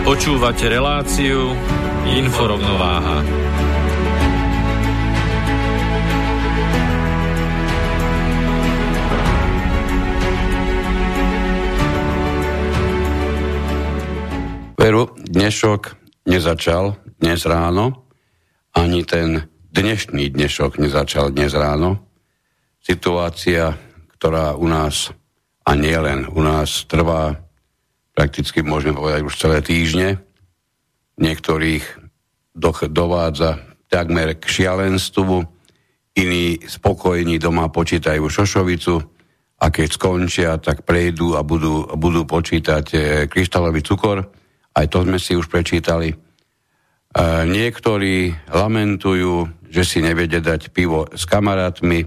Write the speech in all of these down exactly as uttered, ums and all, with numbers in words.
Počúvate reláciu InfoRovnováha. Veru, dnešok nezačal dnes ráno, ani ten dnešný dnešok nezačal dnes ráno. Situácia, ktorá u nás, a nie len u nás, trvá prakticky môžeme povedať už celé týždne. Niektorých doch- dovádza takmer k šialenstvu, iní spokojní doma počítajú šošovicu a keď skončia, tak prejdú a budú, budú počítať e, kryštálový cukor. Aj to sme si už prečítali. E, niektorí lamentujú, že si nevedia dať pivo s kamarátmi,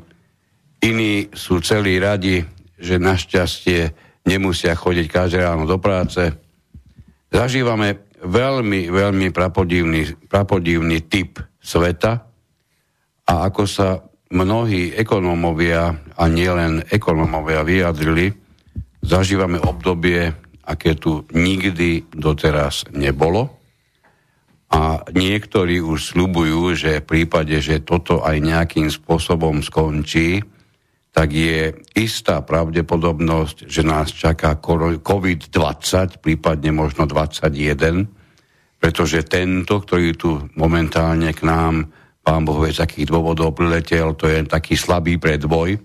iní sú celí radi, že našťastie nemusia chodiť každé ráno do práce. Zažívame veľmi, veľmi prapodivný, prapodivný typ sveta a ako sa mnohí ekonómovia a nielen ekonómovia vyjadrili, zažívame obdobie, aké tu nikdy doteraz nebolo a niektorí už sľubujú, že v prípade, že toto aj nejakým spôsobom skončí, tak je istá pravdepodobnosť, že nás čaká covid dvadsať, prípadne možno dvadsaťjeden, pretože tento, ktorý tu momentálne k nám, pán Boh vie, z akých dôvodov priletel, to je taký slabý predboj,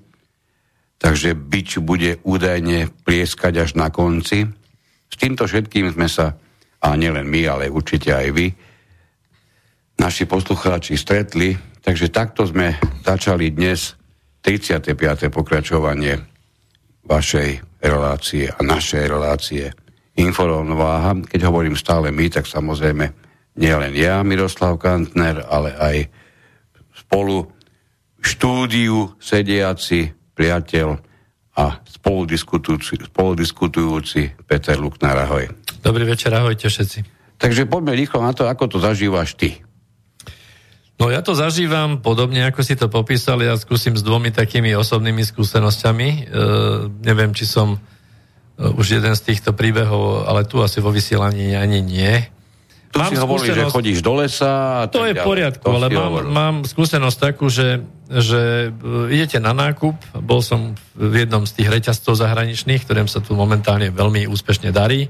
takže bič bude údajne plieskať až na konci. S týmto všetkým sme sa, a nielen my, ale určite aj vy, naši poslucháči stretli, takže takto sme začali dnes tridsiate piate pokračovanie vašej relácie a našej relácie InfoRovnováha. Keď hovorím stále my, tak samozrejme nielen ja, Miroslav Kantner, ale aj spolu štúdiu sediaci priateľ a spoludiskutujúci, spoludiskutujúci Peter Luknár. Ahoj. Dobrý večer, ahojte všetci. Takže poďme rýchlo na to, ako to zažívaš ty. No ja to zažívam podobne, ako si to popísal, ja skúsim s dvomi takými osobnými skúsenosťami. E, neviem, či som už jeden z týchto príbehov, ale tu asi vo vysielaní ani nie. Tu mám si hovorili, že chodíš do lesa. To je v poriadku, ale mám, mám skúsenosť takú, že, že idete na nákup, bol som v jednom z tých reťazcov zahraničných, ktorým sa tu momentálne veľmi úspešne darí.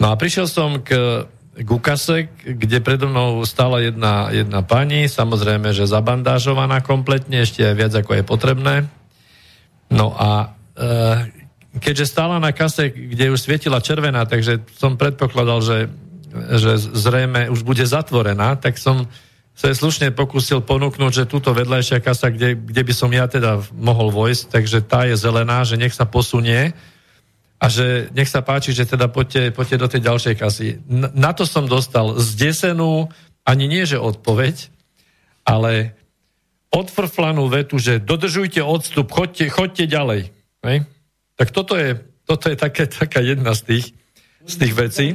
No a prišiel som k... k ukase, kde predo mnou stála jedna, jedna pani, samozrejme, že zabandážovaná kompletne, ešte aj viac, ako je potrebné. No a e, keďže stála na kase, kde už svietila červená, takže som predpokladal, že, že zrejme už bude zatvorená, tak som sa slušne pokúsil ponúknuť, že túto vedľajšia kasa, kde, kde by som ja teda mohol vojsť, takže tá je zelená, že nech sa posunie, a že nech sa páči, že teda poďte, poďte do tej ďalšej kasy. Na to som dostal zdesenú, ani nie, že odpoveď, ale odfrflanú vetu, že dodržujte odstup, chodte, chodte ďalej. Hej? Tak toto je, toto je také, taká jedna z tých, z tých vecí.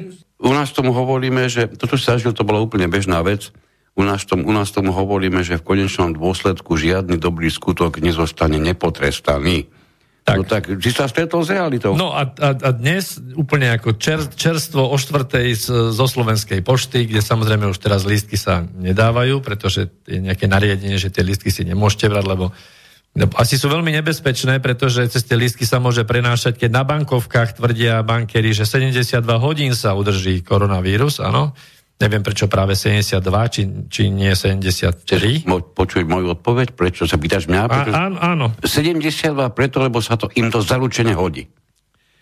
U nás tomu hovoríme, že toto si zažil, to bola úplne bežná vec. U nás, tom, u nás tomu hovoríme, že v konečnom dôsledku žiadny dobrý skutok nezostane nepotrestaný. Tak. No tak, či sa stretol s realitou. No a, a, a dnes úplne ako čer, čerstvo o štvrtej z, zo Slovenskej pošty, kde samozrejme už teraz lístky sa nedávajú, pretože je nejaké nariadenie, že tie lístky si nemôžete brať, lebo asi sú veľmi nebezpečné, pretože cez tie lístky sa môže prenášať, keď na bankovkách tvrdia bankéri, že sedemdesiatdva hodín sa udrží koronavírus, áno. Neviem, prečo práve sedemdesiatdva, či, či nie sedemdesiattri. Chceš počuť moju odpoveď? Prečo sa pýtaš mňa? Pretože... A, áno. sedemdesiatdva preto, lebo sa to im to zaručene hodí.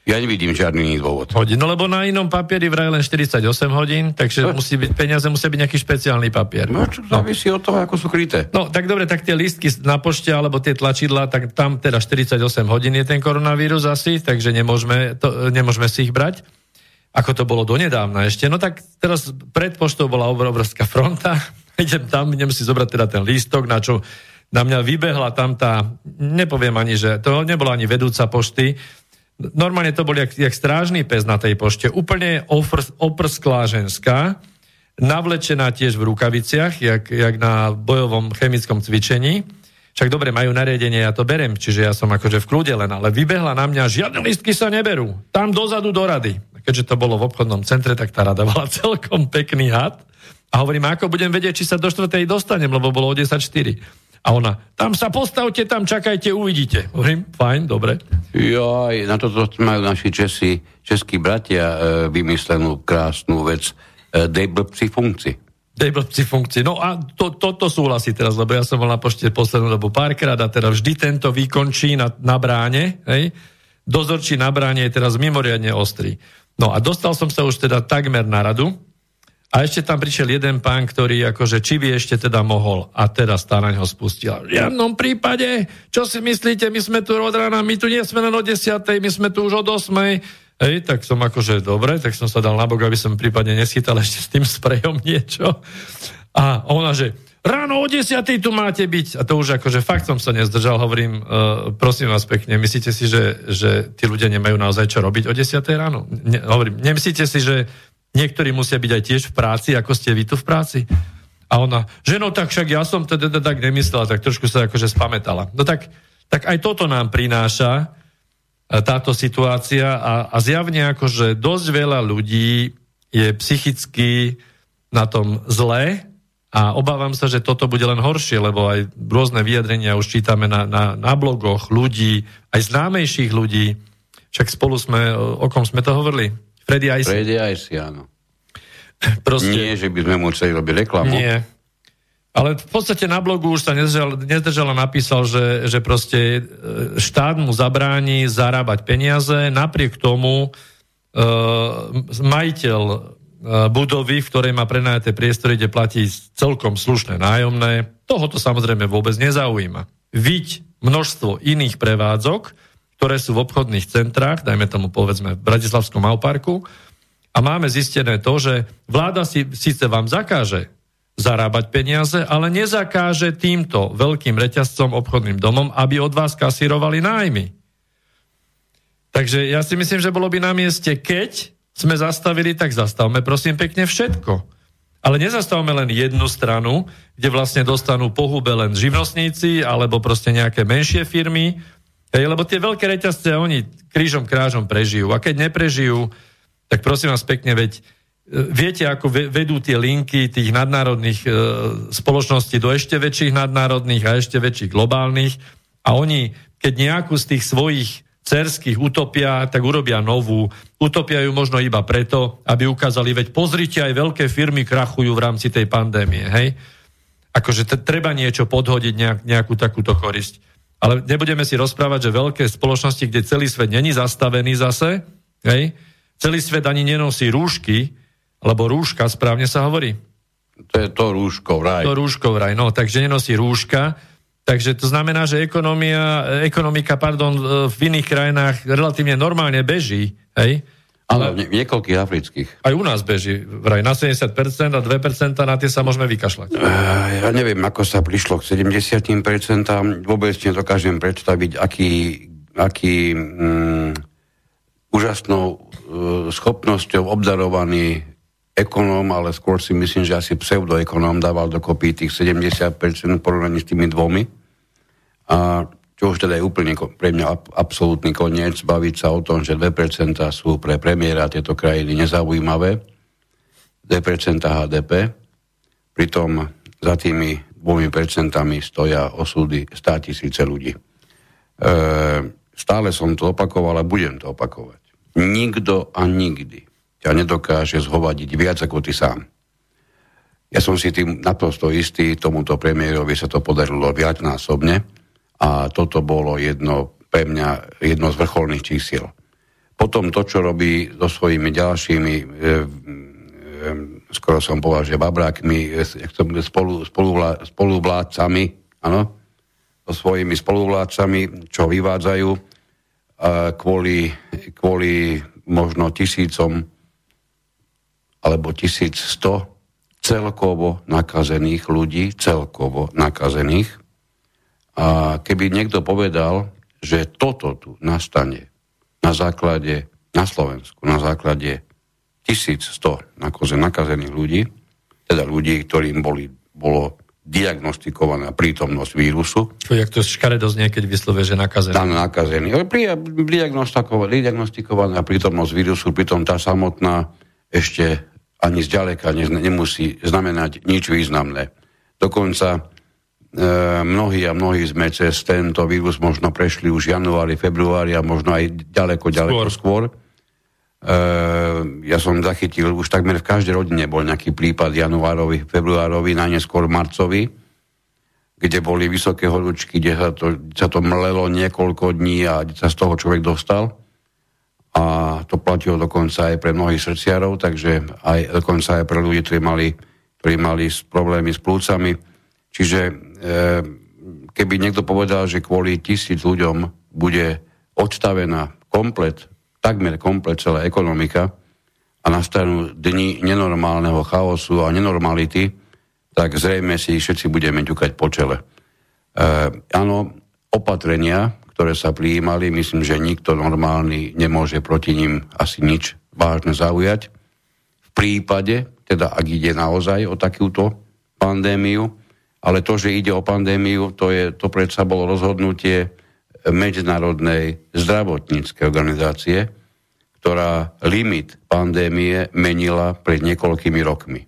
Ja nevidím žiadny iný dôvod. Hodí. No lebo na inom papieri vraj len štyridsaťosem hodín, takže musí byť, peniaze musia byť nejaký špeciálny papier. No, čo závisí no. od toho, ako sú kryté. No, tak dobre, tak tie lístky na pošte, alebo tie tlačidlá, tak tam teda štyridsaťosem hodín je ten koronavírus asi, takže nemôžeme, to, nemôžeme si ich brať. Ako to bolo donedávna ešte, no tak teraz pred poštou bola obrovská fronta, idem tam, idem si zobrať teda ten lístok, na čo na mňa vybehla tam tá, nepoviem ani, že to nebola ani vedúca pošty, normálne to bol jak, jak strážny pes na tej pošte, úplne ofr, oprsklá ženská, navlečená tiež v rukaviciach, jak, jak na bojovom chemickom cvičení. Však dobre, majú nariadenie, ja to berem, čiže ja som akože v kľude len, ale vybehla na mňa, žiadne lístky sa neberú, tam dozadu do rady. Keďže to bolo v obchodnom centre, tak tá rada bola celkom pekný had. A hovorím, ako budem vedieť, či sa do štvrtej dostanem, lebo bolo o desať štyri. A ona, tam sa postavte, tam čakajte, uvidíte. Hovorím, fajn, dobre. Joj, na toto majú naši Česi, českí bratia e, vymyslenú krásnu vec, e, dejblbci funkcii. tej blbci funkcie. No a to, toto súhlasí teraz, lebo ja som bol na pošte poslednú dobu párkrát a teda vždy tento výkončí na, na bráne, hej? Dozorčí na bráne je teraz mimoriadne ostrý. No a dostal som sa už teda takmer na radu a ešte tam prišiel jeden pán, ktorý akože či by ešte teda mohol a teraz tá na ňo spustila. V žiadnom prípade, čo si myslíte, my sme tu od rána, my tu nie sme len o desiatej, my sme tu už od osmej. Hej, tak som akože, dobre, tak som sa dal na bok, aby som prípadne neschytal ešte s tým sprejom niečo. A ona, že ráno o desiatej tu máte byť. A to už akože fakt som sa nezdržal, hovorím, uh, prosím vás pekne, myslíte si, že, že tí ľudia nemajú naozaj čo robiť o desiatej ráno? Ne, hovorím, nemyslíte si, že niektorí musia byť aj tiež v práci, ako ste vy tu v práci? A ona, že no tak však ja som to tak nemyslela, tak trošku sa akože spamätala. No tak aj toto nám prináša táto situácia a, a zjavne akože dosť veľa ľudí je psychicky na tom zle a obávam sa, že toto bude len horšie, lebo aj rôzne vyjadrenia už čítame na, na, na blogoch ľudí, aj známejších ľudí, však spolu sme, o kom sme to hovorili? Freddy Ice. Freddy Ice, áno. Proste, nie, že by sme museli robiť reklamu. Nie. Ale v podstate na blogu už sa nezdržal, nezdržal a napísal, že, že proste štát mu zabráni zarábať peniaze. Napriek tomu e, majiteľ budovy, v ktorej má prenajaté priestory, kde platí celkom slušné nájomné, tohoto samozrejme vôbec nezaujíma. Vidí množstvo iných prevádzok, ktoré sú v obchodných centrách, dajme tomu povedzme v Bratislavskom Malparku, a máme zistené to, že vláda si síce vám zakáže zarábať peniaze, ale nezakáže týmto veľkým reťazcom, obchodným domom, aby od vás kasírovali nájmy. Takže ja si myslím, že bolo by na mieste, keď sme zastavili, tak zastavme prosím pekne všetko. Ale nezastavme len jednu stranu, kde vlastne dostanú pohube len živnostníci alebo proste nejaké menšie firmy, lebo tie veľké reťazce oni krížom krážom prežijú. A keď neprežijú, tak prosím vás pekne, veď viete, ako vedú tie linky tých nadnárodných e, spoločností do ešte väčších nadnárodných a ešte väčších globálnych a oni, keď nejakú z tých svojich dcerských utopia, tak urobia novú. Utopia ju možno iba preto, aby ukázali, veď pozrite, aj veľké firmy krachujú v rámci tej pandémie, hej? Akože t- treba niečo podhodiť, nejak, nejakú takúto korisť. Ale nebudeme si rozprávať, že veľké spoločnosti, kde celý svet není zastavený zase, hej? Celý svet ani nenosí rúšky, lebo rúška, správne sa hovorí. To je to rúško vraj. To rúško vraj, no, takže nenosí rúška. Takže to znamená, že ekonomia, ekonomika, pardon, v iných krajinách relatívne normálne beží, hej? Ale v niekoľkých afrických. Aj u nás beží vraj na sedemdesiat percent a dve percentá na tie sa môžeme vykašľať. Ja neviem, ako sa prišlo k sedemdesiat percent. Vôbec nedokážem predstaviť, aký, aký mm, úžasnou uh, schopnosťou obdarovaný ekonóm, ale skôr si myslím, že asi pseudoekonóm dával dokopy tých sedemdesiat percent porovnaní s tými dvomi. A čo už teda je úplne pre mňa absolútny koniec, baviť sa o tom, že dve percentá sú pre premiéra tieto krajiny nezaujímavé, dve percentá há dé pé, pritom za tými dvomi percentami stoja osudy sto tisíce ľudí. E, stále som to opakoval a budem to opakovať. Nikto a nikdy ťa nedokáže zhovadiť viac ako ty sám. Ja som si tým naprosto istý, tomuto premiérovi sa to podarilo viacnásobne a toto bolo jedno, pre mňa jedno z vrcholných čísiel. Potom to, čo robí so svojimi ďalšími, e, e, skoro som povedal, že babrákmi, e, spolu, spoluvlá, spoluvládcami, áno, so svojimi spoluvládcami, čo vyvádzajú e, kvôli, kvôli možno tisícom alebo tisícsto celkovo nakazených ľudí, celkovo nakazených. A keby niekto povedal, že toto tu nastane na základe, na Slovensku, na základe tisícsto nakazených ľudí, teda ľudí, ktorým boli, bolo diagnostikovaná prítomnosť vírusu. Čo, jak to škaredosť niekedy vyslovuje, že nakazený? Tam nakazený. Diagnostikovaná prítomnosť vírusu, pritom tá samotná ešte ani zďaleka nemusí znamenať nič významné. Dokonca e, mnohí a mnohí sme cez tento vírus možno prešli už januári, februári a možno aj ďaleko, ďaleko skôr. skôr. E, ja som zachytil, už takmer v každej rodine bol nejaký prípad januárovi, februárovi, najneskôr marcovi, kde boli vysoké horúčky, kde sa to, sa to mlelo niekoľko dní a sa z toho človek dostal. A to platilo dokonca aj pre mnohých srdciarov, takže aj, dokonca aj pre ľudí, ktorí mali, ktorí mali problémy s plúcami. Čiže e, keby niekto povedal, že kvôli tisíc ľuďom bude odstavená komplet, takmer komplet celá ekonomika a nastanú dni nenormálneho chaosu a nenormality, tak zrejme si všetci budeme ťukať po čele. E, áno, opatrenia, ktoré sa prijímali, myslím, že nikto normálny nemôže proti ním asi nič vážne zaujať. V prípade, teda ak ide naozaj o takúto pandémiu, ale to, že ide o pandémiu, to, je, to predsa bolo rozhodnutie Medzinárodnej zdravotníckej organizácie, ktorá limit pandémie menila pred niekoľkými rokmi.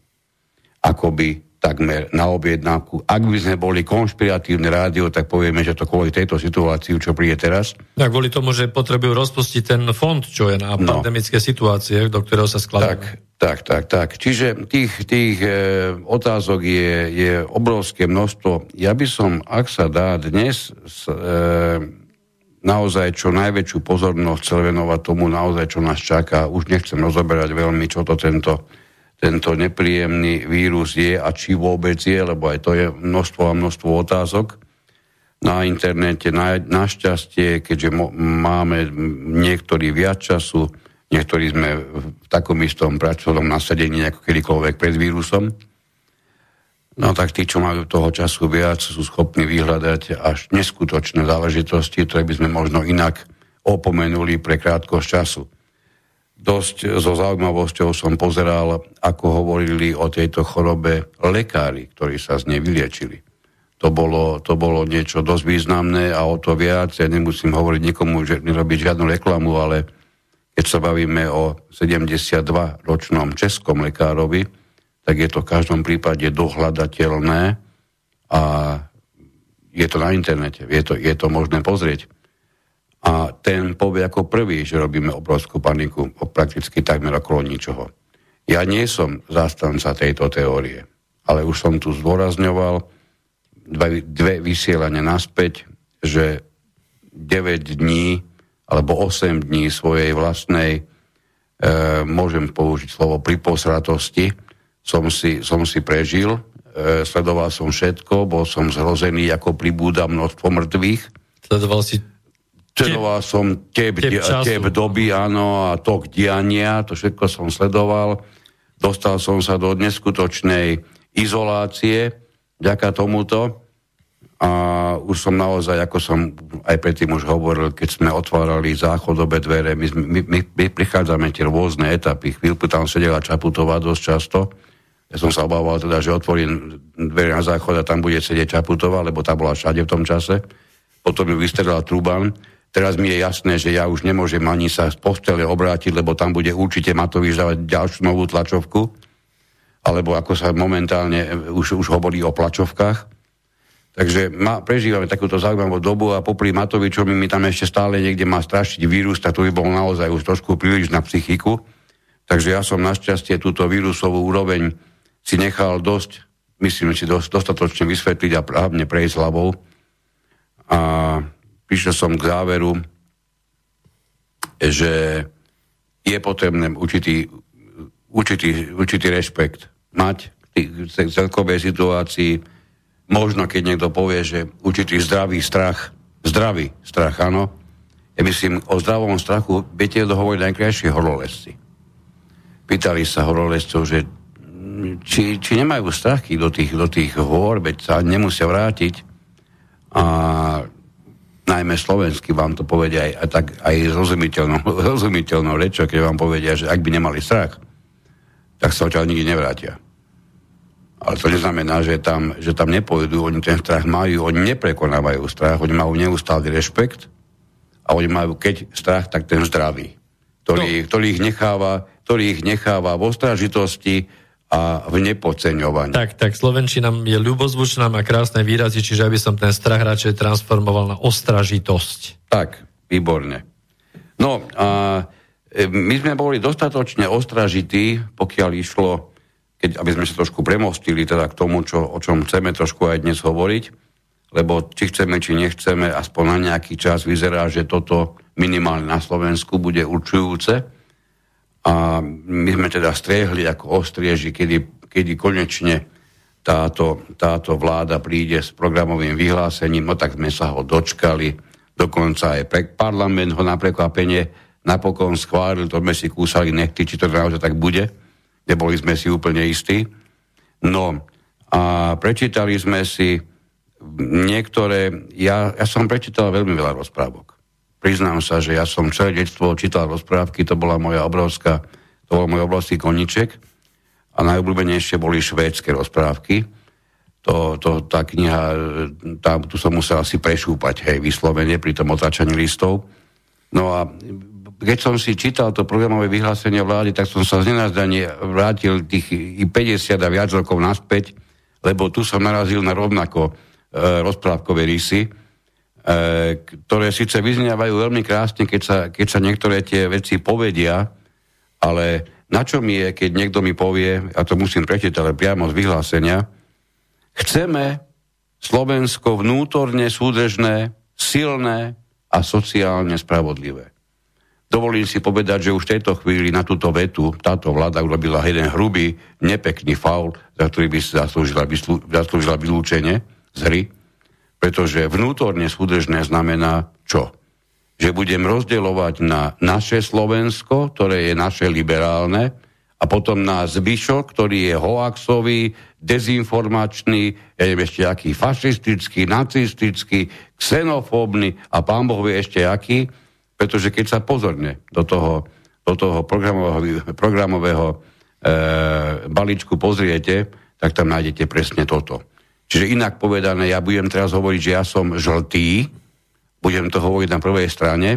Akoby takmer na objednávku. Ak by sme boli konšpiratívne rádio, tak povieme, že to kvôli tejto situácii, čo príde teraz. Tak kvôli tomu, že potrebujú rozpustiť ten fond, čo je na pandemické no. situácie, do ktorého sa skladá. Tak, tak, tak, tak. Čiže tých, tých e, otázok je, je obrovské množstvo. Ja by som, ak sa dá dnes, s, e, naozaj čo najväčšiu pozornosť chcel venovať tomu, naozaj čo nás čaká. Už nechcem rozoberať veľmi, čo to tento tento nepríjemný vírus je a či vôbec je, lebo aj to je množstvo a množstvo otázok na internete. Na, našťastie, keďže mo, máme niektorí viac času, niektorí sme v takom istom pracovnom nasadení ako kedykoľvek pred vírusom, no tak tí, čo majú toho času viac, sú schopní vyhľadať až neskutočné záležitosti, ktoré by sme možno inak opomenuli pre krátkosť času. Dosť so zaujímavosťou som pozeral, ako hovorili o tejto chorobe lekári, ktorí sa z nej vyliečili. To bolo, to bolo niečo dosť významné a o to viac. Ja nemusím hovoriť nikomu, že nerobiť žiadnu reklamu, ale keď sa bavíme o sedemdesiatdvaročnom českom lekárovi, tak je to v každom prípade dohľadateľné a je to na internete, je to, je to možné pozrieť. A ten povie ako prvý, že robíme obrovskú paniku o prakticky takmer okolo ničoho. Ja nie som zastanca tejto teórie, ale už som tu zdôrazňoval dve, dve vysielania naspäť, že deväť dní alebo osem dní svojej vlastnej, e, môžem použiť slovo priposratosti, som si, som si prežil, e, sledoval som všetko, bol som zhrozený, ako pribúda množstvo mŕtvych. Sledoval si Sledoval som tep, tep, tep doby, áno, a tok diania, to všetko som sledoval. Dostal som sa do neskutočnej izolácie, vďaka tomuto. A už som naozaj, ako som aj predtým už hovoril, keď sme otvárali záchodové dvere, my, my, my, my prichádzame tie rôzne etapy. Chvíľku tam sedela Čaputová dosť často. Ja som sa obával teda, že otvorím dvere na záchod a tam bude sedieť Čaputová, lebo tá bola všade v tom čase. Potom ju vystrelal Truban. Teraz mi je jasné, že ja už nemôžem ani sa z postele obrátiť, lebo tam bude určite Matovič dávať ďalšiu novú tlačovku, alebo ako sa momentálne už, už hovorí o plačovkách. Takže ma, prežívame takúto zaujímavú dobu a popri Matovičovi mi tam ešte stále niekde má strašiť vírus, tak to by bol naozaj už trošku príliš na psychiku. Takže ja som našťastie túto vírusovú úroveň si nechal dosť, myslím, že dosť, dostatočne vysvetliť a právne prejsť hlavou. A prišiel som k záveru, že je potrebné určitý, určitý, určitý rešpekt mať v celkovej situácii. Možno, keď niekto povie, že určitý zdravý strach, zdravý strach, áno, ja myslím, o zdravom strachu viete dohovoriť najkrajšie horolezci. Pýtali sa horolezcov, že či, či nemajú strachy do tých, do tých hôr, veď sa nemusia vrátiť. A najmä slovensky vám to povedia aj, aj, tak, aj zrozumiteľnou, zrozumiteľnou rečou, keď vám povedia, že ak by nemali strach, tak sa odtiaľ nikdy nevrátia. Ale to neznamená, že tam, že tam nepôjdu, oni ten strach majú, oni neprekonávajú strach, oni majú neustály rešpekt a oni majú, keď strach, tak ten zdravý, ktorý, no. ktorý, ich, necháva, ktorý ich necháva v ostražitosti a v nepodceňovaní. Tak, tak, slovenčina je ľubozvučná, má krásne výrazy, čiže aby som ten strach radšej transformoval na ostražitosť. Tak, výborne. No, a my sme boli dostatočne ostražití, pokiaľ išlo Keď, aby sme sa trošku premostili teda k tomu, čo, o čom chceme trošku aj dnes hovoriť, lebo či chceme, či nechceme, aspoň na nejaký čas vyzerá, že toto minimálne na Slovensku bude určujúce. A my sme teda striehli ako ostrieži, kedy, kedy konečne táto, táto vláda príde s programovým vyhlásením, no tak sme sa ho dočkali, dokonca aj pre parlament ho na prekvapenie napokon schválil, to sme si kúsali nechty, či to naozaj tak bude. Neboli sme si úplne istí. No a prečítali sme si niektoré... Ja, ja som prečítal veľmi veľa rozprávok. Priznám sa, že ja som celé detstvo čítal rozprávky, to bola moja obrovská... To bol môj obrovský koníček. A najobľúbenejšie boli švédske rozprávky. To, to, tá kniha, tá, tu som musel asi prešúpať, hej, vyslovene, pri tom otáčaní listov. No a... Keď som si čítal to programové vyhlásenie vlády, tak som sa znenazdane vrátil tých i päťdesiat a viac rokov naspäť, lebo tu som narazil na rovnako e, rozprávkové rysy, e, ktoré síce vyzniavajú veľmi krásne, keď sa, keď sa niektoré tie veci povedia, ale na čo mi je, keď niekto mi povie, a to musím prečítať, ale priamo z vyhlásenia, chceme Slovensko vnútorne súdržné, silné a sociálne spravodlivé. Dovolím si povedať, že už v tejto chvíli na túto vetu táto vláda urobila jeden hrubý, nepekný faul, za ktorý by sa zaslúžila, zaslúžila vylúčenie z hry, pretože vnútorne súdržné znamená čo? Že budem rozdeľovať na naše Slovensko, ktoré je naše liberálne, a potom na zvyšok, ktorý je hoaxový, dezinformačný, ja neviem ešte aký, fašistický, nacistický, xenofóbny a pán Boh vie ešte aký. Pretože keď sa pozorne do toho, do toho programového, programového e, balíčku pozriete, tak tam nájdete presne toto. Čiže inak povedané, ja budem teraz hovoriť, že ja som žltý, budem to hovoriť na prvej strane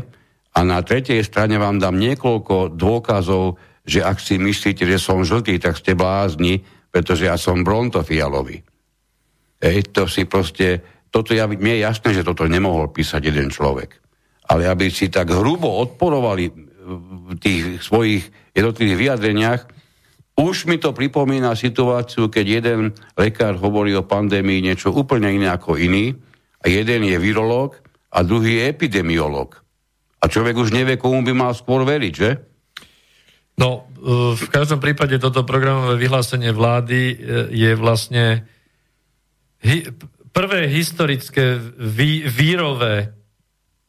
a na tretej strane vám dám niekoľko dôkazov, že ak si myslíte, že som žltý, tak ste blázni, pretože ja som brontofialový. Ej, to si proste, toto ja, mi je jasné, že toto nemohol písať jeden človek. Ale aby si tak hrubo odporovali v tých svojich jednotlivých vyjadreniach, už mi to pripomína situáciu, keď jeden lekár hovorí o pandémii niečo úplne iné ako iný a jeden je virológ a druhý je epidemiológ. A človek už nevie, komu by mal skôr veriť, že? No, v každom prípade toto programové vyhlásenie vlády je vlastne prvé historické vý, vírové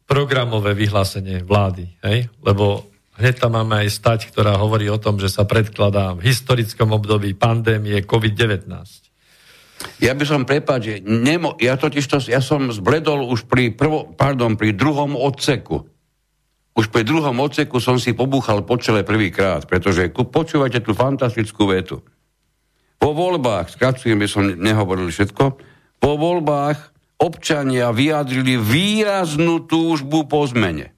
programové vyhlásenie vlády, hej? Lebo hneď tam máme aj stať, ktorá hovorí o tom, že sa predkladá v historickom období pandémie covid devätnásť. Ja by som, prepáč, nemo, ja totiž to, ja som zbledol už pri, prvo, pardon, pri druhom odseku. Už pri druhom odseku som si pobúchal po čele prvýkrát, pretože počúvate tú fantastickú vetu. Po voľbách, skracujem, by som nehovoril všetko, po voľbách občania vyjadrili výraznú túžbu po zmene.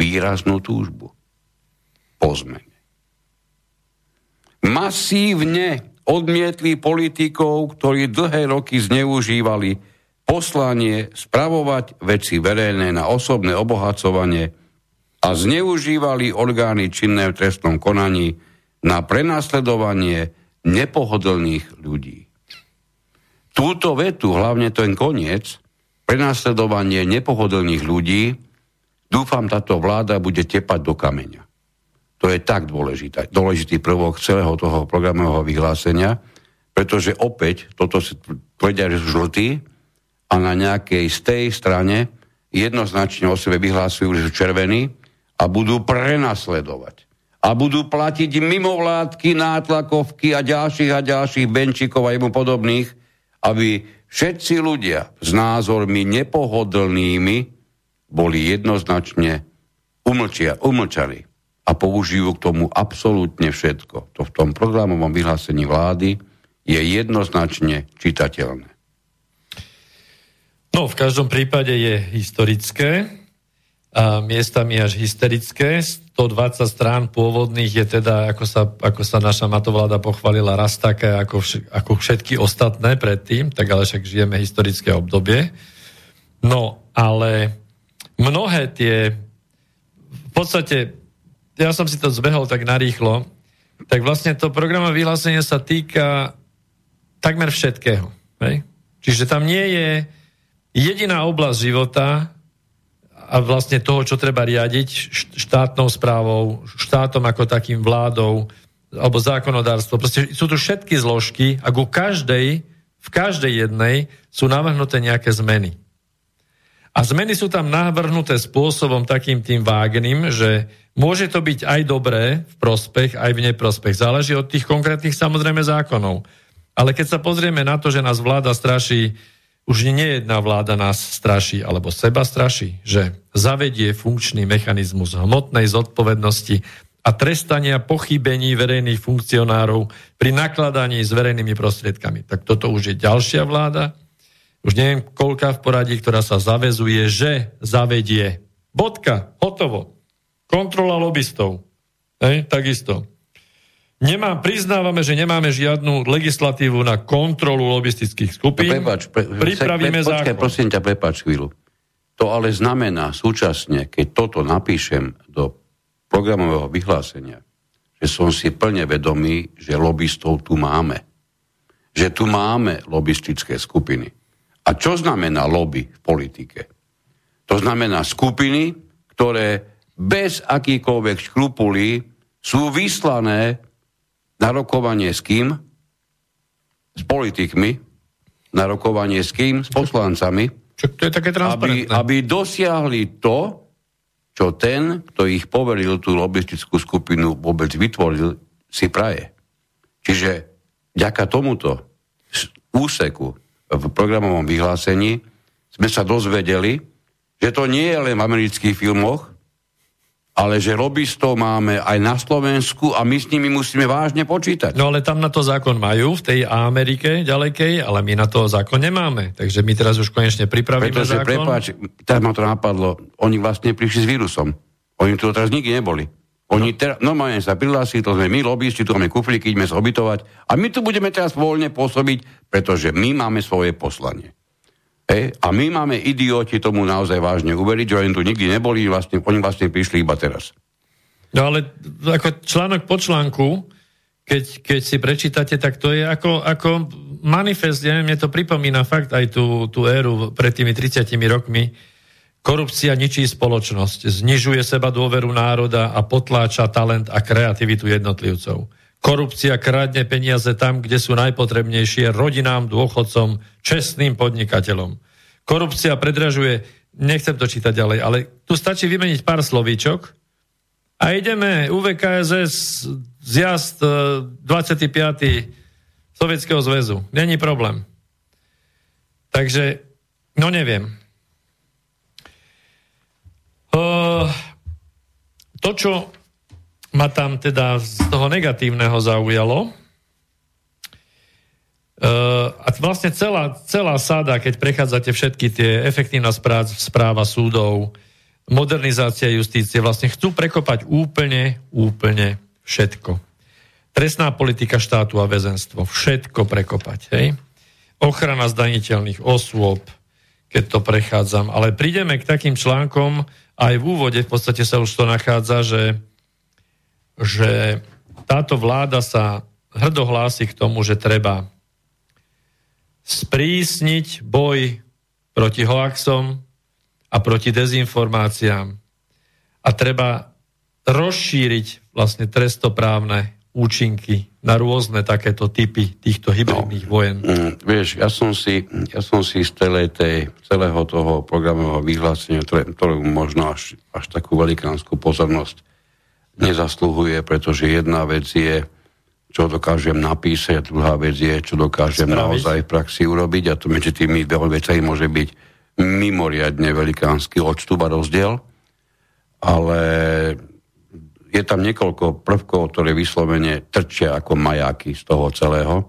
Výraznú túžbu po zmene. Masívne odmietli politikov, ktorí dlhé roky zneužívali poslanie spravovať veci verejné na osobné obohacovanie a zneužívali orgány činné v trestnom konaní na prenasledovanie, nepohodlných ľudí. Túto vetu, hlavne ten koniec, prenasledovanie nepohodlných ľudí, dúfam, táto vláda bude tepať do kameňa. To je tak dôležitý, dôležitý prvok celého toho programového vyhlásenia, pretože opäť toto si povedia, že sú žltí a na nejakej z tej strane jednoznačne o sebe vyhlásujú, že sú červení a budú prenasledovať. A budú platiť mimovládky, nátlakovky a ďalších a ďalších benčíkov a jemu podobných, aby všetci ľudia s názormi nepohodlnými boli jednoznačne umlčia, umlčali. A použijú k tomu absolútne všetko. To v tom programovom vyhlásení vlády je jednoznačne čitateľné. No, v každom prípade je historické a miestami až hysterické. stodvadsať strán pôvodných je teda, ako sa, ako sa naša matovláda pochválila, raz také ako, vš- ako všetky ostatné predtým, tak ale však žijeme historické obdobie. No, ale mnohé tie, v podstate, ja som si to zbehol tak narýchlo, tak vlastne to programové vyhlásenie sa týka takmer všetkého. Hej? Čiže tam nie je jediná oblasť života a vlastne toho, čo treba riadiť štátnou správou, štátom ako takým, vládou alebo zákonodárstvo. Proste sú tu všetky zložky a ku každej, v každej jednej sú navrhnuté nejaké zmeny. A zmeny sú tam navrhnuté spôsobom takým tým vágným, že môže to byť aj dobré v prospech, aj v neprospech. Záleží od tých konkrétnych samozrejme zákonov. Ale keď sa pozrieme na to, že nás vláda straší, už nie jedna vláda nás straší, alebo seba straší, že zavedie funkčný mechanizmus hmotnej zodpovednosti a trestania pochybení verejných funkcionárov pri nakladaní s verejnými prostriedkami. Tak toto už je ďalšia vláda, už neviem, koľká v poradí, ktorá sa zavezuje, že zavedie. Bodka, hotovo. Kontrola lobistov. Hej, takisto. Nemám, priznávame, že nemáme žiadnu legislatívu na kontrolu lobistických skupín. No, prepáč, pre, pripravíme pre, zákon. Počkaj, prosím ťa, prepáč chvíľu. To ale znamená súčasne, keď toto napíšem do programového vyhlásenia, že som si plne vedomý, že lobistov tu máme. Že tu máme lobistické skupiny. A čo znamená lobby v politike? To znamená skupiny, ktoré bez akýkoľvek škrupulí sú vyslané na rokovanie s kým? S politikmi. Na rokovanie s kým? S poslancami. Čo to je také transparentné. Aby, aby dosiahli to, čo ten, kto ich poveril tú lobistickú skupinu, vôbec vytvoril, si praje. Čiže vďaka tomuto úseku v programovom vyhlásení sme sa dozvedeli, že to nie je len v amerických filmoch, ale že lobistov máme aj na Slovensku a my s nimi musíme vážne počítať. No ale tam na to zákon majú, v tej Amerike ďalekej, ale my na to zákon nemáme. Takže my teraz už konečne pripravíme Pretože, zákon. Prepáč, teraz ma to napadlo, oni vlastne prišli s vírusom. Oni tu teraz nikdy neboli. Oni no. teraz, normálne sa prihlásili, to sme my lobisti, tu máme kuflíky, ideme sa obytovať a my tu budeme teraz voľne pôsobiť, pretože my máme svoje poslanie. Hej. A my máme idioti tomu naozaj vážne uveriť, že oni tu nikdy neboli, vlastne, oni vlastne prišli iba teraz. No ale ako článok po článku, keď, keď si prečítate, tak to je ako, ako manifest, ja neviem, mne to pripomína fakt aj tú, tú éru pred tými tridsiatimi rokmi. Korupcia ničí spoločnosť, znižuje seba dôveru národa a potláča talent a kreativitu jednotlivcov. Korupcia kradne peniaze tam, kde sú najpotrebnejšie, rodinám, dôchodcom, čestným podnikateľom. Korupcia predražuje, nechcem to čítať ďalej, ale tu stačí vymeniť pár slovíčok a ideme U V K S S zjazd dvadsiaty piaty Sovietskeho zväzu. Není problém. Takže, no neviem. Uh, to, čo ma tam teda z toho negatívneho zaujalo. E, a vlastne celá, celá sada, keď prechádzate všetky tie efektívna správa, správa súdov, modernizácia justície, vlastne chcú prekopať úplne, úplne všetko. Trestná politika štátu a väzenstvo, všetko prekopať, hej. Ochrana zdaniteľných osôb, keď to prechádzam. Ale prídeme k takým článkom, aj v úvode v podstate sa už to nachádza, že že táto vláda sa hrdo hlási k tomu, že treba sprísniť boj proti hoaxom a proti dezinformáciám a treba rozšíriť vlastne trestoprávne účinky na rôzne takéto typy týchto hybridných no, vojen. Vieš, ja som si, ja som si z celé tej, celého toho programového vyhlásenia, ktoré, ktoré možno až, až takú velikánsku pozornosť nezaslúhuje, pretože jedna vec je, čo dokážem napísať, druhá vec je, čo dokážem Spraviť. naozaj v praxi urobiť a to medzi tými dvomi vecami môže byť mimoriadne velikánsky odstup a rozdiel, ale je tam niekoľko prvkov, ktoré vyslovene trčia ako majáky z toho celého.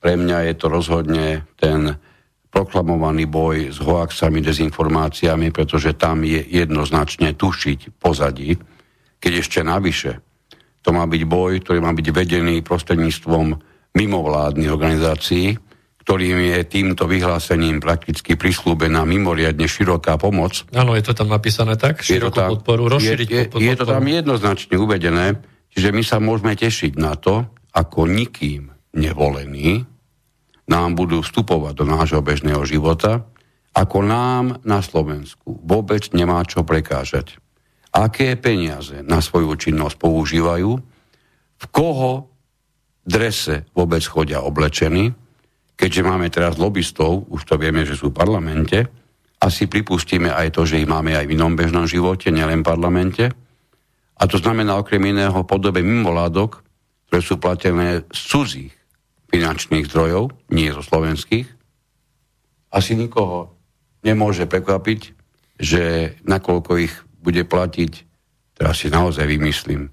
Pre mňa je to rozhodne ten proklamovaný boj s hoaxami, dezinformáciami, pretože tam je jednoznačne tušiť pozadí, keď ešte navyše. To má byť boj, ktorý má byť vedený prostredníctvom mimovládnych organizácií, ktorým je týmto vyhlásením prakticky prislúbená mimoriadne široká pomoc. Áno, je to tam napísané tak? Širokú podporu, rozšíriť je, je, podporu. Je to tam jednoznačne uvedené, čiže my sa môžeme tešiť na to, ako nikým nevolení nám budú vstupovať do nášho bežného života, ako nám na Slovensku vôbec nemá čo prekážať. Aké peniaze na svoju činnosť používajú, v koho drese vôbec chodia oblečení, keďže máme teraz lobbystov, už to vieme, že sú v parlamente, asi pripustíme aj to, že ich máme aj v inom bežnom živote, nielen v parlamente. A to znamená okrem iného podobe mimovládok, ktoré sú platené z cudzích finančných zdrojov, nie zo slovenských. Asi nikoho nemôže prekvapiť, že nakoľko ich bude platiť, teraz si naozaj vymyslím,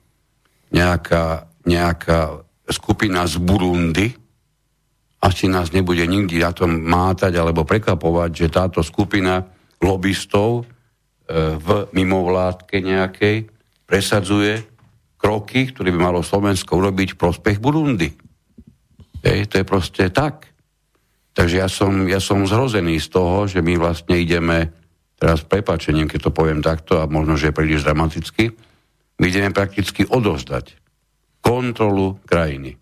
nejaká, nejaká skupina z Burundi, asi nás nebude nikdy na tom mátať alebo prekvapovať, že táto skupina lobistov e, v mimovládke nejakej presadzuje kroky, ktoré by malo Slovensko urobiť v prospech Burundi. Ej, to je proste tak. Takže ja som, ja som zhrozený z toho, že my vlastne ideme, teraz prepáčením, keď to poviem takto a možno, že je príliš dramaticky, my ideme prakticky odovzdať kontrolu krajiny.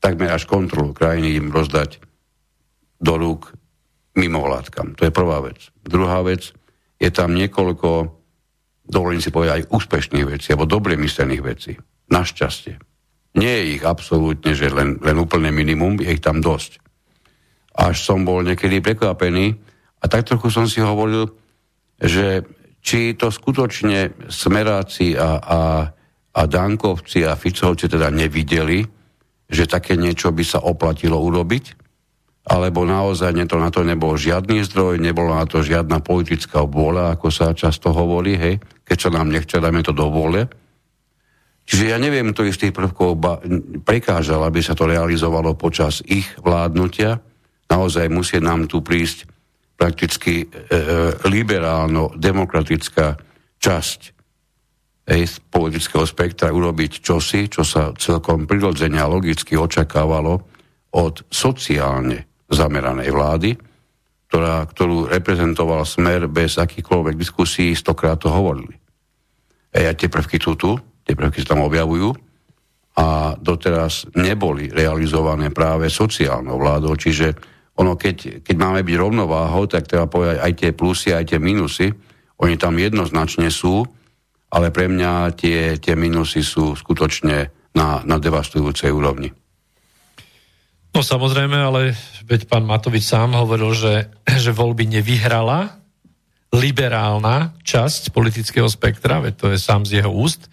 Takmer až kontrolu krajiny im rozdať do rúk mimovládkam. To je prvá vec. Druhá vec, je tam niekoľko, dovolím si povedať, aj úspešných vecí, alebo dobre myslených vecí. Našťastie. Nie je ich absolútne, že len, len úplne minimum, je ich tam dosť. Až som bol niekedy prekvapený a tak trochu som si hovoril, že či to skutočne Smeráci a, a, a Dankovci a Ficovci teda nevideli, že také niečo by sa oplatilo urobiť, alebo naozaj to na to nebol žiadny zdroj, nebola na to žiadna politická vôľa, ako sa často hovorí, hej, keď sa nám nechce, dáme to do vôle. Čiže ja neviem, to istých prvkov prekážal, aby sa to realizovalo počas ich vládnutia. Naozaj musí nám tu prísť prakticky e, liberálno-demokratická časť z politického spektra urobiť čosi, čo sa celkom prirodzene a logicky očakávalo od sociálne zameranej vlády, ktorá, ktorú reprezentoval Smer bez akýchkoľvek diskusí, stokrát to hovorili. E, a tie prvky sú tu, tie prvky sa tam objavujú a doteraz neboli realizované práve sociálnou vládou, čiže ono, keď, keď máme byť rovnováhou, tak treba povedať aj tie plusy, aj tie minusy, oni tam jednoznačne sú, ale pre mňa tie, tie minusy sú skutočne na, na devastujúcej úrovni. No samozrejme, ale veď pán Matovič sám hovoril, že, že voľby nevyhrala liberálna časť politického spektra, veď to je sám z jeho úst, e,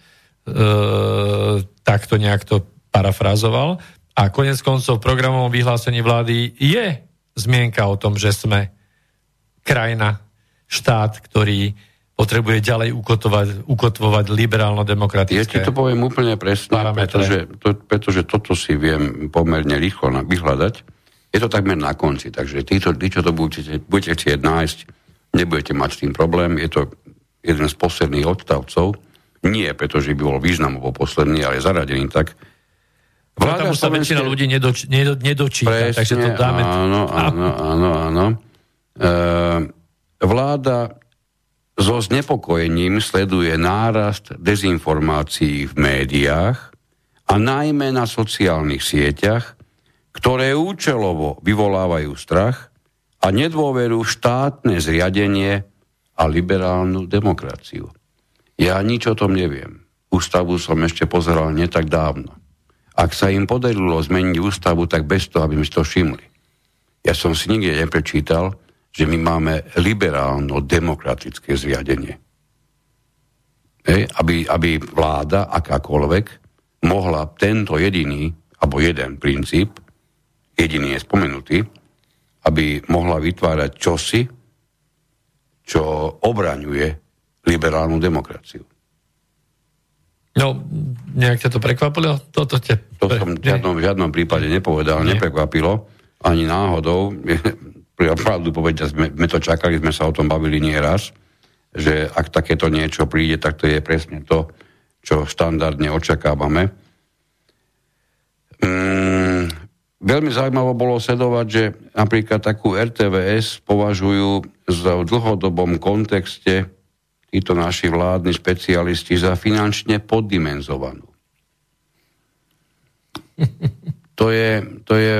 takto nejak to parafrázoval. A konec koncov v programovom vyhlásení vlády je zmienka o tom, že sme krajina, štát, ktorý potrebuje ďalej ukotovať, ukotvovať liberálno-demokratické. Ja ti to poviem úplne presne, pretože, to, pretože toto si viem pomerne rýchlo vyhľadať. Je to takmer na konci, takže tí, čo, tí, čo to budete, budete chcieť nájsť, nebudete mať s tým problém. Je to jeden z posledných odstavcov. Nie, pretože by bol významovo posledný, ale zaradený tak. Vláda tam už sa väčšina ľudí nedoč, nedočíta, presne, takže to dáme. Áno, áno, áno, áno. E, vláda so znepokojením sleduje nárast dezinformácií v médiách a a najmä na sociálnych sieťach, ktoré účelovo vyvolávajú strach a nedôveru v štátne zriadenie a liberálnu demokraciu. Ja nič o tom neviem. Ústavu som ešte pozeral nie tak dávno. Ak sa im podarilo zmeniť ústavu, tak bez toho, aby mi to všimli. Ja som si nikde neprečítal, že my máme liberálno-demokratické zriadenie. Hej, aby, aby vláda, akákoľvek, mohla tento jediný, alebo jeden princíp, jediný je spomenutý, aby mohla vytvárať čosi, čo obraňuje liberálnu demokraciu. No, nejak ťa to prekvapilo? Toto te... To som v žiadnom, v žiadnom prípade nepovedal, nie. Neprekvapilo, ani náhodou. Pravdu povedať, sme, sme to čakali, sme sa o tom bavili nieraz, že ak takéto niečo príde, tak to je presne to, čo štandardne očakávame. Mm. Veľmi zaujímavo bolo sledovať, že napríklad takú er té vé es považujú v dlhodobom kontexte títo naši vládni špecialisti za finančne poddimenzovanú. To je, to je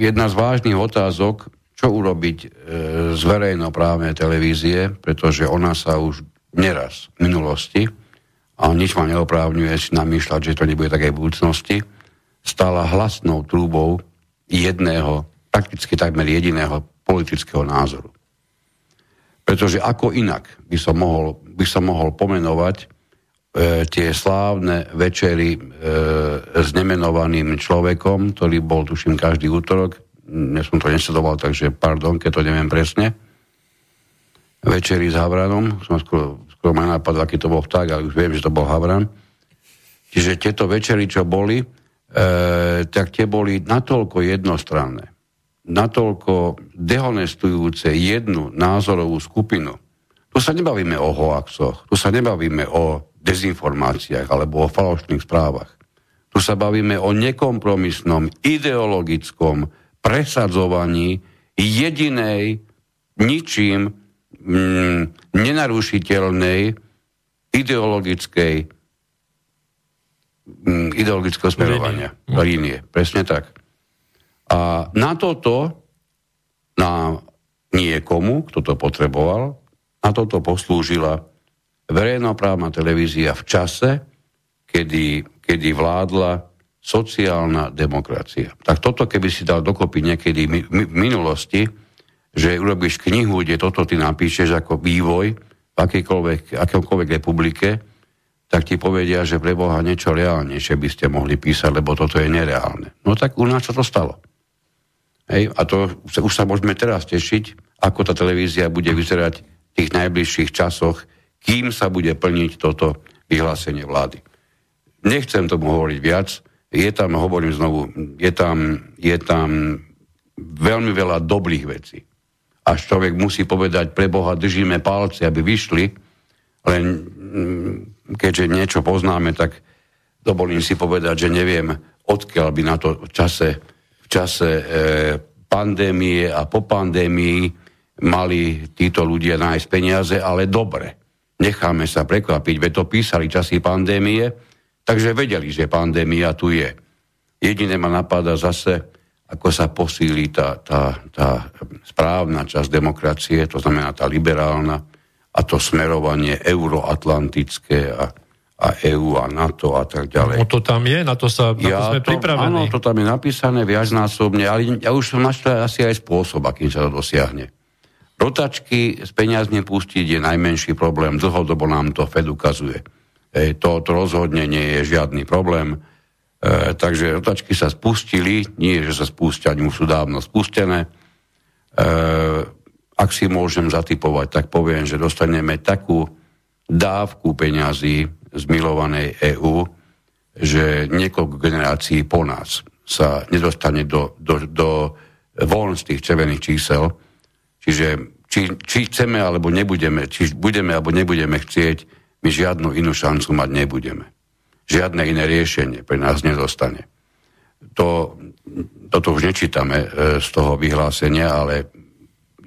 jedna z vážnych otázok, čo urobiť z verejnoprávnej televízie, pretože ona sa už neraz v minulosti, a nič ma neoprávňuje si namýšľať, že to nebude také v budúcnosti, stala hlasnou trúbou jedného, prakticky takmer jediného politického názoru. Pretože ako inak by som mohol, by som mohol pomenovať e, tie slávne večery e, s nemenovaným človekom, ktorý bol, tuším, každý útorok. Ja som to nesledoval, takže pardon, keď to neviem presne. Večery s Havranom. Som skoro, skoro ma napadlo, aký to bol vták, ale už viem, že to bol Havran. Čiže tieto večery, čo boli, E, tak tie boli natoľko jednostranné, natoľko dehonestujúce jednu názorovú skupinu. Tu sa nebavíme o hoaxoch, tu sa nebavíme o dezinformáciách alebo o falošných správach. Tu sa bavíme o nekompromisnom, ideologickom presadzovaní jedinej, ničím mm, nenarušiteľnej ideologickej ideologického smerovania. Línie. Presne tak. A na toto nám niekomu, kto to potreboval, na toto poslúžila verejnoprávna televízia v čase, kedy, kedy vládla sociálna demokracia. Tak toto, keby si dal dokopy niekedy v minulosti, že urobíš knihu, kde toto ty napíšeš ako vývoj v akejkoľvek, akémkoľvek republike, tak ti povedia, že pre Boha niečo reálnejšie by ste mohli písať, lebo toto je nereálne. No tak u nás sa to stalo. Hej, a to už sa môžeme teraz tešiť, ako tá televízia bude vyzerať v tých najbližších časoch, kým sa bude plniť toto vyhlásenie vlády. Nechcem tomu hovoriť viac, je tam, hovorím znovu, je tam, je tam veľmi veľa dobrých vecí. Až človek musí povedať, pre Boha držíme palce, aby vyšli, len... keďže niečo poznáme, tak dovolím si povedať, že neviem, odkiaľ by na to v čase, v čase e, pandémie a po pandémii mali títo ľudia nájsť peniaze, ale dobre, necháme sa prekvapiť, veď to písali časy pandémie, takže vedeli, že pandémia tu je. Jediné ma napadá zase, ako sa posíli tá, tá, tá správna časť demokracie, to znamená tá liberálna, a to smerovanie euroatlantické a, a é ú a NATO a tak ďalej. No to tam je, na to sa na ja to sme to, pripravení. Áno, to tam je napísané viacnásobne, ale ja už som našiel asi aj spôsob, akým sa to dosiahne. Rotačky s peniazmi pustiť je najmenší problém, dlhodobo nám to Fed ukazuje. E, to, to rozhodne nie je žiadny problém, e, takže rotačky sa spustili, nie že sa spúšťajú, už sú dávno spustené, e, ak si môžem zatipovať, tak poviem, že dostaneme takú dávku peňazí z milovanej é ú, že niekoľko generácií po nás sa nedostane do, do, do von z tých červených čísel. Čiže či, či chceme, alebo nebudeme, či budeme, alebo nebudeme chcieť, my žiadnu inú šancu mať nebudeme. Žiadne iné riešenie pre nás nedostane. To, toto už nečítame z toho vyhlásenia, ale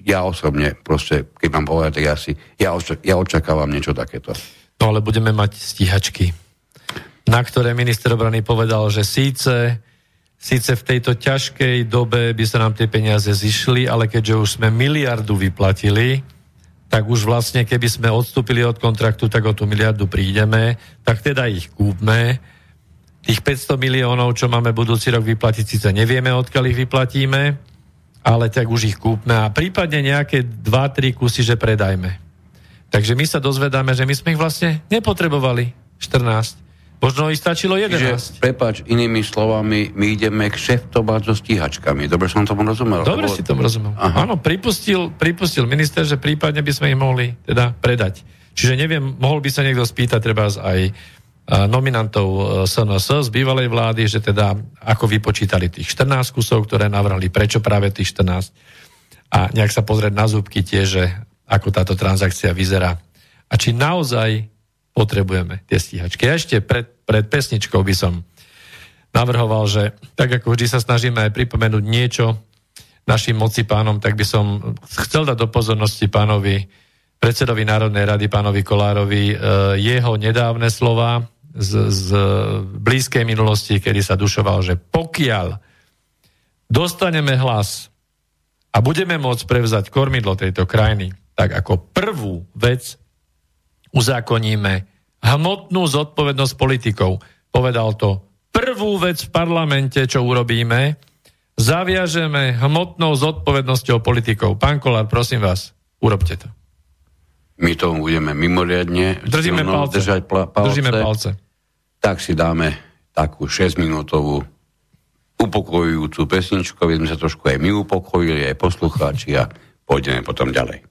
ja osobne, proste, keď mám povedať, tak ja si, ja, oč- ja očakávam niečo takéto. No ale budeme mať stíhačky. na ktoré minister obrany povedal, že síce, síce v tejto ťažkej dobe by sa nám tie peniaze zišli, ale keďže už sme miliardu vyplatili, tak už vlastne keby sme odstúpili od kontraktu, tak o tú miliardu prídeme, tak teda ich kúpme. Tých päťsto miliónov, čo máme budúci rok vyplatiť, síce nevieme, odkiaľ ich vyplatíme, ale tak už ich kúpme a prípadne nejaké dva tri kusy, že predajme. Takže my sa dozvedáme, že my sme ich vlastne nepotrebovali štrnásť. Možno ich stačilo jedenásť. Čiže, prepáč, inými slovami, my ideme k šeftovať so stíhačkami. Dobre som tomu rozumel. Dobre to bolo... si tomu rozumel. Aha. Áno, pripustil, pripustil minister, že prípadne by sme ich mohli teda predať. Čiže neviem, mohol by sa niekto spýtať treba aj nominantov es en es z bývalej vlády, že teda ako vypočítali tých štrnásť kusov, ktoré navrhli, prečo práve tých štrnásť a nejak sa pozrieť na zúbky tie, že ako táto transakcia vyzerá. A či naozaj potrebujeme tie stíhačky. Ja ešte pred, pred pesničkou by som navrhoval, že tak ako vždy sa snažíme aj pripomenúť niečo našim moci pánom, tak by som chcel dať do pozornosti pánovi predsedovi Národnej rady, pánovi Kolárovi, jeho nedávne slova z, z blízkej minulosti, kedy sa dušoval, že pokiaľ dostaneme hlas a budeme môcť prevzať kormidlo tejto krajiny, tak ako prvú vec uzákoníme hmotnú zodpovednosť politikov. Povedal to. Prvú vec v parlamente, čo urobíme, zaviažeme hmotnou zodpovednosťou politikov. Pán Kolár, prosím vás, urobte to. My to budeme mimoriadne držíme palce. Držať pl- palce. Držíme palce. Tak si dáme takú šesťminútovú upokojujúcu pesničku, aby sme sa trošku aj my upokojili, aj poslucháči a pôjdeme potom ďalej.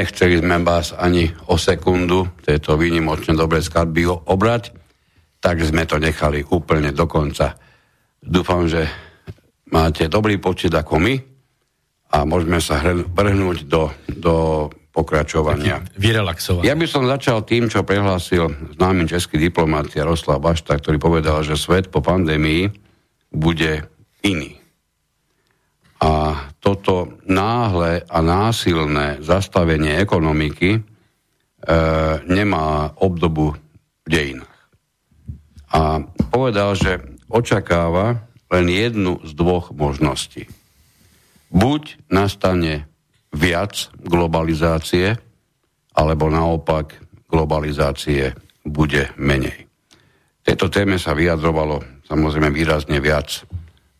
Nechceli sme vás ani o sekundu tejto výnimočne dobrej skladby obrať, tak sme to nechali úplne do konca. Dúfam, že máte dobrý počet ako my a môžeme sa vrhnúť do, do pokračovania. Vyrelaxovať. Ja by som začal tým, čo prehlásil známy český diplomat Jaroslav Bašta, ktorý povedal, že svet po pandémii bude iný. A toto náhle a násilné zastavenie ekonomiky e, nemá obdobu v dejinách. A povedal, že očakáva len jednu z dvoch možností. Buď nastane viac globalizácie, alebo naopak globalizácie bude menej. Tejto téme sa vyjadrovalo samozrejme výrazne viac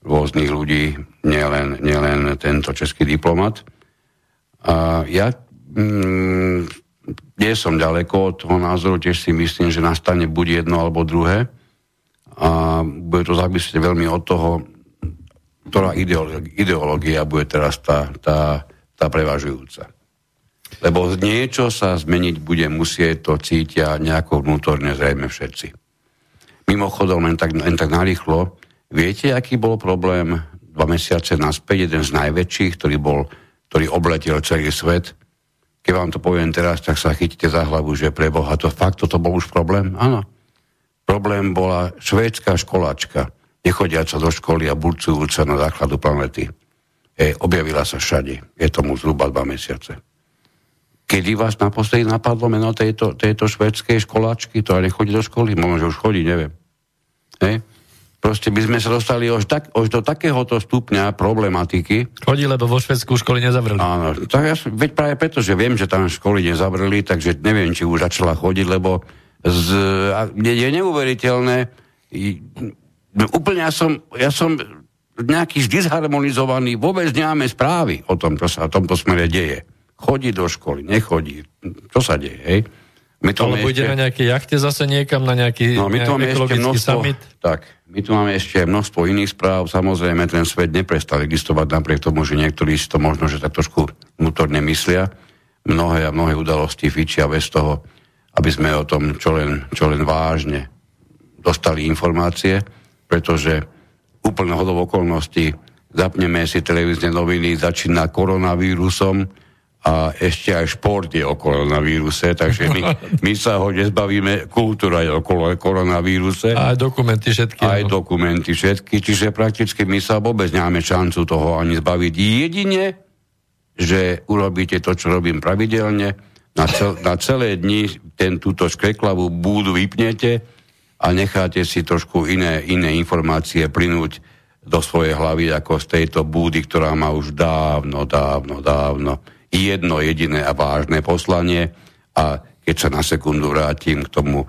rôznych ľudí, nielen, nielen tento český diplomat. A ja mm, nie som ďaleko od toho názoru, tiež si myslím, že nastane buď jedno alebo druhé a bude to závisieť veľmi od toho, ktorá ideológia bude teraz tá, tá, tá prevažujúca. Lebo niečo sa zmeniť bude musieť, to cítia nejako vnútorne zrejme všetci. Mimochodom, len tak, len tak narýchlo, viete, aký bol problém dva mesiace naspäť, jeden z najväčších, ktorý bol, ktorý obletel celý svet? Keď vám to poviem teraz, tak sa chytíte za hlavu, že pre Boha, to fakt, toto bol už problém? Áno. Problém bola švédska školáčka, nechodiaca do školy a burcujúca na základu planety. E, objavila sa všade. Je tomu zhruba dva mesiace. Kedy vás naposledy napadlo meno tejto, tejto švédskej školáčky, ktorá nechodí do školy? Možno, že už chodí, neviem. Hej? Proste by sme sa dostali už, tak, už do takéhoto stupňa problematiky. Chodí, lebo vo Švédsku školy nezavreli. Áno, tak ja, veď práve preto, že viem, že tam školy nezavreli, takže neviem, či už začala chodiť, lebo z, a, je neuveriteľné. I, úplne ja som, ja som nejaký zdisharmonizovaný, vôbec nemáme správy o tom, čo sa v tomto smere deje. Chodí do školy, nechodí, čo sa deje, hej? My to alebo ešte, ide na nejaké jachte zase niekam, na nejaký no, my ne, ekologický summit. Tak, my tu máme ešte množstvo iných správ. Samozrejme, ten svet neprestal existovať napriek tomu, že niektorí si to možno, že tak trošku vnútorne myslia. Mnohé a mnohé udalosti fičia bez toho, aby sme o tom čo len, čo len vážne dostali informácie, pretože úplne hodou okolností zapneme si televízne noviny, začína koronavírusom, a ešte aj šport je o koronavíruse, takže my, my sa ho nezbavíme, kultúra je okolo koronavíruse. A aj dokumenty všetky. Aj no. dokumenty všetky, čiže prakticky my sa vôbec nemáme šancu toho ani zbaviť. Jedine, že urobíte to, čo robím pravidelne, na, cel, na celé dni ten, túto škreklavu búdu vypnete a necháte si trošku iné, iné informácie plynúť do svojej hlavy ako z tejto búdy, ktorá má už dávno, dávno, dávno jedno jediné a vážne poslanie. A keď sa na sekundu vrátim k tomu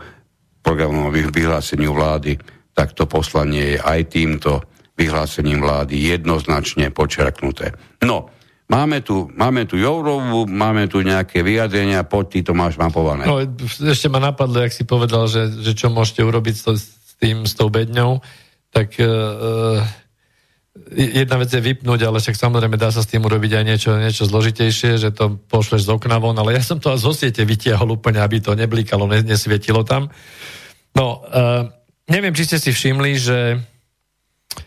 programovému vyhláseniu vlády, tak to poslanie je aj týmto vyhlásením vlády jednoznačne počerknuté. No, máme tu, máme tu Jourovú, máme tu nejaké vyjadrenia, poď, ty to máš mapované. No, ešte ma napadlo, jak si povedal, že, že čo môžete urobiť s, to, s tým, s tou bedňou, tak... E- Jedna vec je vypnúť, ale však samozrejme dá sa s tým urobiť aj niečo, niečo zložitejšie, že to pošleš z okna von, ale ja som to zo siete vytiahol úplne, aby to neblikalo, nesvietilo tam. No, uh, neviem, či ste si všimli, že uh,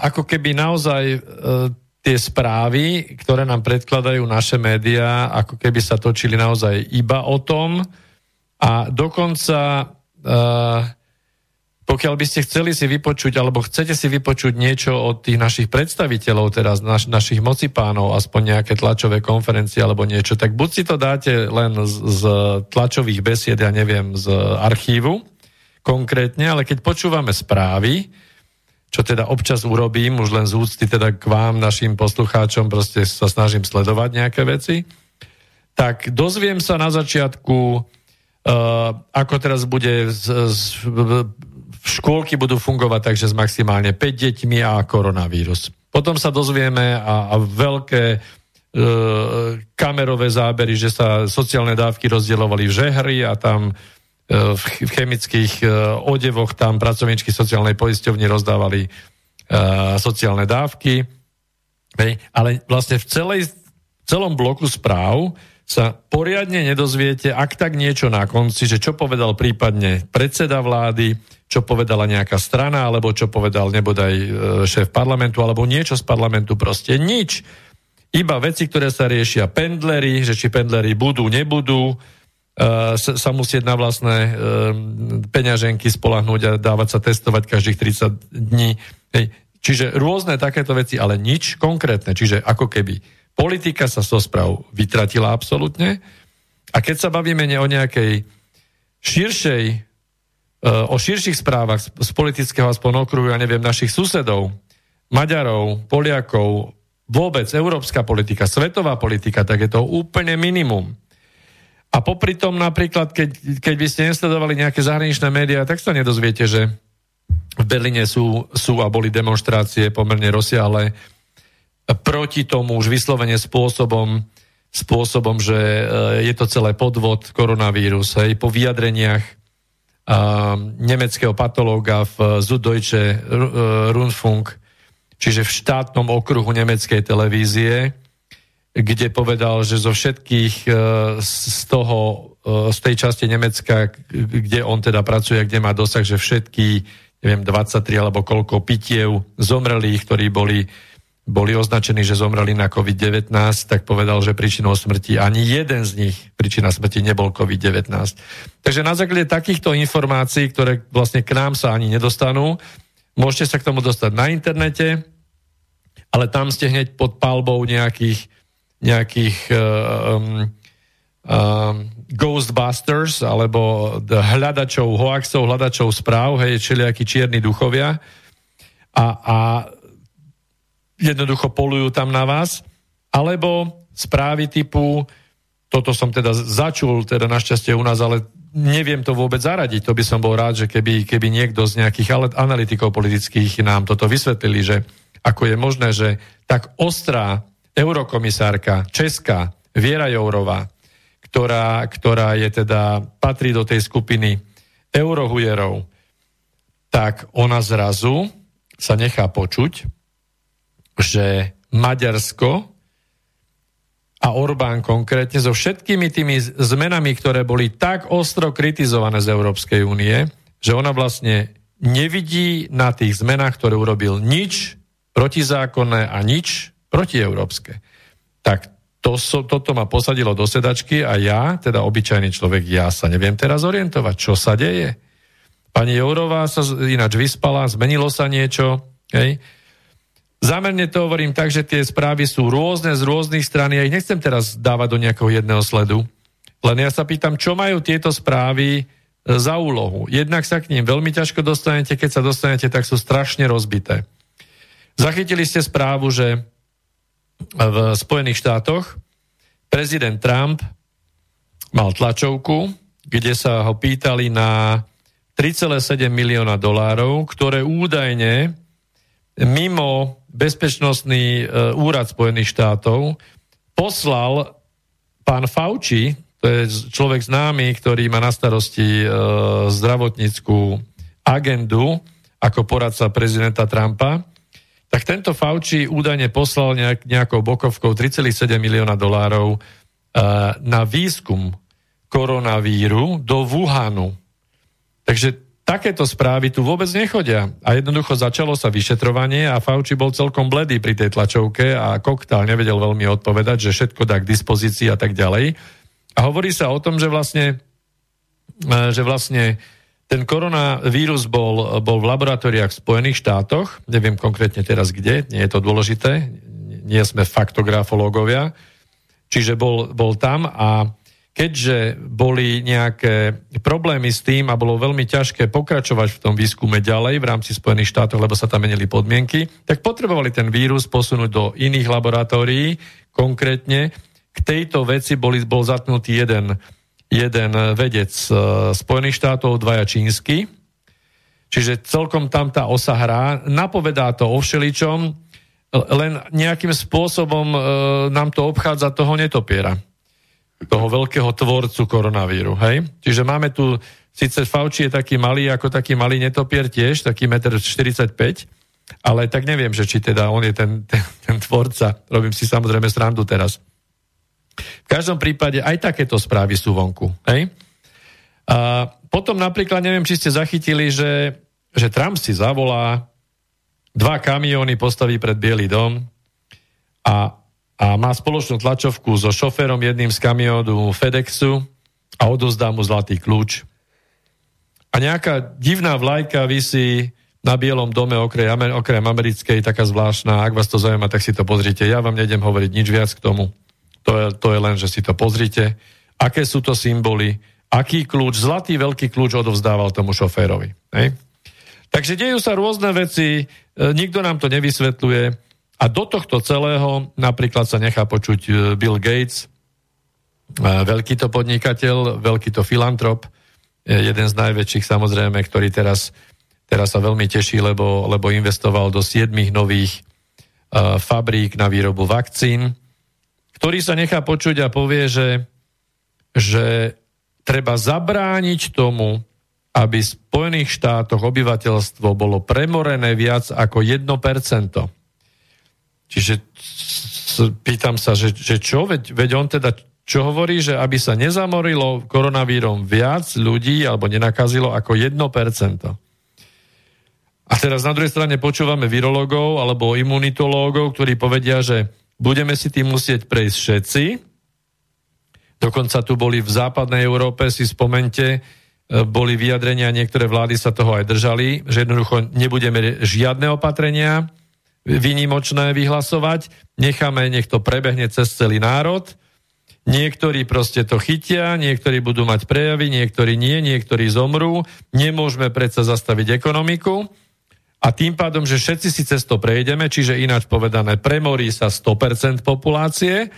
ako keby naozaj uh, tie správy, ktoré nám predkladajú naše médiá, ako keby sa točili naozaj iba o tom a dokonca... Uh, Pokiaľ by ste chceli si vypočuť, alebo chcete si vypočuť niečo od tých našich predstaviteľov teraz, naš, našich mocipánov, aspoň nejaké tlačové konferencie alebo niečo, tak buď si to dáte len z, z tlačových besied, ja neviem, z archívu konkrétne, ale keď počúvame správy, čo teda občas urobím, už len z úcty teda k vám, našim poslucháčom, proste sa snažím sledovať nejaké veci, tak dozviem sa na začiatku, uh, ako teraz bude z, z, škôlky budú fungovať takže s maximálne päť deťmi a koronavírus. Potom sa dozvieme a, a veľké e, kamerové zábery, že sa sociálne dávky rozdielovali v žehri a tam e, v, v chemických e, odevoch tam pracovníčky sociálnej poisťovne rozdávali e, sociálne dávky. Hej. Ale vlastne v, celej, v celom bloku správ sa poriadne nedozviete, ak tak niečo na konci, že čo povedal prípadne predseda vlády, čo povedala nejaká strana, alebo čo povedal nebodaj šéf parlamentu, alebo niečo z parlamentu, proste nič. Iba veci, ktoré sa riešia pendleri, že či pendleri budú, nebudú, sa musieť na vlastné peňaženky spolahnúť a dávať sa testovať každých tridsať dní. Hej. Čiže rôzne takéto veci, ale nič konkrétne. Čiže ako keby politika sa so správ vytratila absolútne. A keď sa bavíme ne o nejakej širšej, o širších správach z politického aspoň okruhu, ja neviem, našich susedov, Maďarov, Poliakov, vôbec európska politika, svetová politika, tak je to úplne minimum. A popri tom napríklad, keď, keď by ste nesledovali nejaké zahraničné médiá, tak sa nedozviete, že v Berlíne sú, sú a boli demonštrácie pomerne rozsiahle proti tomu už vyslovene spôsobom, spôsobom, že je to celé podvod koronavírus. Hej, po vyjadreniach a, nemeckého patológa v Süddeutsche Rundfunk, čiže v štátnom okruhu nemeckej televízie, kde povedal, že zo všetkých z toho, z tej časti Nemecka, kde on teda pracuje, kde má dosah, že všetky, neviem, dvadsaťtri alebo koľko pitiev zomrelých, ktorí boli, boli označení, že zomreli na covid devätnásť, tak povedal, že príčinou smrti ani jeden z nich, príčina smrti nebol covid devätnásť. Takže na základe takýchto informácií, ktoré vlastne k nám sa ani nedostanú, môžete sa k tomu dostať na internete, ale tam ste hneď pod palbou nejakých nejakých um, um, Ghostbusters, alebo hľadačov hoaxov, hľadačov správ, hej, čiliakí čierni duchovia a, a jednoducho polujú tam na vás, alebo správy typu, toto som teda začul, teda našťastie u nás, ale neviem to vôbec zaradiť, to by som bol rád, že keby, keby niekto z nejakých analytikov politických nám toto vysvetlili, že ako je možné, že tak ostrá eurokomisárka česká Viera Jourová, ktorá, ktorá je teda, patrí do tej skupiny eurohujerov, tak ona zrazu sa nechá počuť, že Maďarsko a Orbán konkrétne so všetkými tými zmenami, ktoré boli tak ostro kritizované z Európskej únie, že ona vlastne nevidí na tých zmenách, ktoré urobil, nič protizákonné a nič protieurópske. Tak to, toto ma posadilo do sedačky a ja, teda obyčajný človek, ja sa neviem teraz orientovať, čo sa deje. Pani Jourová sa ináč vyspala, zmenilo sa niečo. Hej. Zámerne to hovorím tak, že tie správy sú rôzne z rôznych strán. Ja ich nechcem teraz dávať do nejakého jedného sledu. Len ja sa pýtam, čo majú tieto správy za úlohu. Jednak sa k ním veľmi ťažko dostanete, keď sa dostanete, tak sú strašne rozbité. Zachytili ste správu, že v Spojených štátoch prezident Trump mal tlačovku, kde sa ho pýtali na tri celé sedem milióna dolárov, ktoré údajne mimo bezpečnostný úrad Spojených štátov poslal pán Fauci, to je človek známy, ktorý má na starosti zdravotníckú agendu ako poradca prezidenta Trumpa, tak tento Fauci údajne poslal nejak, nejakou bokovkou tri celé sedem milióna dolárov uh, na výskum koronavíru do Wuhanu. Takže takéto správy tu vôbec nechodia. A jednoducho začalo sa vyšetrovanie a Fauci bol celkom bledý pri tej tlačovke a koktál nevedel veľmi odpovedať, že všetko dá k dispozícii a tak ďalej. A hovorí sa o tom, že vlastne, uh, že vlastne ten koronavírus bol, bol v laboratóriách v Spojených štátoch, neviem konkrétne teraz kde, nie je to dôležité, nie sme faktografológovia, čiže bol, bol tam a keďže boli nejaké problémy s tým a bolo veľmi ťažké pokračovať v tom výskume ďalej v rámci Spojených štátov, lebo sa tam menili podmienky, tak potrebovali ten vírus posunúť do iných laboratórií, konkrétne k tejto veci boli, bol zatnutý jeden jeden vedec Spojených štátov, dvaja čínsky. Čiže celkom tam tá osa hrá. Napovedá to o všeličom, len nejakým spôsobom nám to obchádza toho netopiera. Toho veľkého tvorcu koronavíru. Hej? Čiže máme tu, síce Fauci je taký malý, ako taký malý netopier tiež, taký jeden štyridsaťpäť, ale tak neviem, že či teda on je ten, ten, ten tvorca. Robím si samozrejme srandu teraz. V každom prípade aj takéto správy sú vonku. Hej? A potom napríklad, neviem, či ste zachytili, že, že Trump si zavolá, dva kamióny postaví pred Bielý dom a, a má spoločnú tlačovku so šoférom jedným z kamiónu FedExu a odozdá mu zlatý kľúč. A nejaká divná vlajka visí na Bielom dome okrem, okrem americkej, taká zvláštna. Ak vás to zaujíma, tak si to pozrite. Ja vám nejdem hovoriť nič viac k tomu. To je, to je len, že si to pozrite. Aké sú to symboly, aký kľúč, zlatý veľký kľúč odovzdával tomu šoférovi. Hej? Takže dejú sa rôzne veci, nikto nám to nevysvetľuje a do tohto celého napríklad sa nechá počuť Bill Gates, veľký to podnikateľ, veľký to filantrop, jeden z najväčších samozrejme, ktorý teraz Teraz sa veľmi teší, lebo, lebo investoval do siedmich nových uh, fabrík na výrobu vakcín, ktorý sa nechá počuť a povie, že, že treba zabrániť tomu, aby v Spojených štátoch obyvateľstvo bolo premorené viac ako jedno percento. Čiže pýtam sa, že, že čo? Veď, veď on teda čo hovorí, že aby sa nezamorilo koronavírom viac ľudí alebo nenakazilo ako jedno percento. A teraz na druhej strane počúvame virológov alebo imunitológov, ktorí povedia, že budeme si tým musieť prejsť všetci. Dokonca tu boli v západnej Európe, si spomente, boli vyjadrenia, niektoré vlády sa toho aj držali, že jednoducho nebudeme žiadne opatrenia výnimočné vyhlasovať, necháme, nech to prebehne cez celý národ. Niektorí proste to chytia, niektorí budú mať prejavy, niektorí nie, niektorí zomrú. Nemôžeme predsa zastaviť ekonomiku. A tým pádom, že všetci si cez to prejdeme, čiže ináč povedané, premorí sa sto percent populácie,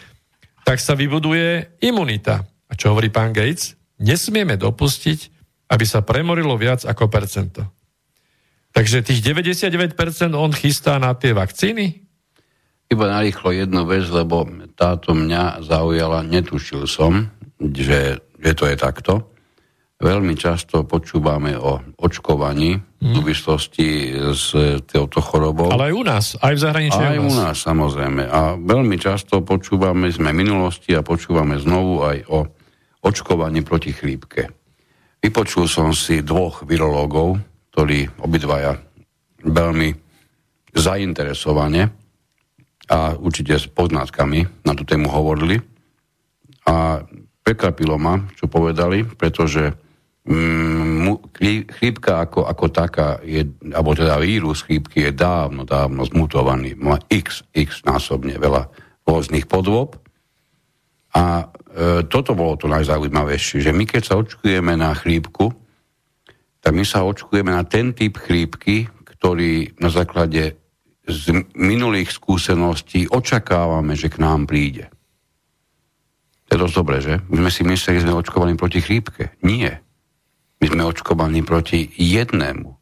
tak sa vybuduje imunita. A čo hovorí pán Gates? Nesmieme dopustiť, aby sa premorilo viac ako percento. Takže tých deväťdesiatdeväť percent on chystá na tie vakcíny? Iba narýchlo jednu vec, lebo táto mňa zaujala, netušil som, že, že to je takto. Veľmi často počúvame o očkovaní v súvislosti s touto chorobou. Ale aj u nás, aj v zahraničí. Aj u nás, samozrejme. A veľmi často počúvame, sme minulosti a počúvame znovu aj o očkovaní proti chrípke. Vypočul som si dvoch virológov, ktorí obidvaja veľmi zainteresovane a určite s poznatkami na tú tému hovorili. A prekvapilo ma, čo povedali, pretože chrípka ako, ako taká, je, alebo teda vírus chrípky je dávno, dávno zmutovaný. Má x, x násobne veľa rôznych podôb. A e, toto bolo to najzaujímavejšie, že my keď sa očkujeme na chrípku, tak my sa očkujeme na ten typ chrípky, ktorý na základe z minulých skúseností očakávame, že k nám príde. To je dosť dobré, že? My sme si mysleli, že sme očkovaní proti chrípke. Nie. My sme očkovaní proti jednému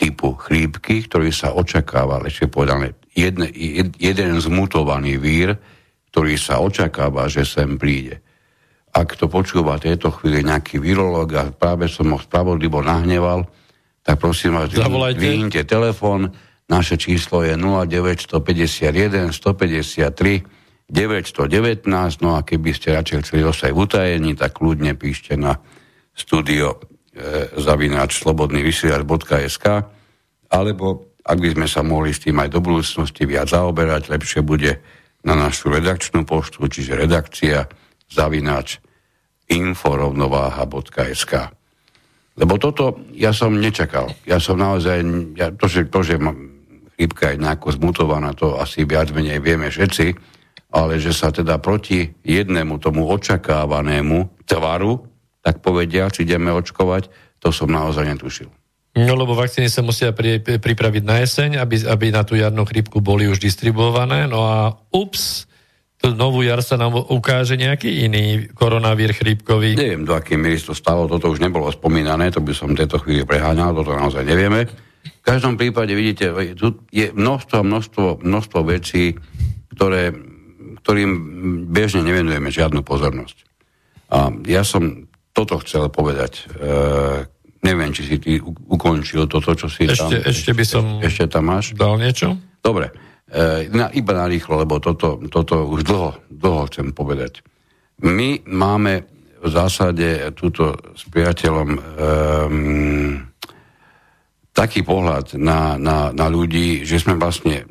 typu chrípky, ktorý sa očakáva, ešte povedané, jedne, jed, jeden zmutovaný vír, ktorý sa očakáva, že sem príde. Ak to počúva tejto chvíli nejaký virológ a práve som ho spravodlivo nahneval, tak prosím vás, vyhnite telefón, naše číslo je nula deväť päť jeden, jeden päť tri deväť jedna deväť, no a keby ste radšej chceli dostať v utajení, tak kľudne píšte na studio e, zavináč slobodnyvysielač bodka es ká, alebo ak by sme sa mohli s tým aj do budúcnosti viac zaoberať, lepšie bude na našu redakčnú poštu, čiže redakcia zavináč inforovnováha bodka es ká. Lebo toto ja som nečakal. Ja som naozaj, ja, to, že, to, že chrípka je nejako zmutovaná, to asi viac menej vieme všetci, ale že sa teda proti jednému tomu očakávanému tvaru, tak povedia, či ideme očkovať, to som naozaj netušil. No, lebo vakcíny sa musia pri, pripraviť na jeseň, aby, aby na tú jarnú chrípku boli už distribuované, no a ups, tú novú jar sa nám ukáže nejaký iný koronavír chrípkový. Neviem, do akým miery to stalo, toto už nebolo spomínané, to by som v tejto chvíli preháňal, toto naozaj nevieme. V každom prípade, vidíte, tu je množstvo, množstvo, množstvo vecí, ktoré ktorým bežne nevenujeme žiadnu pozornosť. A ja som toto chcel povedať. E, neviem, či si ty ukončil toto, čo si ešte, tam... Ešte by som ešte tam máš? Dal niečo? Dobre. E, na, iba narýchlo, lebo toto, toto už dlho, dlho chcem povedať. My máme v zásade túto s priateľom um, taký pohľad na, na, na ľudí, že sme vlastne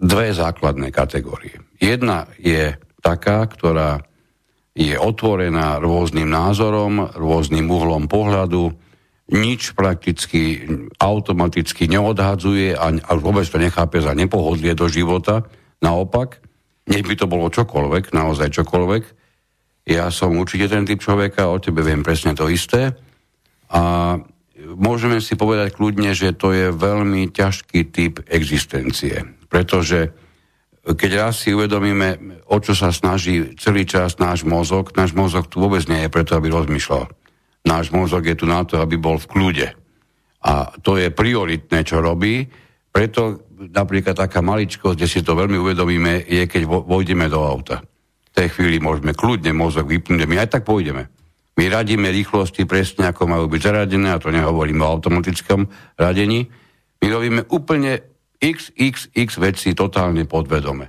dve základné kategórie. Jedna je taká, ktorá je otvorená rôznym názorom, rôznym uhlom pohľadu, nič prakticky automaticky neodhadzuje a, a vôbec to nechápe za nepohodlie do života. Naopak, nech by to bolo čokoľvek, naozaj čokoľvek. Ja som určite ten typ človeka, o tebe viem presne to isté. A môžeme si povedať kľudne, že to je veľmi ťažký typ existencie. Pretože keď raz si uvedomíme, o čo sa snaží celý čas náš mozog, náš mozog tu vôbec nie je preto, aby rozmýšľal. Náš mozog je tu na to, aby bol v kľude. A to je prioritné, čo robí. Preto napríklad taká maličkosť, kde si to veľmi uvedomíme, je, keď vojdeme do auta. V tej chvíli môžeme kľudne mozog vypnúť. My aj tak pôjdeme. My radíme rýchlosti presne, ako majú byť zaradené, a to nehovoríme o automatickom radení. My robíme úplne x, x, x vecí totálne podvedome.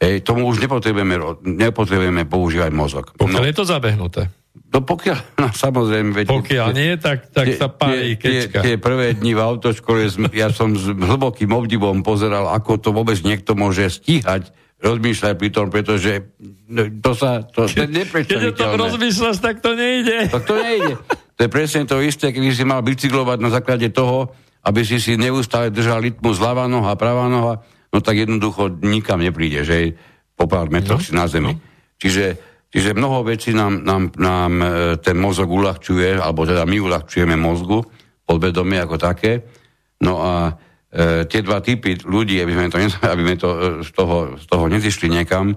Hej, tomu už nepotrebujeme, nepotrebujeme používať mozog. Pokiaľ no. je to zabehnuté. No pokiaľ, no samozrejme. Veď, pokiaľ nie, tak, tak tie, sa páli kečka. Tie, tie prvé dni v autoškole, ja som s hlbokým obdivom pozeral, ako to vôbec niekto môže stíhať, rozmýšľať pri tom, pretože to sa, to, to je neprečaniteľné. Keď o tom rozmýšľaš, tak to nejde. Tak to nejde. To je presne to isté, keby si mal bicyklovať na základe toho, aby si si neustále držal rytmus ľavá noha, pravá noha, no tak jednoducho nikam nepríde, že po pár metroch no, si na zemi. No. Čiže Čiže mnoho vecí nám, nám, nám ten mozog uľahčuje, alebo teda my uľahčujeme mozgu, podvedomie ako také. No a e, tie dva typy ľudí, aby sme to, aby sme to z toho, z toho nezišli niekam. E,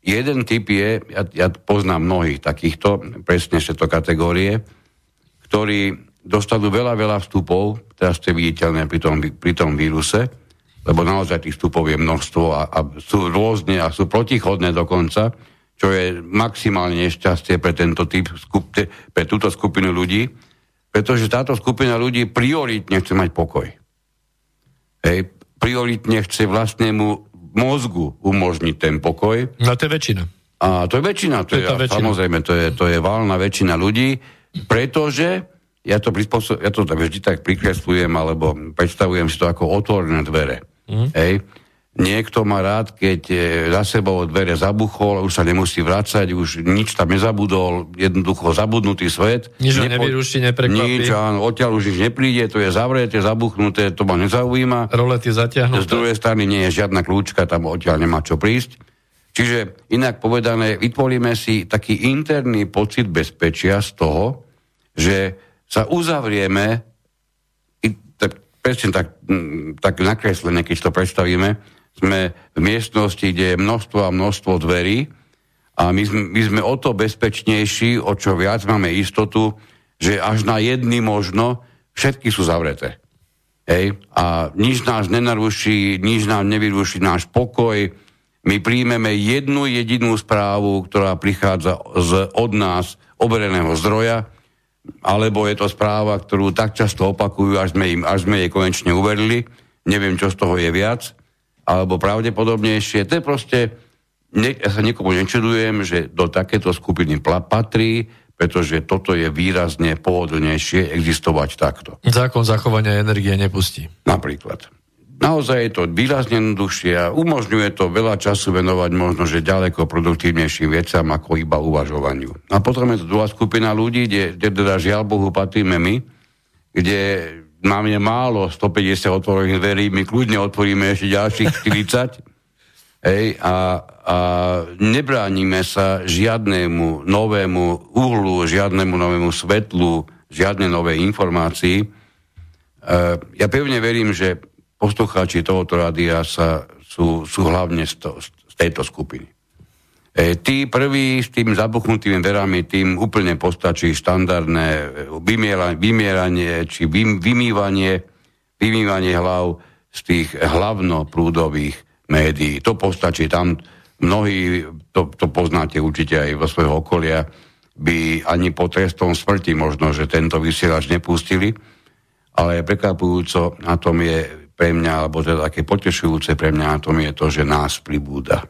jeden typ je, ja, ja poznám mnohých takýchto, presne všetko kategórie, ktorí dostanú veľa, veľa vstupov, teraz ste viditeľné pri tom, pri tom víruse, lebo naozaj tých vstupov je množstvo a, a sú rôzne a sú protichodné dokonca, čo je maximálne nešťastie pre tento typ, pre túto skupinu ľudí, pretože táto skupina ľudí prioritne chce mať pokoj. Hej, prioritne chce vlastnému mozgu umožniť ten pokoj. No to je väčšina. A to je väčšina, to, to je, je väčšina. Samozrejme, to je, to je valná väčšina ľudí, pretože ja to, prispôsob... ja to vždy tak prikresľujem, alebo predstavujem si to ako otvorené dvere. Mm. Hej. Niekto má rád, keď za sebou dvere zabuchol, už sa nemusí vracať, už nič tam nezabudol, jednoducho zabudnutý svet. Nič Nepo... nevyruší, neprekvapí. Nič, áno, odtiaľ už nič nepríde, to je zavreté, zabuchnuté, to ma nezaujíma. Rolet je zatiahnuté. Z druhej strany nie je žiadna kľúčka, tam odtiaľ nemá čo prísť. Čiže inak povedané, vytvoríme si taký interný pocit bezpečia z toho, že sa uzavrieme, tak, presne tak, tak nakreslené, keď to predstavíme, sme v miestnosti, kde je množstvo a množstvo dverí a my sme, my sme o to bezpečnejší, o čo viac máme istotu, že až na jedny možno všetky sú zavreté. Hej? A nič nás nenaruší, nič nám nevyruší náš pokoj. My príjmeme jednu jedinú správu, ktorá prichádza z, od nás overeného zdroja, alebo je to správa, ktorú tak často opakujú, až sme, im, až sme jej konečne uverili, neviem, čo z toho je viac, alebo pravdepodobnejšie. To je proste, ne, ja sa nikomu nečudujem, že do takéto skupiny patrí, pretože toto je výrazne pohodlnejšie existovať takto. Zákon zachovania energie nepustí. Napríklad. Naozaj je to výrazne jednoduchšie a umožňuje to veľa času venovať možno, že ďaleko produktívnejším veciam ako iba uvažovaniu. A potom je to druhá skupina ľudí, kde, kde teda žiaľ Bohu patríme my, kde máme málo stopäťdesiat otvorených dverí, my kľudne otvoríme ešte ďalších štyridsať hej, a, a nebránime sa žiadnemu novému uhlu, žiadnemu novému svetlu, žiadnej novej informácii. E, ja pevne verím, že poslucháči tohoto rádia sa, sú, sú hlavne z, to, z tejto skupiny. E, tí prví s tým zabuchnutými verami, tým úplne postačí štandardné vymieranie, vymieranie či vym, vymývanie, vymývanie hlav z tých hlavnoprúdových médií. To postačí tam. Mnohí, to, to poznáte určite aj vo svojho okolia, by ani po trestom smrti možno, že tento vysielač nepustili, ale prekvapujúco na tom je pre mňa, alebo teda také potešujúce pre mňa na tom je to, že nás pribúda.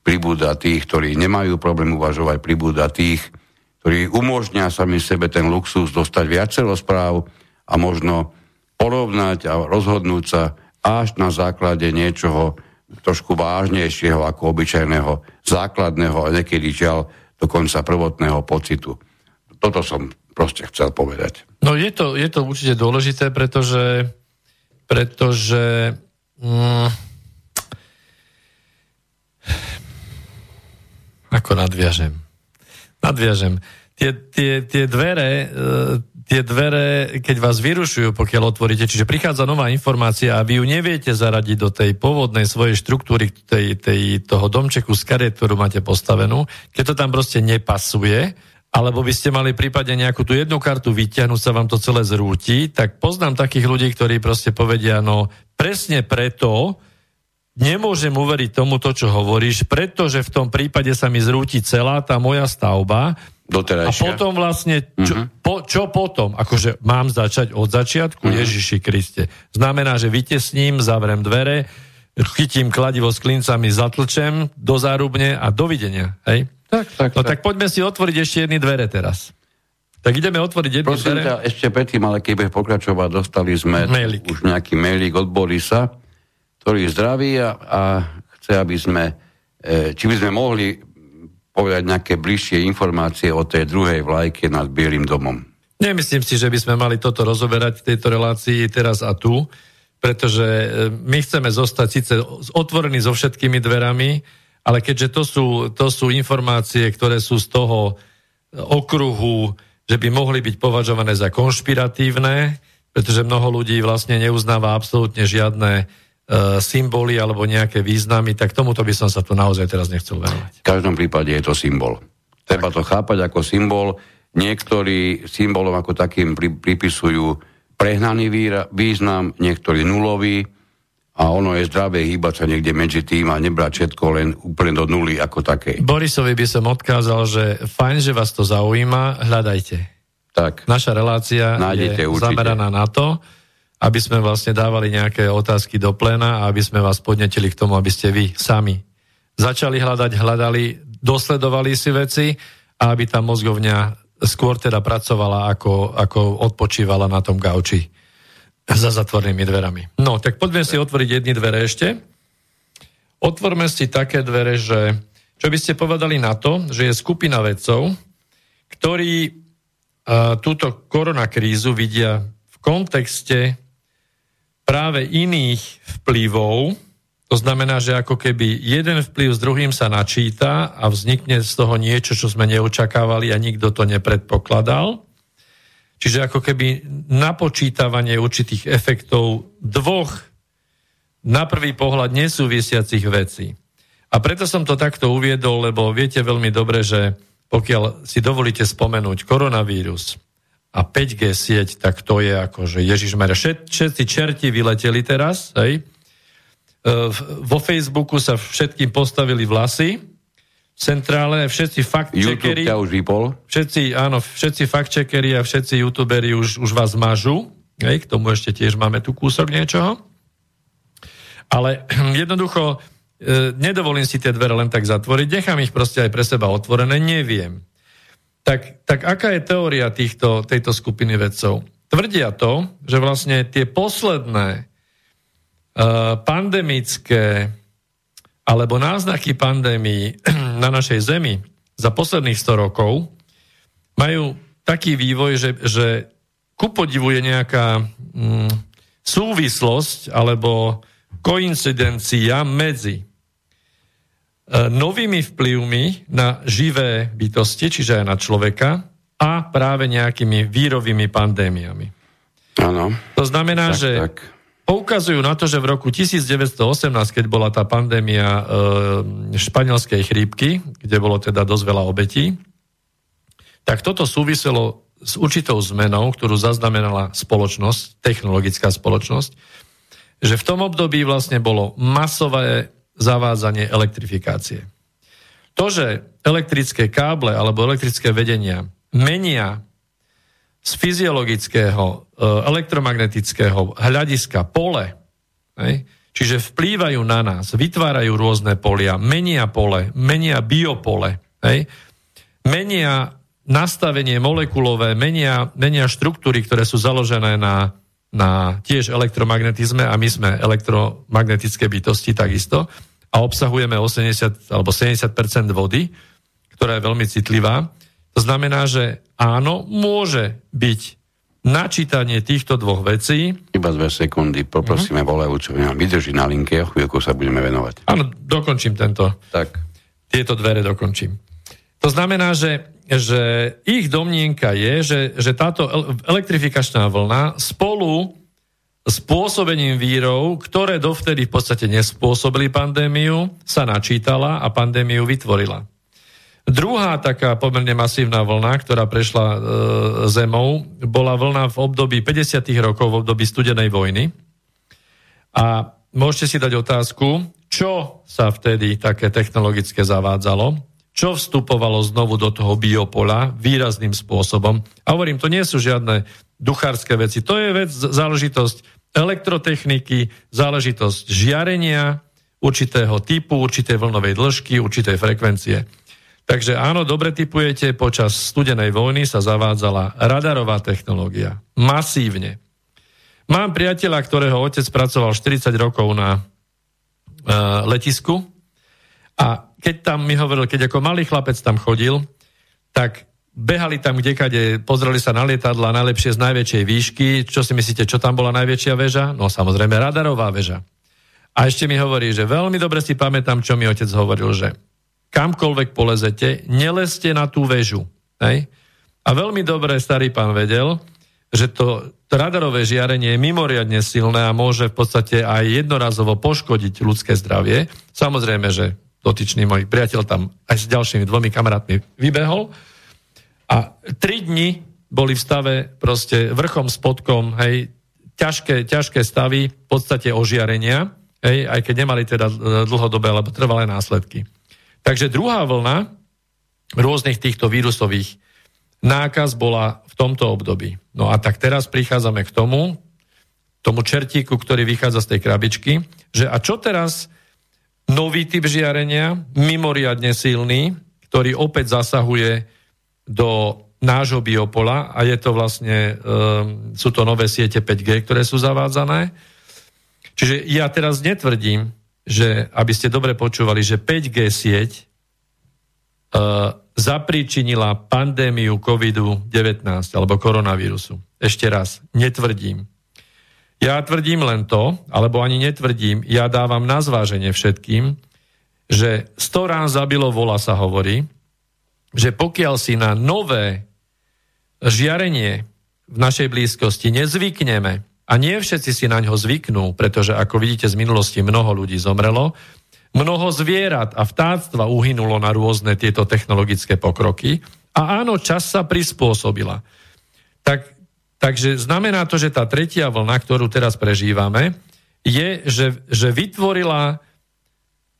Pribúda tých, ktorí nemajú problém uvažovať, pribúda tých, ktorí umožnia sami sebe ten luxus dostať viacero správ a možno porovnať a rozhodnúť sa až na základe niečoho trošku vážnejšieho ako obyčajného, základného a niekedy žiaľ dokonca prvotného pocitu. Toto som proste chcel povedať. No je to, je to určite dôležité, pretože pretože mm, ako nadviažem? Nadviažem. Tie, tie, tie dvere, tie dvere, keď vás vyrušujú, pokiaľ otvoríte, čiže prichádza nová informácia a vy ju neviete zaradiť do tej pôvodnej svojej štruktúry, tej, tej, toho domčeku z kariet, ktorú máte postavenú, keď to tam proste nepasuje, alebo by ste mali prípadne nejakú tú jednu kartu vyťahnuť, sa vám to celé zrúti, tak poznám takých ľudí, ktorí proste povedia, no presne preto nemôžem uveriť tomu to, čo hovoríš, pretože v tom prípade sa mi zrúti celá tá moja stavba. Doterajšia. A potom vlastne, čo, uh-huh. po, čo potom? Akože mám začať od začiatku? Uh-huh. Ježiši Kriste. Znamená, že vytesním, zavrem dvere, chytím kladivo s klincami, zatlčem do zárubne a dovidenia, hej? Tak, tak, no tak. tak poďme si otvoriť ešte jedny dvere teraz. Tak ideme otvoriť jedny Prosím dvere. Prosím ťa, ešte predtým, ale keď budem pokračovať, dostali sme mailik. Už nejaký mailik od Borisa, ktorý zdraví a, a chce, aby sme, e, či by sme mohli povedať nejaké bližšie informácie o tej druhej vlajke nad Bielým domom. Nemyslím si, že by sme mali toto rozoberať v tejto relácii teraz a tu, pretože my chceme zostať síce otvorení so všetkými dverami, ale keďže to sú, to sú informácie, ktoré sú z toho okruhu, že by mohli byť považované za konšpiratívne, pretože mnoho ľudí vlastne neuznáva absolútne žiadne e, symboly alebo nejaké významy, tak tomuto by som sa tu naozaj teraz nechcel venovať. V každom prípade je to symbol. Treba to chápať ako symbol. Niektorí symbolom ako takým pripisujú prehnaný význam, niektorí nulový. A ono je zdravé hýbať sa niekde medzi tým a nebrať všetko len úplne do nuly ako takej. Borisovi by som odkázal, že fajn, že vás to zaujíma, hľadajte. Tak. Naša relácia nájdete je určite. Zameraná na to, aby sme vlastne dávali nejaké otázky do pléna a aby sme vás podnetili k tomu, aby ste vy sami začali hľadať, hľadali, dosledovali si veci a aby tá mozgovňa skôr teda pracovala, ako, ako odpočívala na tom gauči. Za zatvorenými dverami. No, tak poďme si otvoriť jedny dvere ešte. Otvorme si také dvere, že čo by ste povedali na to, že je skupina vedcov, ktorí uh, túto koronakrízu vidia v kontexte práve iných vplyvov. To znamená, že ako keby jeden vplyv s druhým sa načíta a vznikne z toho niečo, čo sme neočakávali a nikto to nepredpokladal. Čiže ako keby napočítavanie určitých efektov dvoch na prvý pohľad nesúvisiacich vecí. A preto som to takto uviedol, lebo viete veľmi dobre, že pokiaľ si dovolíte spomenúť koronavírus a päť G sieť, tak to je ako, že Ježišmaria, všetci čerti vyleteli teraz, hej? Vo Facebooku sa všetkým postavili vlasy, centrále, všetci fact-checkeri... YouTube ťa už vypol. Všetci, áno, všetci fact-checkeri a všetci youtuberi už, už vás mažú. Hej, k tomu ešte tiež máme tu kúsok niečoho. Ale jednoducho, e, nedovolím si tie dvere len tak zatvoriť, nechám ich proste aj pre seba otvorené, neviem. Tak, tak aká je teória týchto, tejto skupiny vedcov? Tvrdia to, že vlastne tie posledné e, pandemické alebo náznaky pandémii na našej Zemi za posledných sto rokov majú taký vývoj, že, že ku podivu je nejaká mm, súvislosť alebo koincidencia medzi e, novými vplyvmi na živé bytosti, čiže aj na človeka, a práve nejakými vírovými pandémiami. Áno. To znamená, tak, že... Tak. Poukazujú na to, že v roku devätnásť osemnásť, keď bola tá pandémia e, španielskej chrípky, kde bolo teda dosť veľa obetí, tak toto súviselo s určitou zmenou, ktorú zaznamenala spoločnosť, technologická spoločnosť, že v tom období vlastne bolo masové zavádzanie elektrifikácie. To, že elektrické káble alebo elektrické vedenia menia z fyziologického, elektromagnetického hľadiska pole Hej? Čiže vplývajú na nás, vytvárajú rôzne polia, menia pole, menia biopole, hej? Menia nastavenie molekulové, menia, menia štruktúry, ktoré sú založené na, na tiež elektromagnetizme, a my sme elektromagnetické bytosti takisto a obsahujeme osemdesiat alebo sedemdesiat percent vody, ktorá je veľmi citlivá. To znamená, že áno, môže byť načítanie týchto dvoch vecí. Iba dve sekundy, poprosíme uh-huh. volajúcu, vydrží na linke, o chvíľku sa budeme venovať. Áno, dokončím tento. Tak. Tieto dvere dokončím. To znamená, že, že ich domnienka je, že, že táto elektrifikačná vlna spolu s pôsobením vírov, ktoré dovtedy v podstate nespôsobili pandémiu, sa načítala a pandémiu vytvorila. Druhá taká pomerne masívna vlna, ktorá prešla e, zemou, bola vlna v období päťdesiatych rokov, v období studenej vojny. A môžete si dať otázku, čo sa vtedy také technologické zavádzalo, čo vstupovalo znovu do toho biopola výrazným spôsobom. A hovorím, to nie sú žiadne duchárske veci, to je vec, záležitosť elektrotechniky, záležitosť žiarenia, určitého typu, určitej vlnovej dĺžky, určitej frekvencie. Takže áno, dobre tipujete, počas studenej vojny sa zavádzala radarová technológia. Masívne. Mám priateľa, ktorého otec pracoval štyridsať rokov na e, letisku, a keď tam mi hovoril, keď ako malý chlapec tam chodil, tak behali tam kdekade, pozreli sa na lietadla, najlepšie z najväčšej výšky. Čo si myslíte, čo tam bola najväčšia väža? No samozrejme radarová väža. A ešte mi hovorí, že veľmi dobre si pamätám, čo mi otec hovoril, že kamkoľvek polezete, nelezte na tú väžu. Hej? A veľmi dobre starý pán vedel, že to radarové žiarenie je mimoriadne silné a môže v podstate aj jednorazovo poškodiť ľudské zdravie. Samozrejme, že dotyčný môj priateľ tam aj s ďalšími dvomi kamarátmi vybehol a tri dni boli v stave proste vrchom, spodkom, hej, ťažké, ťažké stavy, v podstate ožiarenia, hej, aj keď nemali teda dlhodobé alebo trvalé následky. Takže druhá vlna rôznych týchto vírusových nákaz bola v tomto období. No a tak teraz prichádzame k tomu, tomu čertíku, ktorý vychádza z tej krabičky, že a čo teraz nový typ žiarenia, mimoriadne silný, ktorý opäť zasahuje do nášho biopola, a je to vlastne, um, sú to nové siete päť G, ktoré sú zavádzané. Čiže ja teraz netvrdím, že, aby ste dobre počúvali, že päť G sieť uh, zapríčinila pandémiu kovid devätnásť alebo koronavírusu. Ešte raz, netvrdím. Ja tvrdím len to, alebo ani netvrdím, ja dávam na zváženie všetkým, že sto rán zabilo vola sa hovorí, že pokiaľ si na nové žiarenie v našej blízkosti nezvykneme, a nie všetci si na ňo zvyknú, pretože ako vidíte z minulosti mnoho ľudí zomrelo, mnoho zvierat a vtáctva uhynulo na rôzne tieto technologické pokroky a áno, čas sa prispôsobila. Tak, takže znamená to, že tá tretia vlna, ktorú teraz prežívame, je, že, že vytvorila,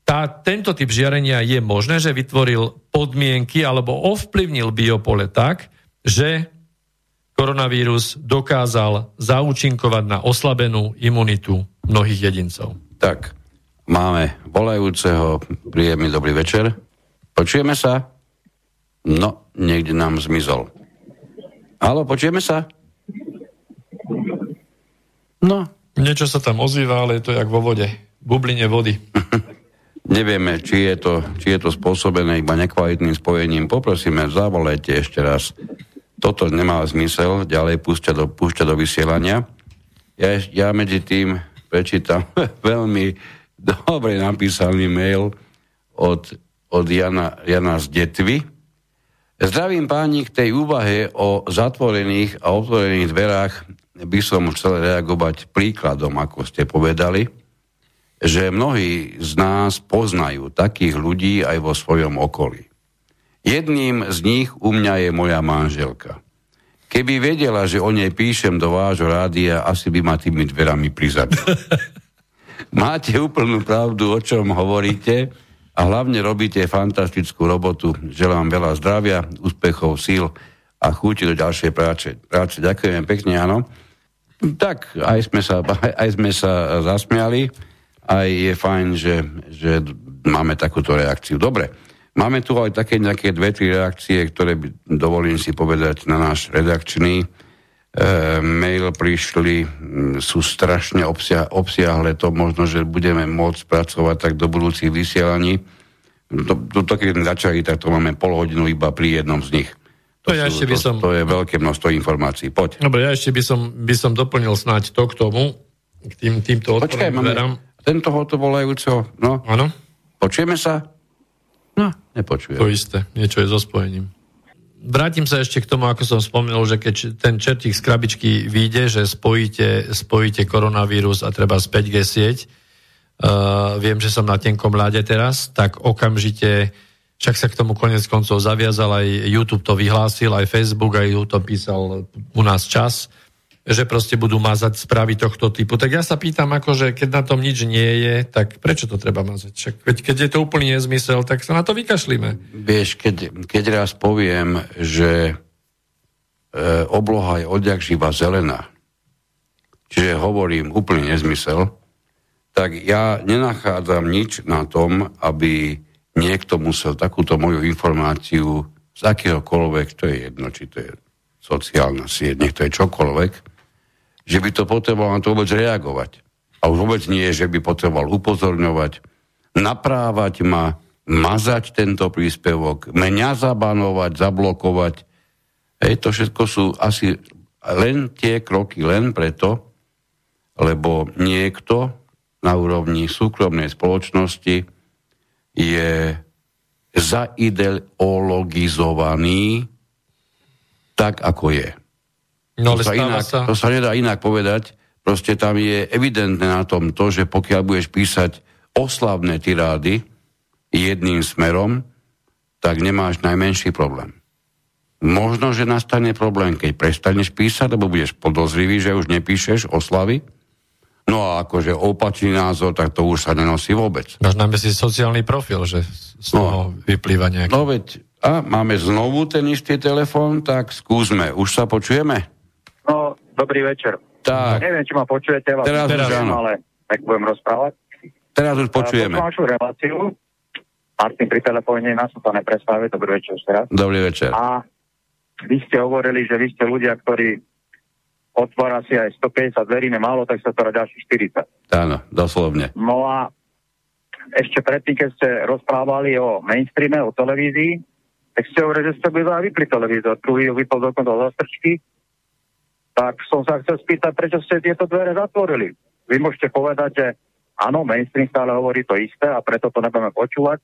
tá, tento typ žiarenia je možné, že vytvoril podmienky alebo ovplyvnil biopole tak, že koronavírus dokázal zaúčinkovať na oslabenú imunitu mnohých jedincov. Tak, máme volajúceho, príjemný dobrý večer. Počujeme sa? No, niekde nám zmizol. Haló, počujeme sa? No. Niečo sa tam ozýva, ale je to jak vo vode. Bubline vody. Nevieme, či je to, či je to spôsobené iba nekvalitným spojením. Poprosíme, zavolajte ešte raz. Toto nemá zmysel ďalej púšťa do, púšťa do vysielania. Ja, ja medzi tým prečítam veľmi dobre napísaný mail od, od Jana, Jana z Detvy. Zdravím páni, k tej úvahe o zatvorených a otvorených dverách by som chcel reagovať príkladom, ako ste povedali, že mnohí z nás poznajú takých ľudí aj vo svojom okolí. Jedným z nich u mňa je moja manželka. Keby vedela, že o nej píšem do vášho rádia, asi by ma tými dverami prizabila. Máte úplnú pravdu, o čom hovoríte, a hlavne robíte fantastickú robotu. Želám veľa zdravia, úspechov, síl a chuti do ďalšej práce. práce. Ďakujem pekne, áno. tak aj sme sa, aj, aj sme sa zasmiali, aj je fajn, že, že máme takúto reakciu. Dobre, máme tu aj také nejaké dve, tri reakcie, ktoré by, dovolím si povedať, na náš redakčný e, mail prišli, sú strašne obsiah, obsiahle, to možno, že budeme môcť pracovať tak do budúcich vysielaní. To, to, to keď sme začali, tak to máme pol hodinu iba pri jednom z nich. To, to, ja sú, ešte by som, to, to je veľké množstvo informácií. Poď. Dobre, ja ešte by som, by som doplnil snáď to k tomu, k tým, týmto otvorom dverám. Tento hotovolajúco, no. Áno. Počujeme sa? No, nepočujeme. To isté, niečo je so spojením. Vrátim sa ešte k tomu, ako som spomínal, že keď ten čertík z krabičky vyjde, že spojíte, spojíte koronavírus a treba z päť G sieť, Uh, viem, že som na tenkom ľade teraz, tak okamžite, však sa k tomu koniec koncov zaviazal, aj YouTube to vyhlásil, aj Facebook, aj YouTube písal u nás čas, že proste budú mazať správy tohto typu. Tak ja sa pýtam, akože keď na tom nič nie je, tak prečo to treba mazať? Však, keď, keď je to úplný nezmysel, tak sa na to vykašlíme. Vieš, keď, keď raz poviem, že e, obloha je odjak živa zelená, čiže hovorím úplný nezmysel, tak ja nenachádzam nič na tom, aby niekto musel takúto moju informáciu z akéhokoľvek, to je jedno, či to je sociálna sieť, nech to je čokoľvek, že by to potreboval na to vôbec reagovať. A už vôbec nie, že by potreboval upozorňovať, naprávať ma, mazať tento príspevok, mňa zabanovať, zablokovať. Hej, to všetko sú asi len tie kroky, len preto, lebo niekto na úrovni súkromnej spoločnosti je zaideologizovaný tak, ako je. No, ale to, sa inak, sa... to sa nedá inak povedať. Proste tam je evidentné na tom to, že pokiaľ budeš písať oslavné tirády jedným smerom, tak nemáš najmenší problém. Možno, že nastane problém, keď prestaneš písať, lebo budeš podozrivý, že už nepíšeš oslavy. No a akože opačný názor, tak to už sa nenosí vôbec. Dáš nám si sociálny profil, že z toho no, vyplýva nejaký. No veď, a máme znovu ten istý telefón, tak skúsme. Už sa počujeme? No, dobrý večer. Tak. Neviem, či ma počujete, vás teraz už áno, ale tak budem rozprávať. Teraz už počujeme. Počujem vašu reláciu. Martin pri telefóne, nás to neprestáva. Dobrý večer ešte raz. Dobrý večer. A vy ste hovorili, že vy ste ľudia, ktorí otvára si aj stopäťdesiat dverí, nemálo, tak sa to rá ďalších štyridsať. Áno, doslovne. No a ešte predtým, keď ste rozprávali o mainstreame, o televízii, tak ste hovorili, že ste byli aj vypli televízor, druhý vypol dokonca do zastrčky, tak som sa chcel spýtať, prečo ste tieto dvere zatvorili. Vy môžete povedať, že áno, mainstream stále hovorí to isté a preto to nebudeme počúvať,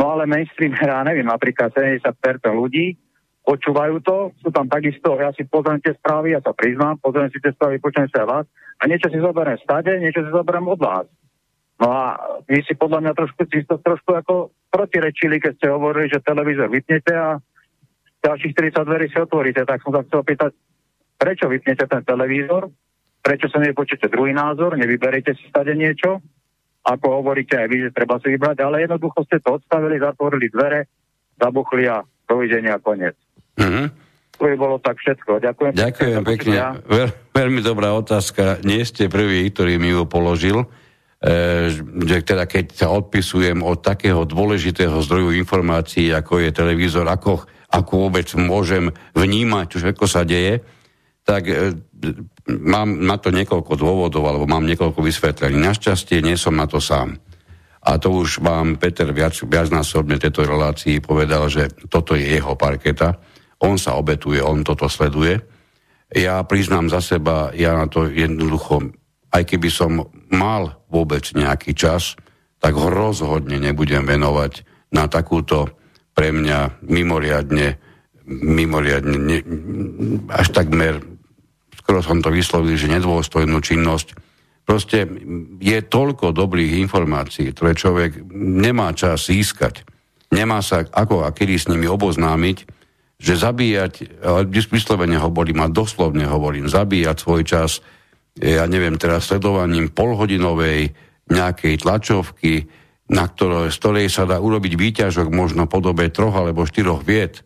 no ale mainstream, ja neviem, napríklad sedemdesiat percent ľudí počúvajú to, sú tam takisto, ja si pozriem tie správy, ja sa priznám, pozriem si tie správy, počujem sa vás a niečo si zoberiem stade, niečo si zoberiem od vás. No a vy si podľa mňa trošku, si to trošku ako protirečili, keď ste hovorili, že televízor vypnete a ďalších štyridsať dverí si otvoríte, tak som sa chcel pýtať, prečo vypnete ten televízor, prečo sa nepočujete druhý názor, nevyberiete si stade niečo, ako hovoríte aj vy, že treba si vybrať, ale jednoducho ste to odstavili, zatvorili dvere, zabuchli a dovidenia koniec. Mm-hmm. To by bolo tak všetko. Ďakujem, Ďakujem pekne. Ja. Veľ, veľmi dobrá otázka. Nie ste prvý, ktorý mi ju položil. E, že teda keď sa odpisujem od takého dôležitého zdroju informácií, ako je televízor, ako, ako vôbec môžem vnímať, čo všetko sa deje, tak e, mám na to niekoľko dôvodov, alebo mám niekoľko vysvetlení. Našťastie nie som na to sám. A to už vám Peter viac, viacnásobne tejto relácii povedal, že toto je jeho parketa. On sa obetuje, on toto sleduje. Ja priznám za seba, ja na to jednoducho, aj keby som mal vôbec nejaký čas, tak ho rozhodne nebudem venovať na takúto pre mňa mimoriadne, mimoriadne ne, až takmer, skoro som to vyslovil, že nedôstojnú činnosť. Proste je toľko dobrých informácií, ktoré človek nemá čas získať, nemá sa ako a kedy s nimi oboznámiť, že zabíjať, vyslovene hovorím a doslovne hovorím, zabíjať svoj čas, ja neviem, teraz sledovaním polhodinovej nejakej tlačovky, na ktorej, z ktorej sa dá urobiť výťažok možno v podobe troch alebo štyroch viet,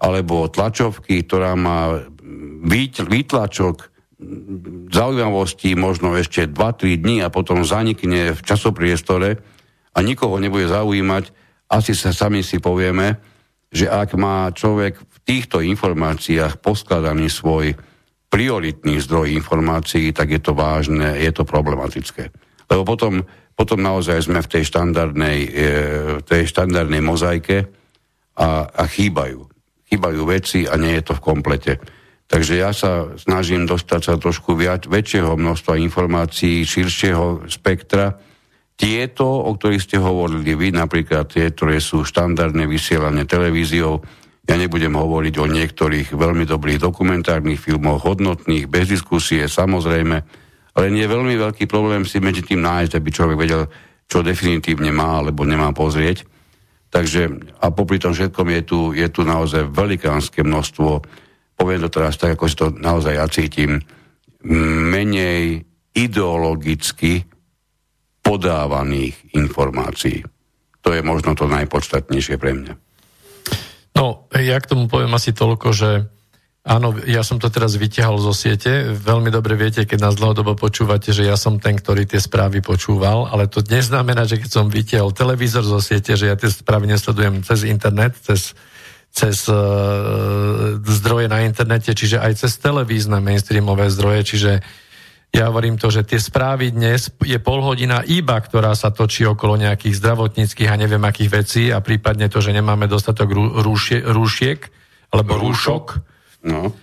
alebo tlačovky, ktorá má výtlačok za zaujímavosti možno ešte dva tri dni a potom zanikne v časopriestore a nikoho nebude zaujímať, asi sa sami si povieme, že ak má človek v týchto informáciách poskladaný svoj prioritný zdroj informácií, tak je to vážne, je to problematické. Lebo potom, potom naozaj sme v tej štandardnej, e, tej štandardnej mozaike a, a chýbajú. Chýbajú veci a nie je to v komplete. Takže ja sa snažím dostať sa trošku viac, väčšieho množstva informácií, širšieho spektra. Tieto, o ktorých ste hovorili vy, napríklad tie, ktoré sú štandardne vysielané televíziou, ja nebudem hovoriť o niektorých veľmi dobrých dokumentárnych filmoch, hodnotných, bez diskusie, samozrejme, len je veľmi veľký problém si medzi tým nájsť, aby človek vedel, čo definitívne má alebo nemá pozrieť. Takže a popri tom všetkom je tu, je tu naozaj velikánske množstvo, poviem to teraz tak, ako si to naozaj ja cítim, menej ideologicky podávaných informácií. To je možno to najpodstatnejšie pre mňa. No, ja k tomu poviem asi toľko, že áno, ja som to teraz vytiahol zo siete. Veľmi dobre viete, keď nás dlhodobo počúvate, že ja som ten, ktorý tie správy počúval, ale to neznamená, že keď som vytiahol televízor zo siete, že ja tie správy nesledujem cez internet, cez, cez uh, zdroje na internete, čiže aj cez televízne mainstreamové zdroje, čiže ja hovorím to, že tie správy dnes je pol hodina iba, ktorá sa točí okolo nejakých zdravotníckych a neviem akých vecí a prípadne to, že nemáme dostatok rúšie, rúšiek alebo rúšok no.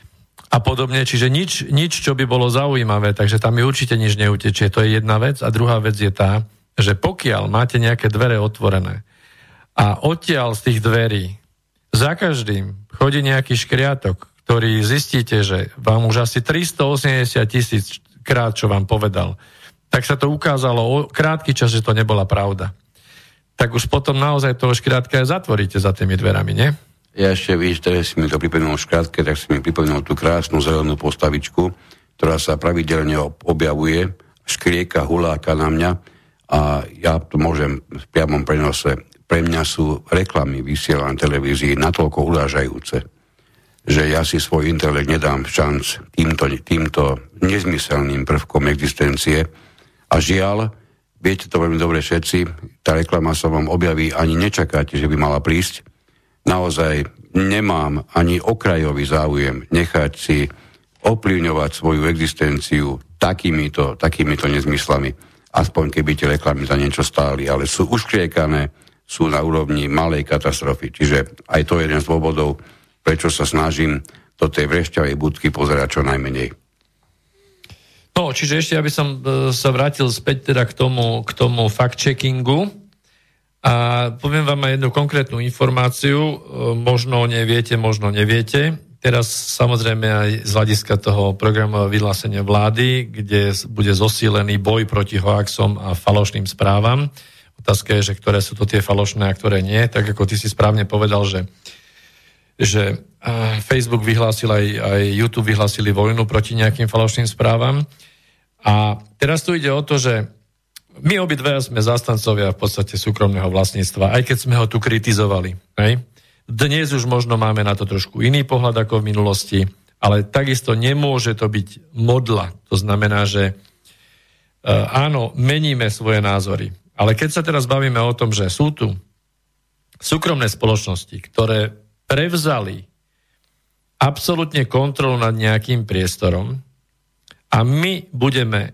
a podobne. Čiže nič, nič, čo by bolo zaujímavé, takže tam mi určite nič neutečie. To je jedna vec. A druhá vec je tá, že pokiaľ máte nejaké dvere otvorené a odtiaľ z tých dverí za každým chodí nejaký škriatok, ktorý zistíte, že vám už asi tristoosemdesiat tisíc krát, čo vám povedal, tak sa to ukázalo o krátky čas, že to nebola pravda. Tak už potom naozaj toho škrátka zatvoríte za tými dverami, nie? Ja ešte, víš, teraz si mi to pripomenul škrátke, tak si mi pripomenul tú krásnu zelenú postavičku, ktorá sa pravidelne objavuje, škrieka, huláka na mňa a ja to môžem v priamom prenose. Pre mňa sú reklamy vysielané televízii natoľko urážajúce, že ja si svoj intelekt nedám šanc týmto, týmto nezmyselným prvkom existencie. A žiaľ, viete to veľmi dobre všetci, tá reklama sa vám objaví, ani nečakáte, že by mala prísť. Naozaj nemám ani okrajový záujem nechať si ovplyvňovať svoju existenciu takýmito, takýmito nezmyslami. Aspoň keby tie reklamy za niečo stáli, ale sú uškriekané, sú na úrovni malej katastrofy. Čiže aj to je jeden z dôvodov, prečo sa snažím do tej vrešťavej budky pozerať čo najmenej. No, čiže ešte, aby som sa vrátil späť teda k tomu, k tomu fact-checkingu a poviem vám aj jednu konkrétnu informáciu, možno neviete, možno neviete. Teraz samozrejme aj z hľadiska toho programu vyhlásenia vlády, kde bude zosílený boj proti hoaxom a falošným správam. Otázka je, že ktoré sú to tie falošné a ktoré nie. Tak ako ty si správne povedal, že že Facebook vyhlásil aj, aj YouTube vyhlásili vojnu proti nejakým falošným správam. A teraz tu ide o to, že my obidve sme zastancovia v podstate súkromného vlastníctva, aj keď sme ho tu kritizovali. Hej? Dnes už možno máme na to trošku iný pohľad ako v minulosti, ale takisto nemôže to byť modla. To znamená, že áno, meníme svoje názory. Ale keď sa teraz bavíme o tom, že sú tu súkromné spoločnosti, ktoré prevzali absolútne kontrolu nad nejakým priestorom a my budeme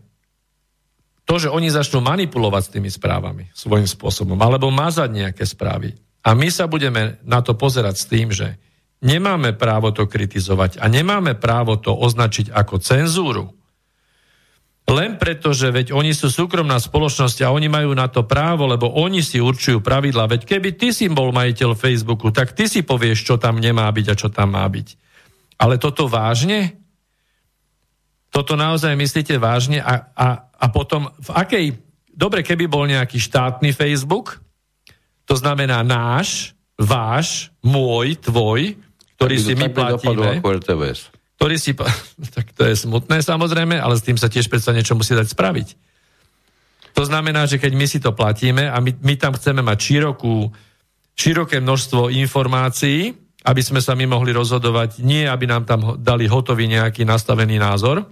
to, že oni začnú manipulovať s tými správami svojím spôsobom, alebo mazať nejaké správy. A my sa budeme na to pozerať s tým, že nemáme právo to kritizovať a nemáme právo to označiť ako cenzúru. Len preto, že veď oni sú súkromná spoločnosť a oni majú na to právo, lebo oni si určujú pravidlá. Veď keby ty si bol majiteľ Facebooku, tak ty si povieš, čo tam nemá byť a čo tam má byť. Ale toto vážne? Toto naozaj myslíte vážne? A, a, a potom v akej... Dobre, keby bol nejaký štátny Facebook, to znamená náš, váš, môj, tvoj, ktorý si my platíme... ktorý si... Tak to je smutné samozrejme, ale s tým sa tiež predsa niečo musí dať spraviť. To znamená, že keď my si to platíme a my, my tam chceme mať širokú, široké množstvo informácií, aby sme sa my mohli rozhodovať, nie aby nám tam dali hotový nejaký nastavený názor,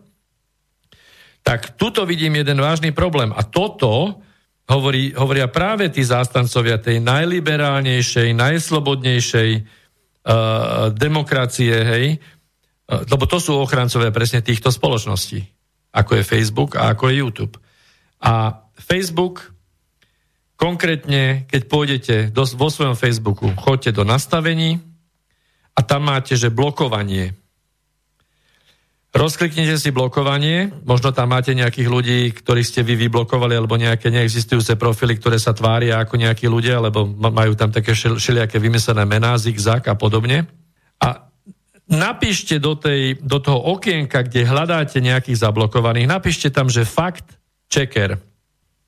Tak tuto vidím jeden vážny problém. A toto hovorí, hovoria práve tí zástancovia tej najliberálnejšej, najslobodnejšej uh, demokracie, hej, uh, lebo to sú ochrancovia presne týchto spoločností, ako je Facebook a ako je YouTube. A Facebook, konkrétne, keď pôjdete do, vo svojom Facebooku, choďte do nastavení a tam máte, že blokovanie. Rozkliknite si blokovanie, možno tam máte nejakých ľudí, ktorých ste vy vyblokovali, alebo nejaké neexistujúce profily, ktoré sa tvária ako nejakí ľudia, alebo majú tam také všelijaké vymyslené mená, zigzag a podobne. A napíšte do, tej, do toho okienka, kde hľadáte nejakých zablokovaných, napíšte tam, že fact checker,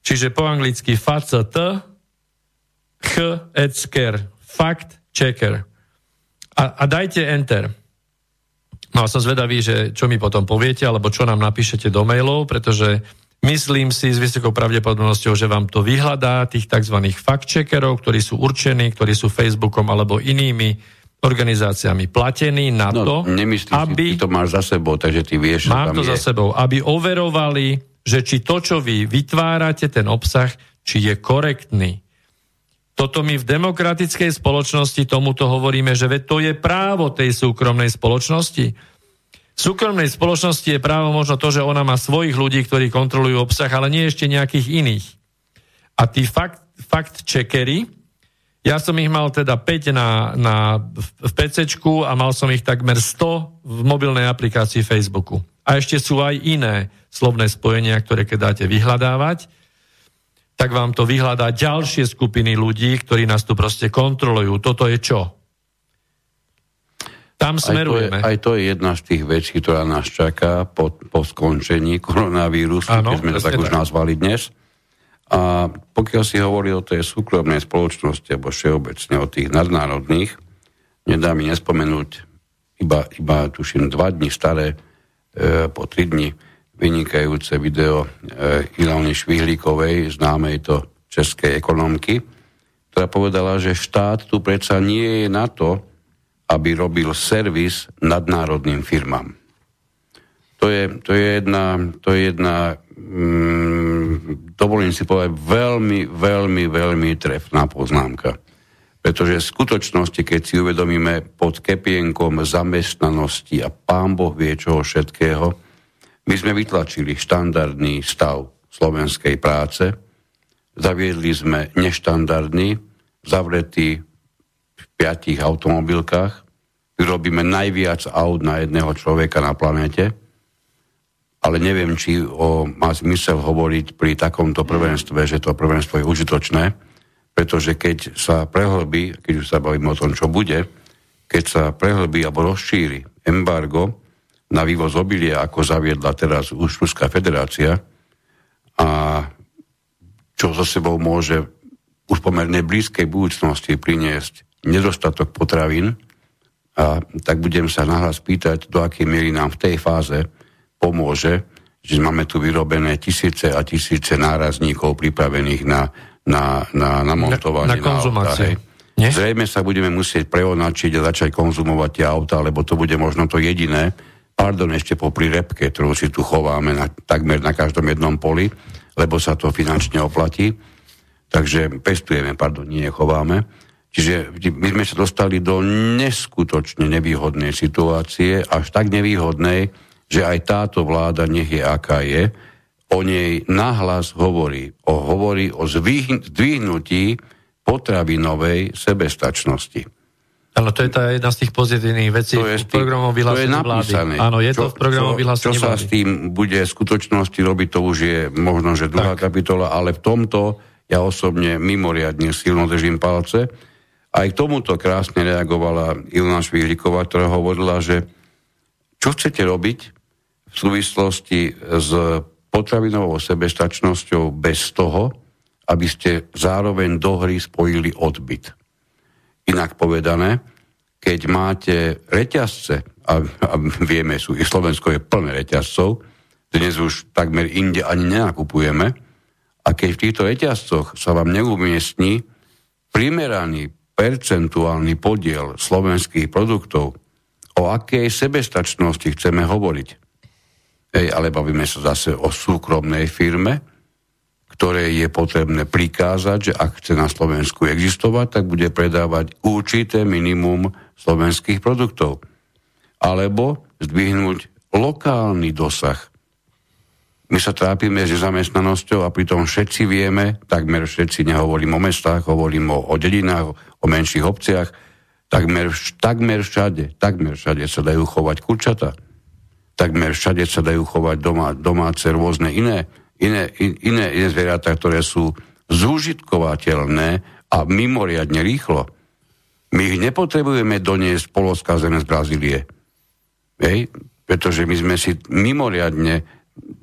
čiže po anglicky fact checker, fact checker. A, a dajte enter. No a som zvedavý, že čo mi potom poviete, alebo čo nám napíšete do mailov, pretože myslím si s vysokou pravdepodobnosťou, že vám to vyhľadá tých tzv. Fact-checkerov, ktorí sú určení, ktorí sú Facebookom alebo inými organizáciami platení na to, no, nemyslíš, aby... to máš za sebou, takže ty vieš, čo tam je. Mám to za sebou, aby overovali, že či to, čo vy vytvárate, ten obsah, či je korektný. Toto my v demokratickej spoločnosti tomuto hovoríme, že to je právo tej súkromnej spoločnosti. V súkromnej spoločnosti je právo možno to, že ona má svojich ľudí, ktorí kontrolujú obsah, ale nie ešte nejakých iných. A tí fakt, fakt checkery, ja som ich mal teda päť na, na, v PCčku a mal som ich takmer sto v mobilnej aplikácii Facebooku. A ešte sú aj iné slovné spojenia, ktoré keď dáte vyhľadávať, tak vám to vyhľadá ďalšie skupiny ľudí, ktorí nás tu proste kontrolujú. Toto je čo? Tam smerujeme. Aj to je, aj to je jedna z tých vecí, ktorá nás čaká po, po skončení koronavírusu, ano, keď sme to tak už nazvali dnes. A pokiaľ si hovoril o tej súkromnej spoločnosti, alebo všeobecne o tých nadnárodných, nedá mi nespomenúť, iba, iba tuším dva dni staré, e, po tri dni, vynikajúce video Ilony Švihlíkovej, známej to českej ekonomky, ktorá povedala, že štát tu predsa nie je na to, aby robil servis nadnárodným firmám. To je, to je jedna, to je jedna mm, dovolím si povedať, veľmi, veľmi, veľmi trefná poznámka. Pretože v skutočnosti, keď si uvedomíme pod kepienkom zamestnanosti a pán Boh vie čoho všetkého, my sme vytlačili štandardný stav slovenskej práce, zaviedli sme neštandardný, zavretý v piatich automobilkách, vyrobíme najviac aut na jedného človeka na planete, ale neviem, či o, má zmysel hovoriť pri takomto prvenstve, že to prvenstvo je užitočné, pretože keď sa prehlbí, keď už sa bavíme o tom, čo bude, keď sa prehlbí alebo rozšíri embargo na vývoz obilia, ako zaviedla teraz už Ruská federácia, a čo so sebou môže už pomerne blízkej budúcnosti priniesť nedostatok potravín, a tak budem sa nahlas pýtať, do akej miery nám v tej fáze pomôže, že máme tu vyrobené tisíce a tisíce nárazníkov pripravených na, na, na, na montovanie. Na, na konzumáciu. Na Zrejme sa budeme musieť preonačiť a začať konzumovať tie auta, lebo to bude možno to jediné, pardon, ešte popri repke, ktorú si tu chováme na, takmer na každom jednom poli, lebo sa to finančne oplatí. Takže pestujeme, pardon, nie chováme. Čiže my sme sa dostali do neskutočne nevýhodnej situácie, až tak nevýhodnej, že aj táto vláda, nech je aká je, o nej nahlas hovorí. O, hovorí o zdvihnutí potravinovej sebestačnosti. Ale to je tá jedna z tých pozitívnych vecí v programovom vyhlásení vlády. Áno, je to v programovom vyhlásení vlády. Čo sa s tým bude v skutočnosti robiť, to už je možno, že druhá tak. kapitola, ale v tomto ja osobne mimoriadne silno držím palce. Aj k tomuto krásne reagovala Ilona Švihlíková, ktorá hovorila, že čo chcete robiť v súvislosti s potravinovou sebestačnosťou bez toho, aby ste zároveň do hry spojili odbyt. Inak povedané, keď máte reťazce, a, a vieme, sú, Slovensko je plné reťazcov, dnes už takmer inde ani nenakupujeme, a keď v týchto reťazcoch sa vám neumiestní primeraný percentuálny podiel slovenských produktov, o akej sebestačnosti chceme hovoriť? Hej, ale bavíme sa zase o súkromnej firme, ktorej je potrebné prikázať, že ak chce na Slovensku existovať, tak bude predávať určité minimum slovenských produktov. Alebo zdvihnúť lokálny dosah. My sa trápime s nezamestnanosťou a pritom všetci vieme, takmer všetci, nehovorím o mestách, hovorím o, o dedinách, o menších obciach, takmer, takmer všade, takmer všade sa dajú chovať kurčata. Takmer všade sa dajú chovať doma, domáce rôzne iné, iné, iné, iné zvieratá, ktoré sú zúžitkovateľné a mimoriadne rýchlo. My ich nepotrebujeme doniesť poloskazené z Brazílie. Hej? Pretože my sme si mimoriadne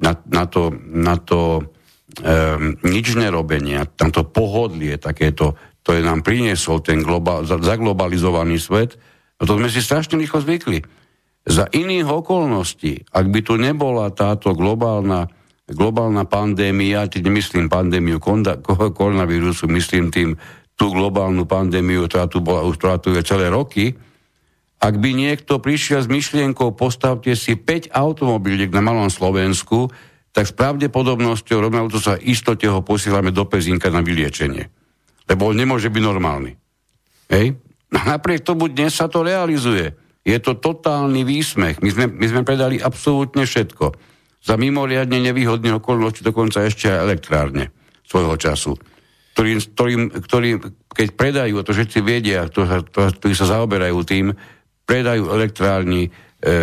na, na to, na to um, nič nerobenie, na to pohodlie takéto, ktoré nám priniesol ten global, zaglobalizovaný svet, no to sme si strašne rýchlo zvykli. Za iných okolností, ak by tu nebola táto globálna, globálna pandémia, teď nemyslím pandémiu koronavírusu, myslím tým tú globálnu pandémiu, ktorá tu bola už celé roky, ak by niekto prišiel s myšlienkou, postavte si päť automobiliek na malom Slovensku, tak s pravdepodobnosťou rovnako to sa istote ho posielame do Pezinka na vyliečenie. Lebo on nemôže byť normálny. Hej? Napriek tomu dnes sa to realizuje. Je to totálny výsmech. My sme, my sme predali absolútne všetko. Za mimoriadne nevýhodné okolnosti, dokonca ešte aj elektrárne svojho času. Ktorým, ktorým, ktorým keď predajú, a to všetci vedia, ktorí sa zaoberajú tým, predajú elektrárni, e,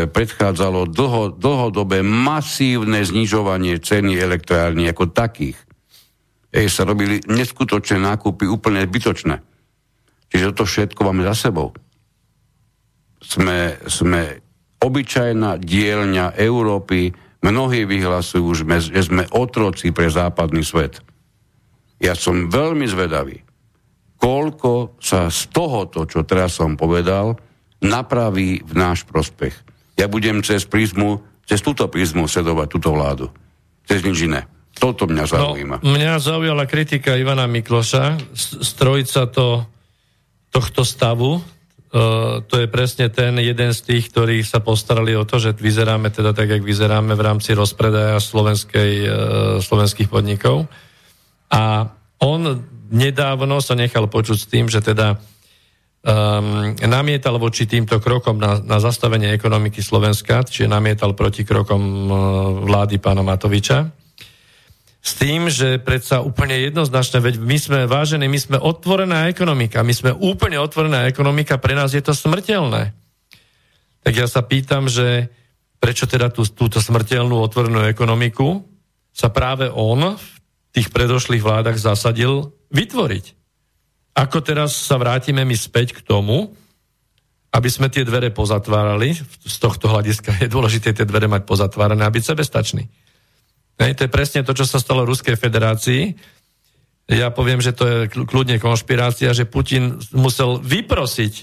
predchádzalo dlho, dlhodobé masívne znižovanie ceny elektrárni ako takých. Ej, sa robili neskutočné nákupy, úplne zbytočné. Čiže to všetko máme za sebou. Sme, sme obyčajná dielňa Európy, mnohí vyhlasujú, že sme otroci pre západný svet. Ja som veľmi zvedavý, koľko sa z tohoto, čo teraz som povedal, napraví v náš prospech. Ja budem cez prízmu, cez túto prízmu sledovať túto vládu. Cez nič iné. Toto mňa zaujíma. No, mňa zaujala kritika Ivana Mikloša, strojca to, tohto stavu. Uh, to je presne ten jeden z tých, ktorí sa postarali o to, že vyzeráme teda tak, jak vyzeráme v rámci rozpredaja slovenskej, uh, slovenských podnikov. A on nedávno sa nechal počuť s tým, že teda um, namietal voči týmto krokom na, na zastavenie ekonomiky Slovenska, čiže namietal proti krokom uh, vlády pána Matoviča. S tým, že predsa úplne jednoznačne, veď my sme vážení, my sme otvorená ekonomika, my sme úplne otvorená ekonomika, pre nás je to smrteľné. Tak ja sa pýtam, že prečo teda tú, túto smrteľnú otvorenú ekonomiku sa práve on v tých predošlých vládach zasadil vytvoriť. Ako teraz sa vrátime my späť k tomu, aby sme tie dvere pozatvárali, z tohto hľadiska je dôležité tie dvere mať pozatvárané a byť sebestačný. Ne, to je presne to, čo sa stalo Ruskej federácii. Ja poviem, že to je kľudne konšpirácia, že Putin musel vyprosiť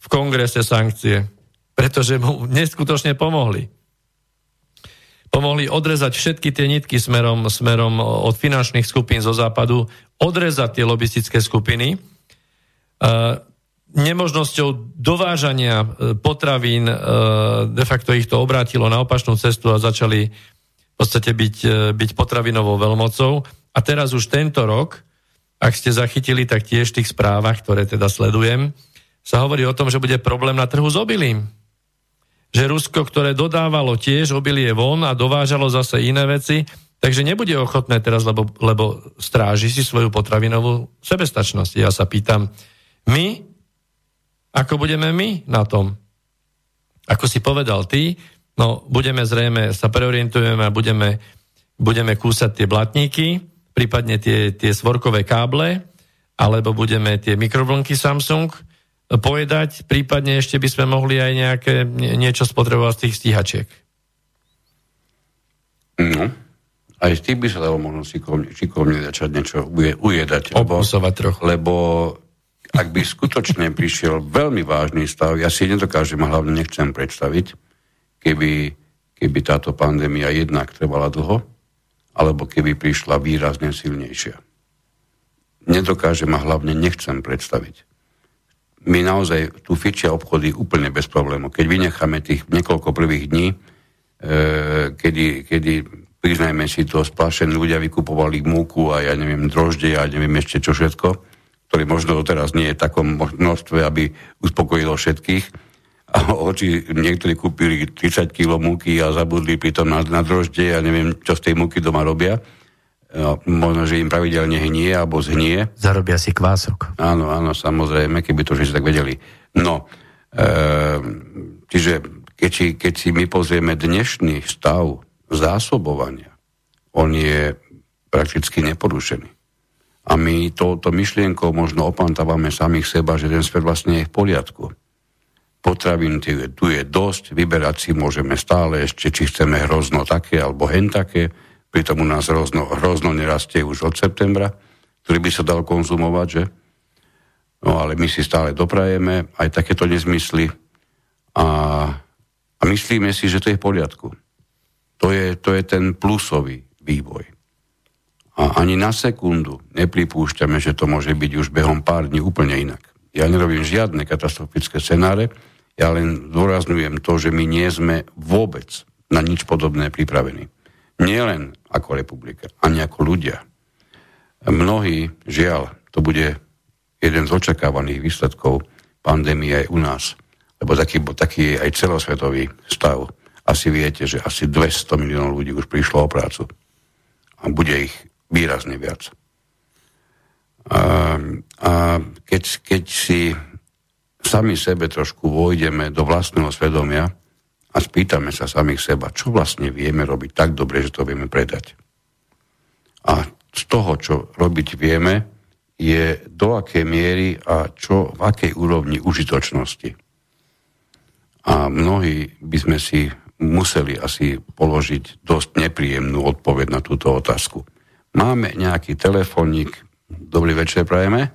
v kongrese sankcie, pretože mu neskutočne pomohli. Pomohli odrezať všetky tie nitky smerom, smerom od finančných skupín zo západu, odrezať tie lobistické skupiny. Nemožnosťou dovážania potravín de facto ich to obrátilo na opačnú cestu a začali v podstate byť, byť potravinovou veľmocou. A teraz už tento rok, ak ste zachytili, tak tiež v tých správach, ktoré teda sledujem, sa hovorí o tom, že bude problém na trhu s obilím. Že Rusko, ktoré dodávalo tiež obilie von a dovážalo zase iné veci, takže nebude ochotné teraz, lebo, lebo stráži si svoju potravinovú sebestačnosť. Ja sa pýtam, my? Ako budeme my na tom? Ako si povedal ty, no, budeme zrejme, sa preorientujeme a budeme, budeme kúsať tie blatníky, prípadne tie, tie svorkové káble, alebo budeme tie mikrovlnky Samsung pojedať, prípadne ešte by sme mohli aj nejaké niečo spotrebovať z tých stíhačiek. No, aj z tých by sa dalo možno šikovne začať niečo ujedať. Obusovať trochu. Lebo ak by skutočne prišiel veľmi vážny stav, ja si nedokážem, hlavne nechcem predstaviť, Keby, keby táto pandémia jednak trvala dlho, alebo keby prišla výrazne silnejšia. Nedokážem a hlavne nechcem predstaviť. My naozaj tu fičia obchody úplne bez problémov. Keď vynecháme tých niekoľko prvých dní, kedy, kedy priznajme si to, splašení ľudia vykupovali múku a ja neviem, droždie a neviem ešte čo všetko, ktoré možno teraz nie je v takom množstve, aby uspokojilo všetkých. A oči niektorí kúpili tridsať kilogramov múky a zabudli pritom na, na droždie a neviem, čo z tej múky doma robia. No, možno, že im pravidelne hnie alebo zhnie. Zarobia si kvások. Áno, áno, samozrejme, keby to všetci tak vedeli. No, e, čiže keď si, keď si my pozrieme dnešný stav zásobovania, on je prakticky neporušený. A my touto myšlienkou možno opantávame samých seba, že ten svet vlastne je v poriadku. Potravín tu je dosť, vyberať si môžeme stále ešte, či chceme hrozno také alebo hen také. Pritom u nás hrozno, hrozno nerastie už od septembra, ktorý by sa dal konzumovať, že? No ale my si stále doprajeme aj takéto nezmysly a, a myslíme si, že to je v poriadku. To je, to je ten plusový vývoj. A ani na sekundu nepripúšťame, že to môže byť už behom pár dní úplne inak. Ja nerobím žiadne katastrofické scenáre, ja len zdôrazňujem to, že my nie sme vôbec na nič podobné pripravení. Nielen ako republika, ani ako ľudia. Mnohí, žiaľ, to bude jeden z očakávaných výsledkov pandémie aj u nás, lebo taký, taký je aj celosvetový stav. Asi viete, že asi dvesto miliónov ľudí už prišlo o prácu a bude ich výrazne viac. A, a keď, keď si sami sebe trošku vojdeme do vlastného svedomia, a spýtame sa samých seba, čo vlastne vieme robiť tak dobre, že to vieme predať. A z toho, čo robiť vieme, je do akej miery a čo v akej úrovni užitočnosti. A mnohí by sme si museli asi položiť dosť nepríjemnú odpoveď na túto otázku. Máme nejaký telefónik. Dobrý večer, prajeme.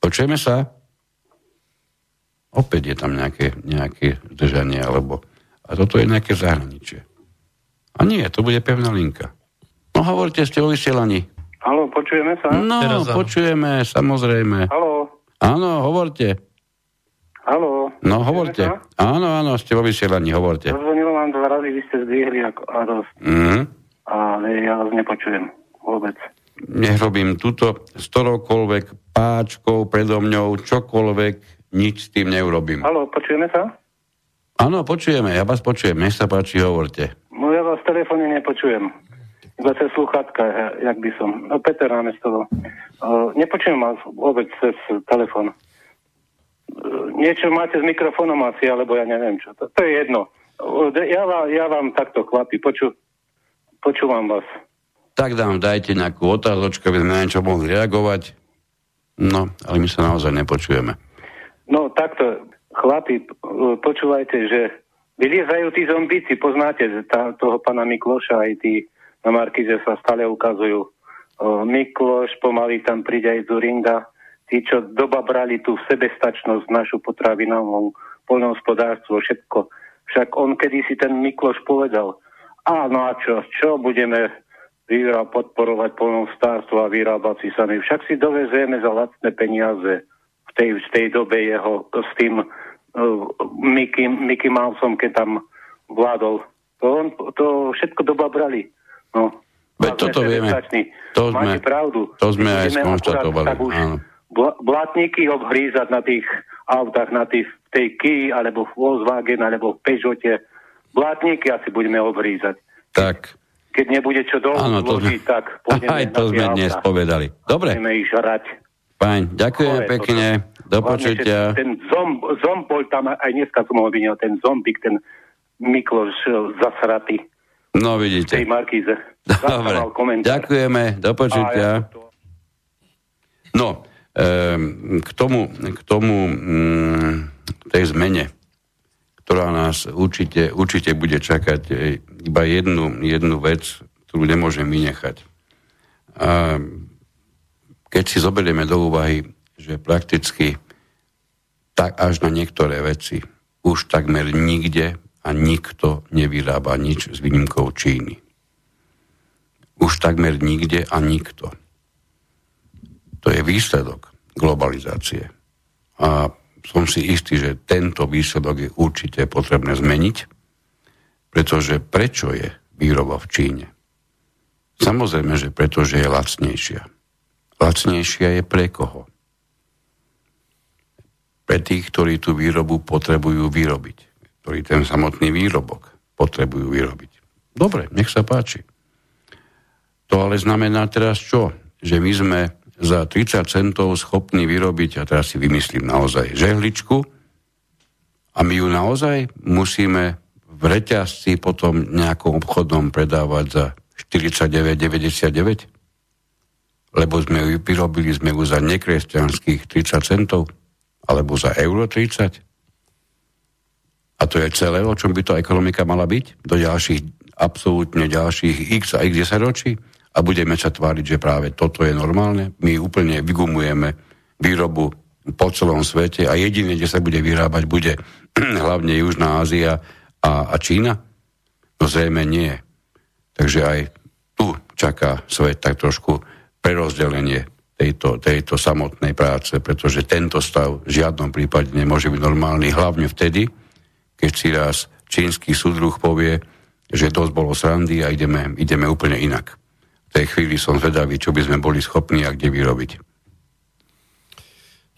Počujeme sa. Opäť je tam nejaké, nejaké držanie, alebo... A toto je nejaké zahraničie. A nie, to bude pevná linka. No hovorte, ste o vysielaní. Haló, počujeme sa? No, teraz počujeme, áno. Samozrejme. Haló. Áno, hovorte. Haló. No, hovorte. Sa? Áno, áno, ste o vysielaní, hovorte. Rozvonilo vám dva razy, vy ste zdvihli ako a dosť. Mm-hmm. Ale ja vás nepočujem vôbec. Nech robím túto storokoľvek páčkou predo mňou, čokoľvek, nič s tým neurobím. Haló, počujeme sa? Áno, počujeme, ja vás počujem, nech sa páči, hovorte. No ja vás v telefóne nepočujem. Iba cez slúchadka, jak by som. No Peter námestovo. Uh, nepočujem vás vôbec cez telefón. Uh, niečo máte s mikrofónom asi, alebo ja neviem čo. To, to je jedno. Uh, ja, ja vám takto chlapi, Poču, počúvam vás. Tak dám, dajte nejakú otázočku, aby sme na niečo mohli reagovať. No, ale my sa naozaj nepočujeme. No takto, chlapi, počúvajte, že vyliezajú tí zombíci, poznáte tá, toho pana Mikloša, aj tí na Markize sa stále ukazujú. O, Mikloš, pomaly tam príde aj Zurinda, tí, čo doba brali tú sebestačnosť našu potravinovú, poľnohospodárstvo, všetko. Však on kedysi ten Mikloš povedal, áno a čo, čo budeme výra podporovať poľnohospodárstvo a vyrábať si sami, však si dovezeme za lacné peniaze. Tej, v tej dobe jeho s tým uh, Mickey, Mickey Mouseom, keď tam vládol. To, on, to všetko doba brali. No. Veď toto vieme. To máte sme, pravdu. To sme aj skonštatovali. Tak už blatníky obhrízať na tých autách, na tých, tej Kia, alebo v Volkswagen, alebo v Peugeote. Blatníky asi budeme obhrízať. Tak. Keď nebude čo doložiť, tak pôjdeme na tie autá. Aj to sme dnes povedali. Dobre. Budeme ich žrať. Páň, ďakujem Kore, pekne, to, do počutia. Ten zomb, zomb bol tam, aj dneska som ho obvinil, ten zombík, ten Mikloš zasratý. No vidíte. V tej Markíze. Dobre, ďakujeme, do počutia. No, um, k tomu, k tomu um, tej zmene, ktorá nás určite, určite bude čakať, iba jednu, jednu vec, ktorú nemôžem vynechať. A um, keď si zoberieme do úvahy, že prakticky tak až na niektoré veci už takmer nikde a nikto nevyrába nič s výnimkou Číny. Už takmer nikde a nikto. To je výsledok globalizácie. A som si istý, že tento výsledok je určite potrebné zmeniť Pretože prečo je výroba v Číne? Samozrejme, že pretože je lacnejšia. Lacnejšia je pre koho? Pre tých, ktorí tú výrobu potrebujú vyrobiť. Ktorí ten samotný výrobok potrebujú vyrobiť. Dobre, nech sa páči. To ale znamená teraz čo? Že my sme za tridsať centov schopní vyrobiť, a teraz si vymyslím naozaj, žehličku a my ju naozaj musíme v reťazci potom nejakom obchodom predávať za štyridsaťdeväť deväťdesiatdeväť, lebo sme ju vyrobili sme ju za nekresťanských tridsať centov alebo za euro tridsať. A to je celé, o čom by to ekonomika mala byť do ďalších, absolútne ďalších x a x desaťročí, a budeme sa tváriť, že práve toto je normálne. My úplne vygumujeme výrobu po celom svete a jediné, kde sa bude vyrábať, bude hlavne Južná Ázia a, a Čína. No zrejme nie. Takže aj tu čaká svet tak trošku prerozdelenie tejto, tejto samotnej práce, pretože tento stav v žiadnom prípade nemôže byť normálny, hlavne vtedy, keď si raz čínsky súdruh povie, že dosť bolo srandy a ideme, ideme úplne inak. V tej chvíli som zvedavý, čo by sme boli schopní a kde vyrobiť.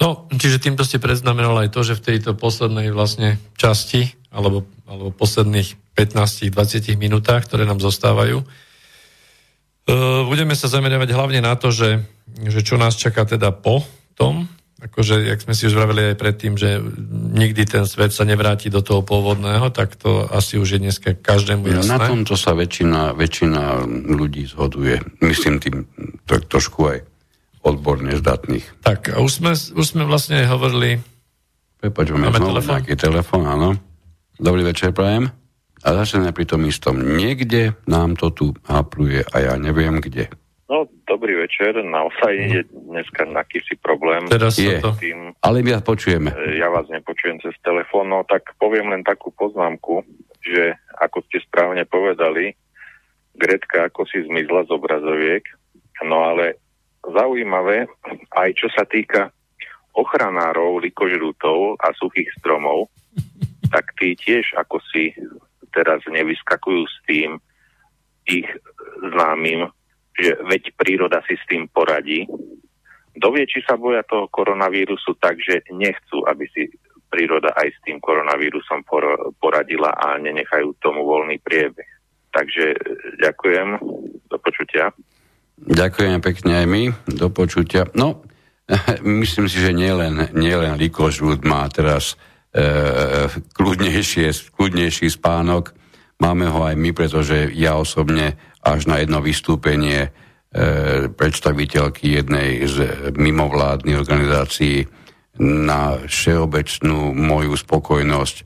No, čiže týmto ste predznamenal aj to, že v tejto poslednej vlastne časti, alebo, alebo posledných pätnásť dvadsať minútach, ktoré nám zostávajú, budeme sa zameriavať hlavne na to, že, že čo nás čaká teda po tom, akože, jak sme si už vraveli aj predtým, že nikdy ten svet sa nevráti do toho pôvodného, tak to asi už je dneska každému jasné. Na tomto sa väčšina, väčšina ľudí zhoduje. Myslím tým to, trošku aj odborne zdatných. Tak, a už sme, už sme vlastne hovorili... Prepač, máme telefón? Nejaký telefón, áno. Dobrý večer, prajem. A začneme pri tom istom. Niekde nám to tu hápluje a ja neviem kde. No, dobrý večer. Naozaj je dneska akýsi problém. Teraz je to. Tým, ale my vás počujeme. Ja vás nepočujem cez telefón, no tak poviem len takú poznámku, že ako ste správne povedali, Gretka ako si zmizla z obrazoviek, no ale zaujímavé, aj čo sa týka ochranárov, likožrutov a suchých stromov, tak tí tiež ako si teraz nevyskakujú s tým ich známym, že veď príroda si s tým poradí. Dovie, či sa boja toho koronavírusu, takže nechcú, aby si príroda aj s tým koronavírusom poradila a nenechajú tomu voľný priebeh. Takže ďakujem, do počutia. Ďakujem pekne aj my, do počutia. No, myslím si, že nielen, nielen likožrút má teraz e, kľudnejšie, kľudnejší spánok. Máme ho aj my, pretože ja osobne až na jedno vystúpenie e, predstaviteľky jednej z mimovládnych organizácií na všeobecnú moju spokojnosť e,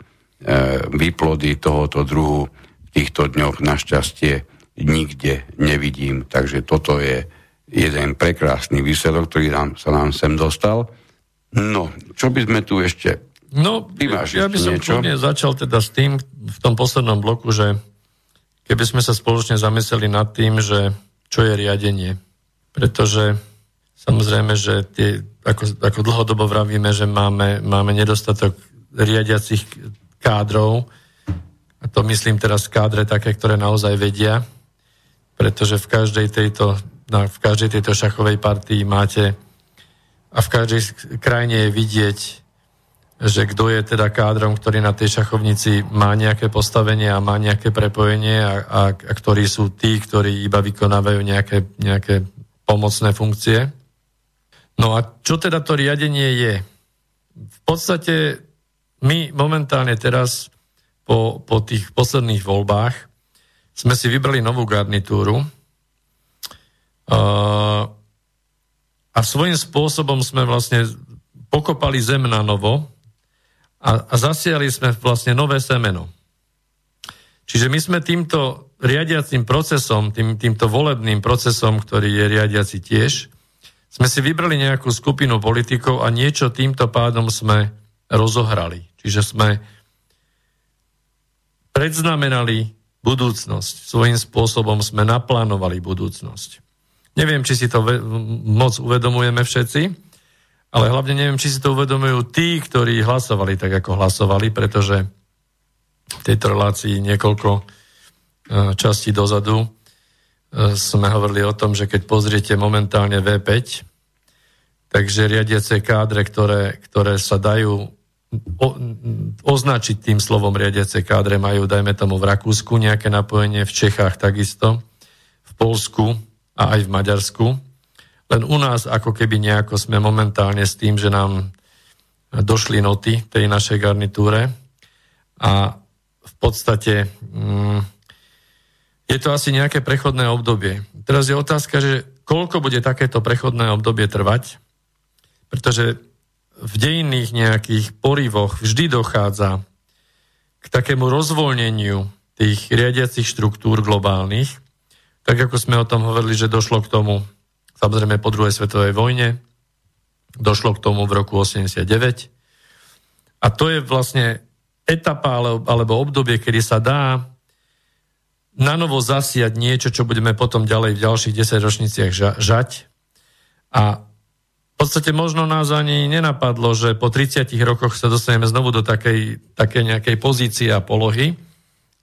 výplody tohoto druhu v týchto dňoch našťastie nikde nevidím. Takže toto je jeden prekrásny výsledok, ktorý nám, sa nám sem dostal. No, čo by sme tu ešte... No, ja by som kľudne začal teda s tým v tom poslednom bloku, že keby sme sa spoločne zamysleli nad tým, že čo je riadenie. Pretože samozrejme, že tie, ako, ako dlhodobo vravíme, že máme, máme nedostatok riadiacich kádrov, a to myslím teraz kádre také, ktoré naozaj vedia, pretože v každej tejto, na, v každej tejto šachovej partii máte a v každej krajine je vidieť, že kto je teda kádrom, ktorý na tej šachovnici má nejaké postavenie a má nejaké prepojenie a, a, a ktorí sú tí, ktorí iba vykonávajú nejaké, nejaké pomocné funkcie. No a čo teda to riadenie je? V podstate my momentálne teraz po, po tých posledných voľbách sme si vybrali novú garnitúru a svojím spôsobom sme vlastne pokopali zem na novo, a zasiali sme vlastne nové semeno. Čiže my sme týmto riadiacím procesom, tým, týmto volebným procesom, ktorý je riadiaci tiež, sme si vybrali nejakú skupinu politikov a niečo týmto pádom sme rozohrali. Čiže sme predznamenali budúcnosť. Svojím spôsobom sme naplánovali budúcnosť. Neviem, či si to ve- moc uvedomujeme všetci, ale hlavne neviem, či si to uvedomujú tí, ktorí hlasovali tak, ako hlasovali, pretože v tejto relácii niekoľko časti dozadu sme hovorili o tom, že keď pozriete momentálne vé päť, takže riadiace kádre, ktoré, ktoré sa dajú o, označiť tým slovom riadiace kádre, majú, dajme tomu, v Rakúsku nejaké napojenie, v Čechách takisto, v Poľsku a aj v Maďarsku. Len u nás ako keby nejako sme momentálne s tým, že nám došli noty tej našej garnitúre a v podstate... Mm, je to asi nejaké prechodné obdobie. Teraz je otázka, že koľko bude takéto prechodné obdobie trvať, pretože v dejinných nejakých porivoch vždy dochádza k takému rozvoľneniu tých riadiacich štruktúr globálnych, tak ako sme o tom hovorili, že došlo k tomu, samozrejme po druhej svetovej vojne, došlo k tomu v roku osemdesiatdeväť. A to je vlastne etapa alebo obdobie, kedy sa dá nanovo zasiať niečo, čo budeme potom ďalej v ďalších desaťročniciach žať. A v podstate možno nás ani nenapadlo, že po tridsiatich rokoch sa dostaneme znovu do takej, takej nejakej pozície a polohy.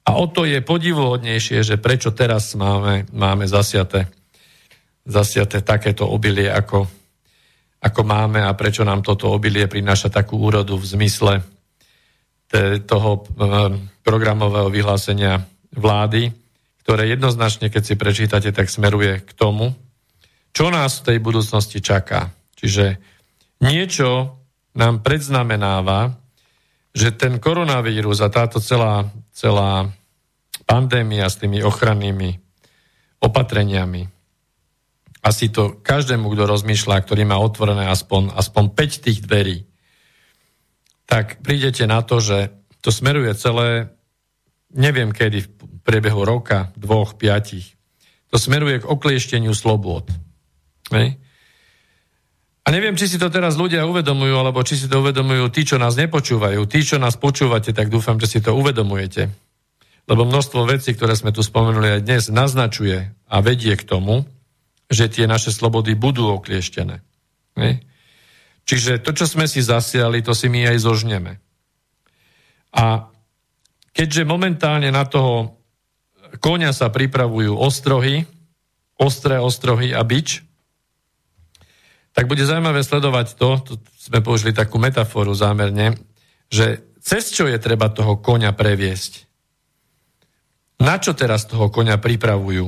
A o to je podivuhodnejšie, že prečo teraz máme, máme zasiate, zasiate takéto obilie, ako, ako máme a prečo nám toto obilie prináša takú úrodu v zmysle te, toho programového vyhlásenia vlády, ktoré jednoznačne, keď si prečítate, tak smeruje k tomu, čo nás v tej budúcnosti čaká. Čiže niečo nám predznamenáva, že ten koronavírus a táto celá, celá pandémia s tými ochrannými opatreniami, asi to každému, kto rozmýšľa, ktorý má otvorené aspoň, aspoň päť tých dverí, tak prídete na to, že to smeruje celé, neviem kedy, v priebehu roka, dvoch, piatich, to smeruje k okliešteniu slobôd. Hej. A neviem, či si to teraz ľudia uvedomujú, alebo či si to uvedomujú tí, čo nás nepočúvajú. Tí, čo nás počúvate, tak dúfam, že si to uvedomujete. Lebo množstvo vecí, ktoré sme tu spomenuli aj dnes, naznačuje a vedie k tomu, že tie naše slobody budú oklieštené. Hej. Čiže to, čo sme si zasiali, to si my aj zožneme. A keďže momentálne na toho konia sa pripravujú ostrohy, ostré ostrohy a bič, tak bude zaujímavé sledovať to, tu sme použili takú metaforu zámerne, že cez čo je treba toho konia previesť? Na čo teraz toho konia pripravujú?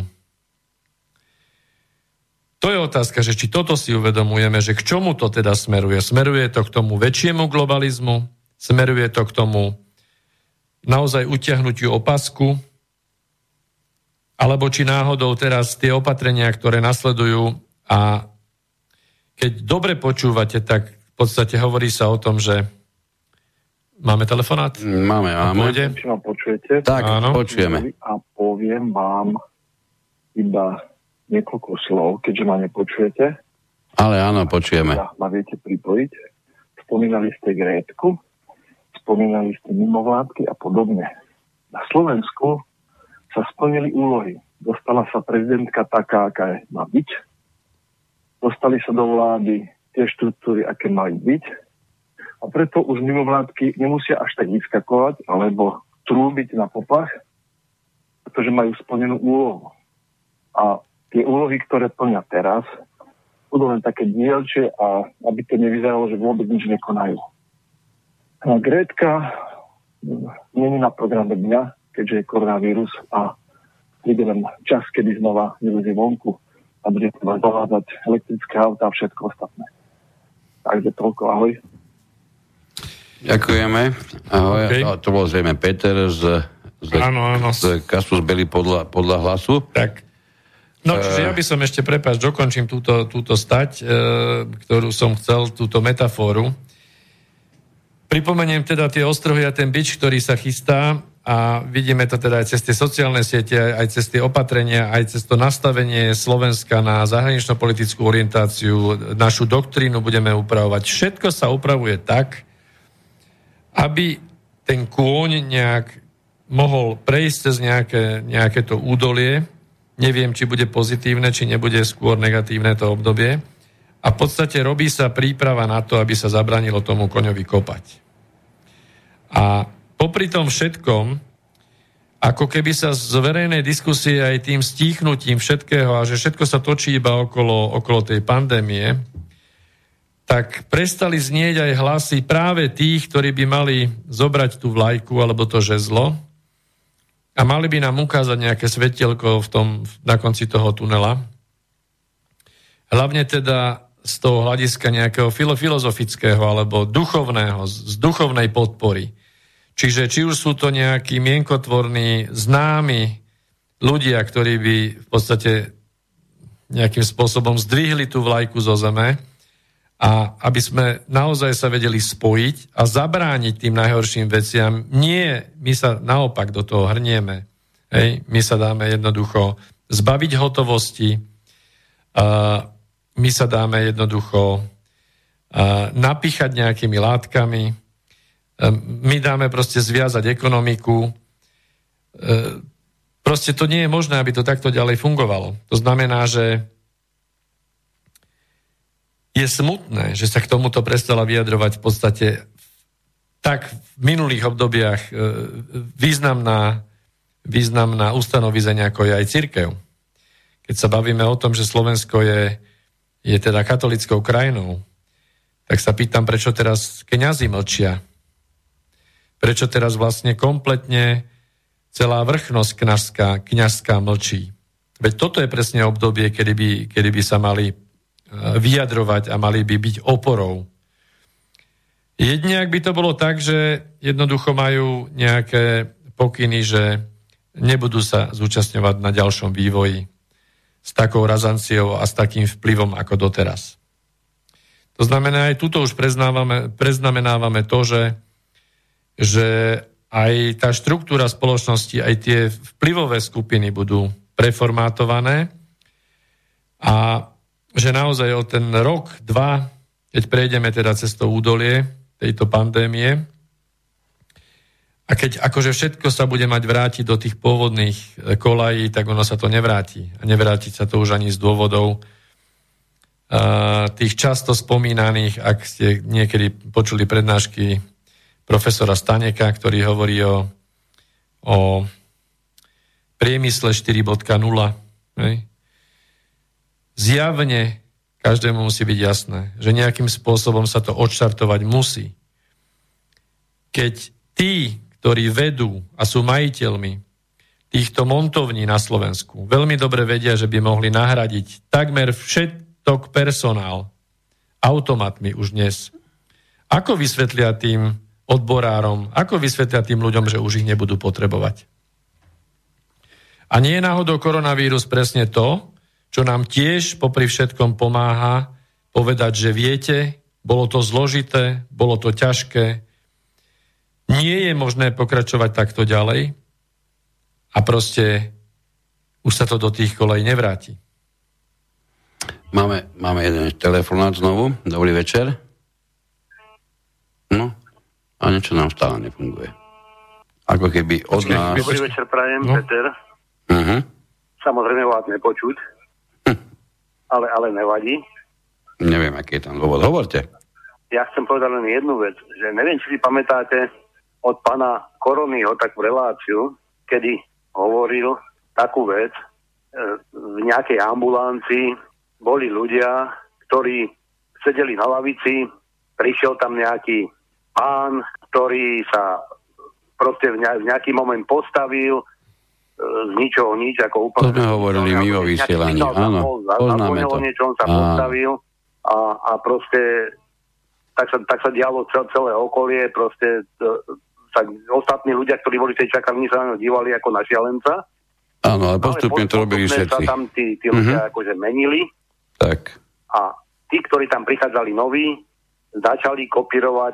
To je otázka, že či toto si uvedomujeme, že k čomu to teda smeruje? Smeruje to k tomu väčšiemu globalizmu? Smeruje to k tomu naozaj utiahnutiu opasku, alebo či náhodou teraz tie opatrenia, ktoré nasledujú, a keď dobre počúvate, tak v podstate hovorí sa o tom, že máme telefonát? Máme, áno. Či ma počujete? Tak, áno. Počujeme. A poviem vám iba niekoľko slov, keďže ma nepočujete. Ale áno, počujeme. Ma viete pripojiť? Spomínali ste Grétku, spomínali ste mimovládky a podobne. Na Slovensku sa splnili úlohy. Dostala sa prezidentka taká, aká je, má byť. Dostali sa do vlády tie štruktúry, aké majú byť. A preto už mimovládky nemusia až tak vyskakovať alebo trúbiť na poplach, pretože majú splnenú úlohu. A tie úlohy, ktoré plnia teraz, budú len také dielčie, a aby to nevyzeralo, že vôbec nič nekonajú. A Grétka není na programe dňa, keďže je koronavírus a príde len čas, kedy znova vylezie vonku a bude to zavádzať elektrické auta a všetko ostatné. Takže toľko, ahoj. Ďakujeme. Ahoj. Okay. A to bol zrejme Peter z, z, áno, áno. z Kasus Belli podľa, podľa hlasu. Tak. No, čiže ja by som ešte, prepáč, dokončím túto, túto stať, e, ktorú som chcel, túto metaforu. Pripomeniem teda tie ostrohy a ten bič, ktorý sa chystá, a vidíme to teda aj cez tie sociálne siete, aj cez tie opatrenia, aj cez to nastavenie Slovenska na zahranično-politickú orientáciu, našu doktrínu budeme upravovať. Všetko sa upravuje tak, aby ten kôň nejak mohol prejsť cez nejaké, nejaké to údolie. Neviem, či bude pozitívne, či nebude skôr negatívne to obdobie. A v podstate robí sa príprava na to, aby sa zabránilo tomu koňovi kopať. A popri tom všetkom, ako keby sa z verejnej diskusie aj tým stíchnutím všetkého a že všetko sa točí iba okolo, okolo tej pandémie, tak prestali znieť aj hlasy práve tých, ktorí by mali zobrať tú vlajku alebo to žezlo a mali by nám ukázať nejaké svetielko v tom, na konci toho tunela. Hlavne teda z toho hľadiska nejakého filo- filozofického alebo duchovného, z duchovnej podpory. Čiže či už sú to nejakí mienkotvorní, známi ľudia, ktorí by v podstate nejakým spôsobom zdvihli tú vlajku zo zeme a aby sme naozaj sa vedeli spojiť a zabrániť tým najhorším veciam. Nie, my sa naopak do toho hrnieme. Hej? My sa dáme jednoducho zbaviť hotovosti, uh, my sa dáme jednoducho uh, napíchať nejakými látkami, my dáme proste zviazať ekonomiku. Proste to nie je možné, aby to takto ďalej fungovalo. To znamená, že je smutné, že sa k tomuto prestala vyjadrovať v podstate tak v minulých obdobiach významná, významná ustanovizenia, ako je aj cirkev. Keď sa bavíme o tom, že Slovensko je, je teda katolickou krajinou, tak sa pýtam, prečo teraz kňazi mlčia. Prečo teraz vlastne kompletne celá vrchnosť kňažská, kňažská mlčí? Veď toto je presne obdobie, kedy by, kedy by sa mali vyjadrovať a mali by byť oporou. Jedine, ak by to bolo tak, že jednoducho majú nejaké pokyny, že nebudú sa zúčastňovať na ďalšom vývoji s takou razanciou a s takým vplyvom ako doteraz. To znamená, aj tuto už preznamenávame to, že že aj tá štruktúra spoločnosti, aj tie vplyvové skupiny budú preformátované a že naozaj o ten rok, dva, keď prejdeme teda cez to údolie tejto pandémie a keď akože všetko sa bude mať vrátiť do tých pôvodných kolají, tak ono sa to nevráti. A nevráti sa to už ani z dôvodov uh, tých často spomínaných, ak ste niekedy počuli prednášky profesora Staneka, ktorý hovorí o, o priemysle štyri bodka nula. Zjavne každému musí byť jasné, že nejakým spôsobom sa to odštartovať musí. Keď tí, ktorí vedú a sú majiteľmi týchto montovní na Slovensku, veľmi dobre vedia, že by mohli nahradiť takmer všetok personál automatmi už dnes. Ako vysvetlia tým odborárom, ako vysvetlia tým ľuďom, že už ich nebudú potrebovať. A nie je náhodou koronavírus presne to, čo nám tiež popri všetkom pomáha povedať, že viete, bolo to zložité, bolo to ťažké, nie je možné pokračovať takto ďalej a proste už sa to do tých kolej nevráti. Máme, máme jeden telefonát znovu. Dobrý večer. No, a niečo nám stále nefunguje. Ako keby od nás... Dobrý večer prajem, no. Peter. Uh-huh. Samozrejme vás nepočuť, hm. ale, ale nevadí. Neviem, aký je tam dôvod. Hovorte. Ja chcem povedať len jednu vec, že neviem, či si pamätáte od pána Koronyho takú reláciu, kedy hovoril takú vec, v nejakej ambulancii boli ľudia, ktorí sedeli na lavici, prišiel tam nejaký pán, ktorý sa proste v nejaký moment postavil z ničoho nič, ako úplne... To sme hovorili mimo vysielaní, áno, poznáme to. Niečo, on sa postavil a, a proste tak sa, tak sa dialo celé okolie, proste sa, ostatní ľudia, ktorí boli v tej čakárni, sa na ňo dívali ako na šialenca. Áno, ale postupne to robili všetci. Ale postupne sa tam tí, tí ľudia mm-hmm. akože menili. Tak. A tí, ktorí tam prichádzali noví, začali kopírovať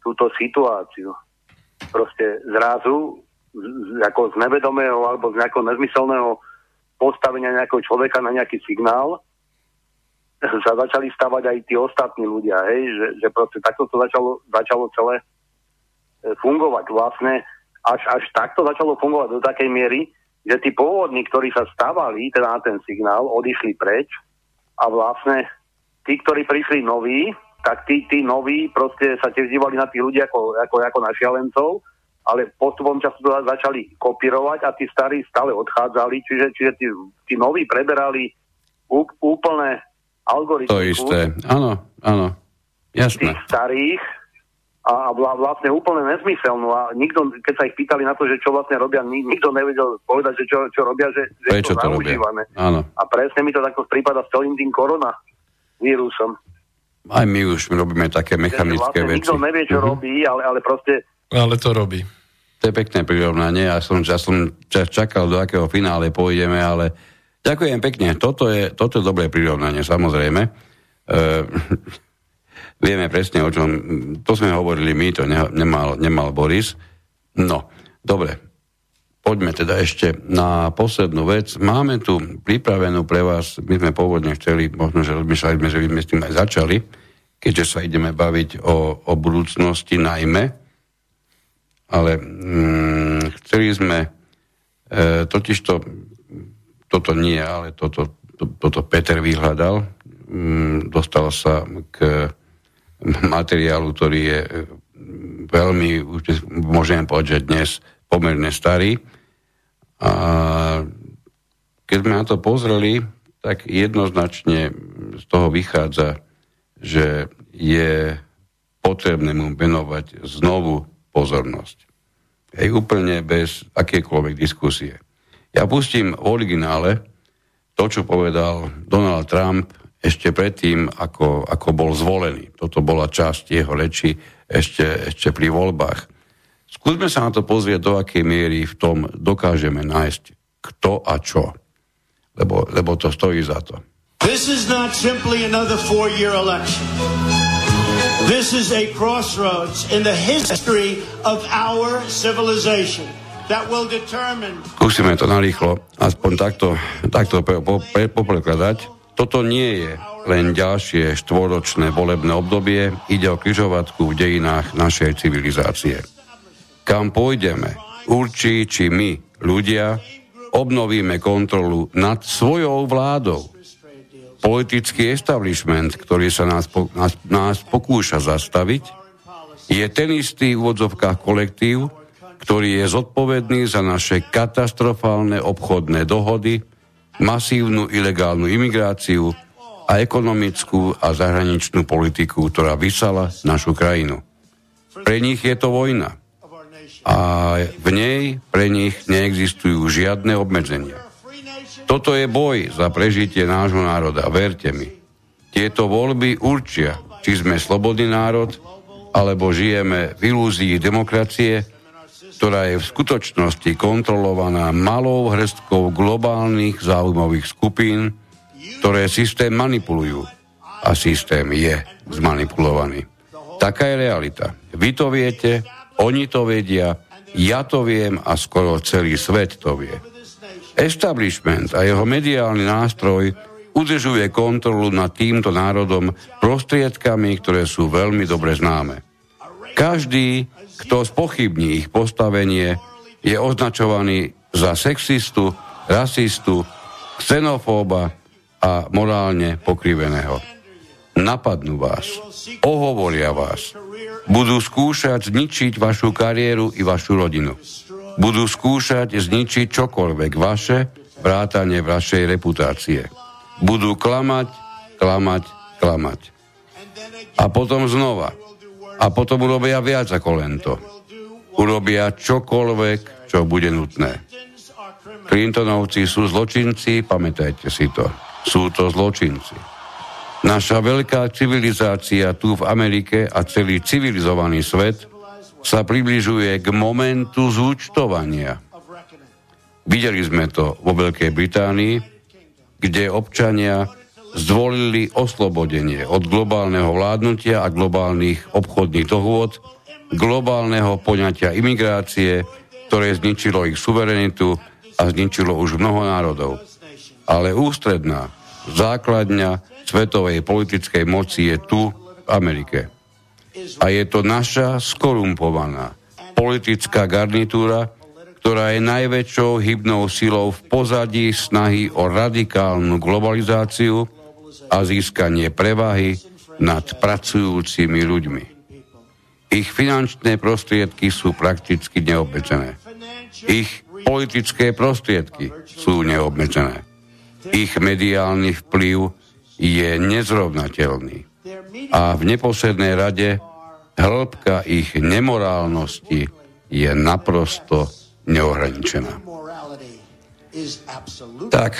túto situáciu. Proste zrazu z, z, ako z nevedomého alebo z nejakého nezmyselného postavenia nejakého človeka na nejaký signál sa začali stavať aj tí ostatní ľudia. Hej? Že, že proste takto to začalo, začalo celé fungovať. Vlastne až, až takto začalo fungovať do takej miery, že tí pôvodní, ktorí sa stavali teda na ten signál, odišli preč a vlastne tí, ktorí prišli noví, tak tí, tí noví proste sa tiež dívali na tých ľudí ako, ako, ako na šialencov ale postupom času to začali kopírovať a tí starí stále odchádzali, čiže, čiže tí, tí noví preberali úplne algoritmus. To isté, áno, áno, jasné. Tých starých a vlastne úplne nezmyselnú a nikto, keď sa ich pýtali na to, že čo vlastne robia, nikto nevedel povedať, že čo, čo robia, že, že je to zaužívané. A presne mi to takto prípada s celým tým koronavírusom. Aj my už robíme také mechanické vlastne veci. Nikto nevie, čo uh-huh. robí, ale, ale proste... Ale to robí. To je pekné prirovnanie, ja som, ja som čakal, do akého finále pôjdeme, ale ďakujem pekne, toto je, toto je dobré prirovnanie, samozrejme. Uh, vieme presne, o čom, to sme hovorili my, to nemal, nemal Boris. No, dobre, poďme teda ešte na poslednú vec. Máme tu pripravenú pre vás, my sme pôvodne chceli, možno, že rozmýšľali sme, že by sme s tým aj začali, keďže sa ideme baviť o, o budúcnosti najmä, ale mm, chceli sme e, totižto toto nie, ale toto, to, toto Peter vyhľadal, mm, dostal sa k materiálu, ktorý je veľmi, už môžem povedať, že dnes pomerne starý a keď sme na to pozreli, tak jednoznačne z toho vychádza, že je potrebné mu venovať znovu pozornosť. Hej, úplne bez akékoľvek diskusie. Ja pustím v originále to, čo povedal Donald Trump ešte predtým, ako, ako bol zvolený. Toto bola časť jeho reči ešte, ešte pri voľbách. Skúsme sa na to pozrieť, do akej miery v tom dokážeme nájsť kto a čo. Lebo, lebo to stojí za to. This is not simply another four-year election. This is a crossroads in the history of our civilization that will determine... Skúsime to narýchlo, aspoň takto, takto poprekladať. Toto nie je len ďalšie štvoročné volebné obdobie, ide o križovatku v dejinách našej civilizácie. Kam pôjdeme, určí, či my, ľudia, obnovíme kontrolu nad svojou vládou. Politický establishment, ktorý sa nás, nás, nás pokúša zastaviť, je ten istý v odzovkách kolektív, ktorý je zodpovedný za naše katastrofálne obchodné dohody, masívnu ilegálnu imigráciu a ekonomickú a zahraničnú politiku, ktorá vysala našu krajinu. Pre nich je to vojna a v nej pre nich neexistujú žiadne obmedzenia. Toto je boj za prežitie nášho národa, verte mi. Tieto voľby určia, či sme slobodný národ, alebo žijeme v ilúzii demokracie, ktorá je v skutočnosti kontrolovaná malou hrstkou globálnych záujmových skupín, ktoré systém manipulujú. A systém je zmanipulovaný. Taká je realita. Vy to viete, oni to vedia, ja to viem a skoro celý svet to vie. Establishment a jeho mediálny nástroj udržuje kontrolu nad týmto národom prostriedkami, ktoré sú veľmi dobre známe. Každý, kto spochybní ich postavenie, je označovaný za sexistu, rasistu, xenofóba a morálne pokriveného. Napadnú vás, ohovoria vás, budú skúšať zničiť vašu kariéru i vašu rodinu. Budú skúšať zničiť čokoľvek vaše, vrátane vašej reputácie. Budú klamať, klamať, klamať. A potom znova. A potom urobia viac ako len to. Urobia čokoľvek, čo bude nutné. Clintonovci sú zločinci, pamätajte si to. Sú to zločinci. Naša veľká civilizácia tu v Amerike a celý civilizovaný svet sa približuje k momentu zúčtovania. Videli sme to vo Veľkej Británii, kde občania zvolili oslobodenie od globálneho vládnutia a globálnych obchodných dohôd, globálneho poňatia imigrácie, ktoré zničilo ich suverenitu a zničilo už mnoho národov. Ale ústredná základňa svetovej politickej moci je tu v Amerike. A je to naša skorumpovaná politická garnitúra, ktorá je najväčšou hybnou silou v pozadí snahy o radikálnu globalizáciu a získanie prevahy nad pracujúcimi ľuďmi. Ich finančné prostriedky sú prakticky neobmedzené. Ich politické prostriedky sú neobmedzené. Ich mediálny vplyv je nezrovnateľný. A v neposlednej rade hĺbka ich nemorálnosti je naprosto neohraničená. Tak,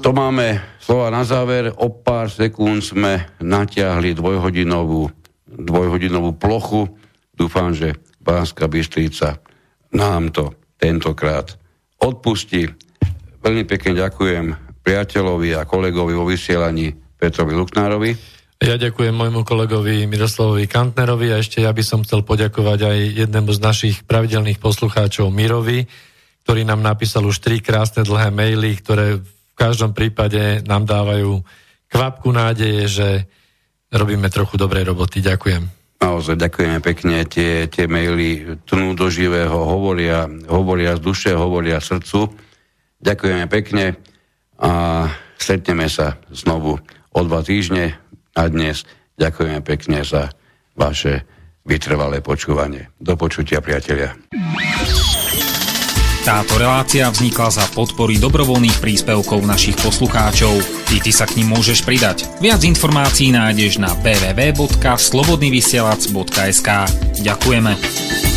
to máme slova na záver. O pár sekúnd sme natiahli dvojhodinovú, dvojhodinovú plochu. Dúfam, že Banská Bystrica nám to tentokrát odpustí. Veľmi pekne ďakujem priateľovi a kolegovi vo vysielaní Petrovi Luknárovi. Ja ďakujem môjmu kolegovi Miroslavovi Kantnerovi a ešte ja by som chcel poďakovať aj jednému z našich pravidelných poslucháčov Mirovi, ktorý nám napísal už tri krásne dlhé maily, ktoré v každom prípade nám dávajú kvapku nádeje, že robíme trochu dobrej roboty. Ďakujem. Naozaj ďakujeme pekne. Tie, tie maily tnú do živého, hovoria, hovoria z duše, hovoria srdcu. Ďakujeme pekne a stretneme sa znovu o dva týždne. A dnes ďakujeme pekne za vaše vytrvalé počúvanie. Do počutia, priatelia. Táto relácia vznikla za podpory dobrovoľných príspevkov našich poslucháčov. I ty sa k nim môžeš pridať. Viac informácií nájdeš na w w w bodka slobodnyvysielac bodka es ka. Ďakujeme.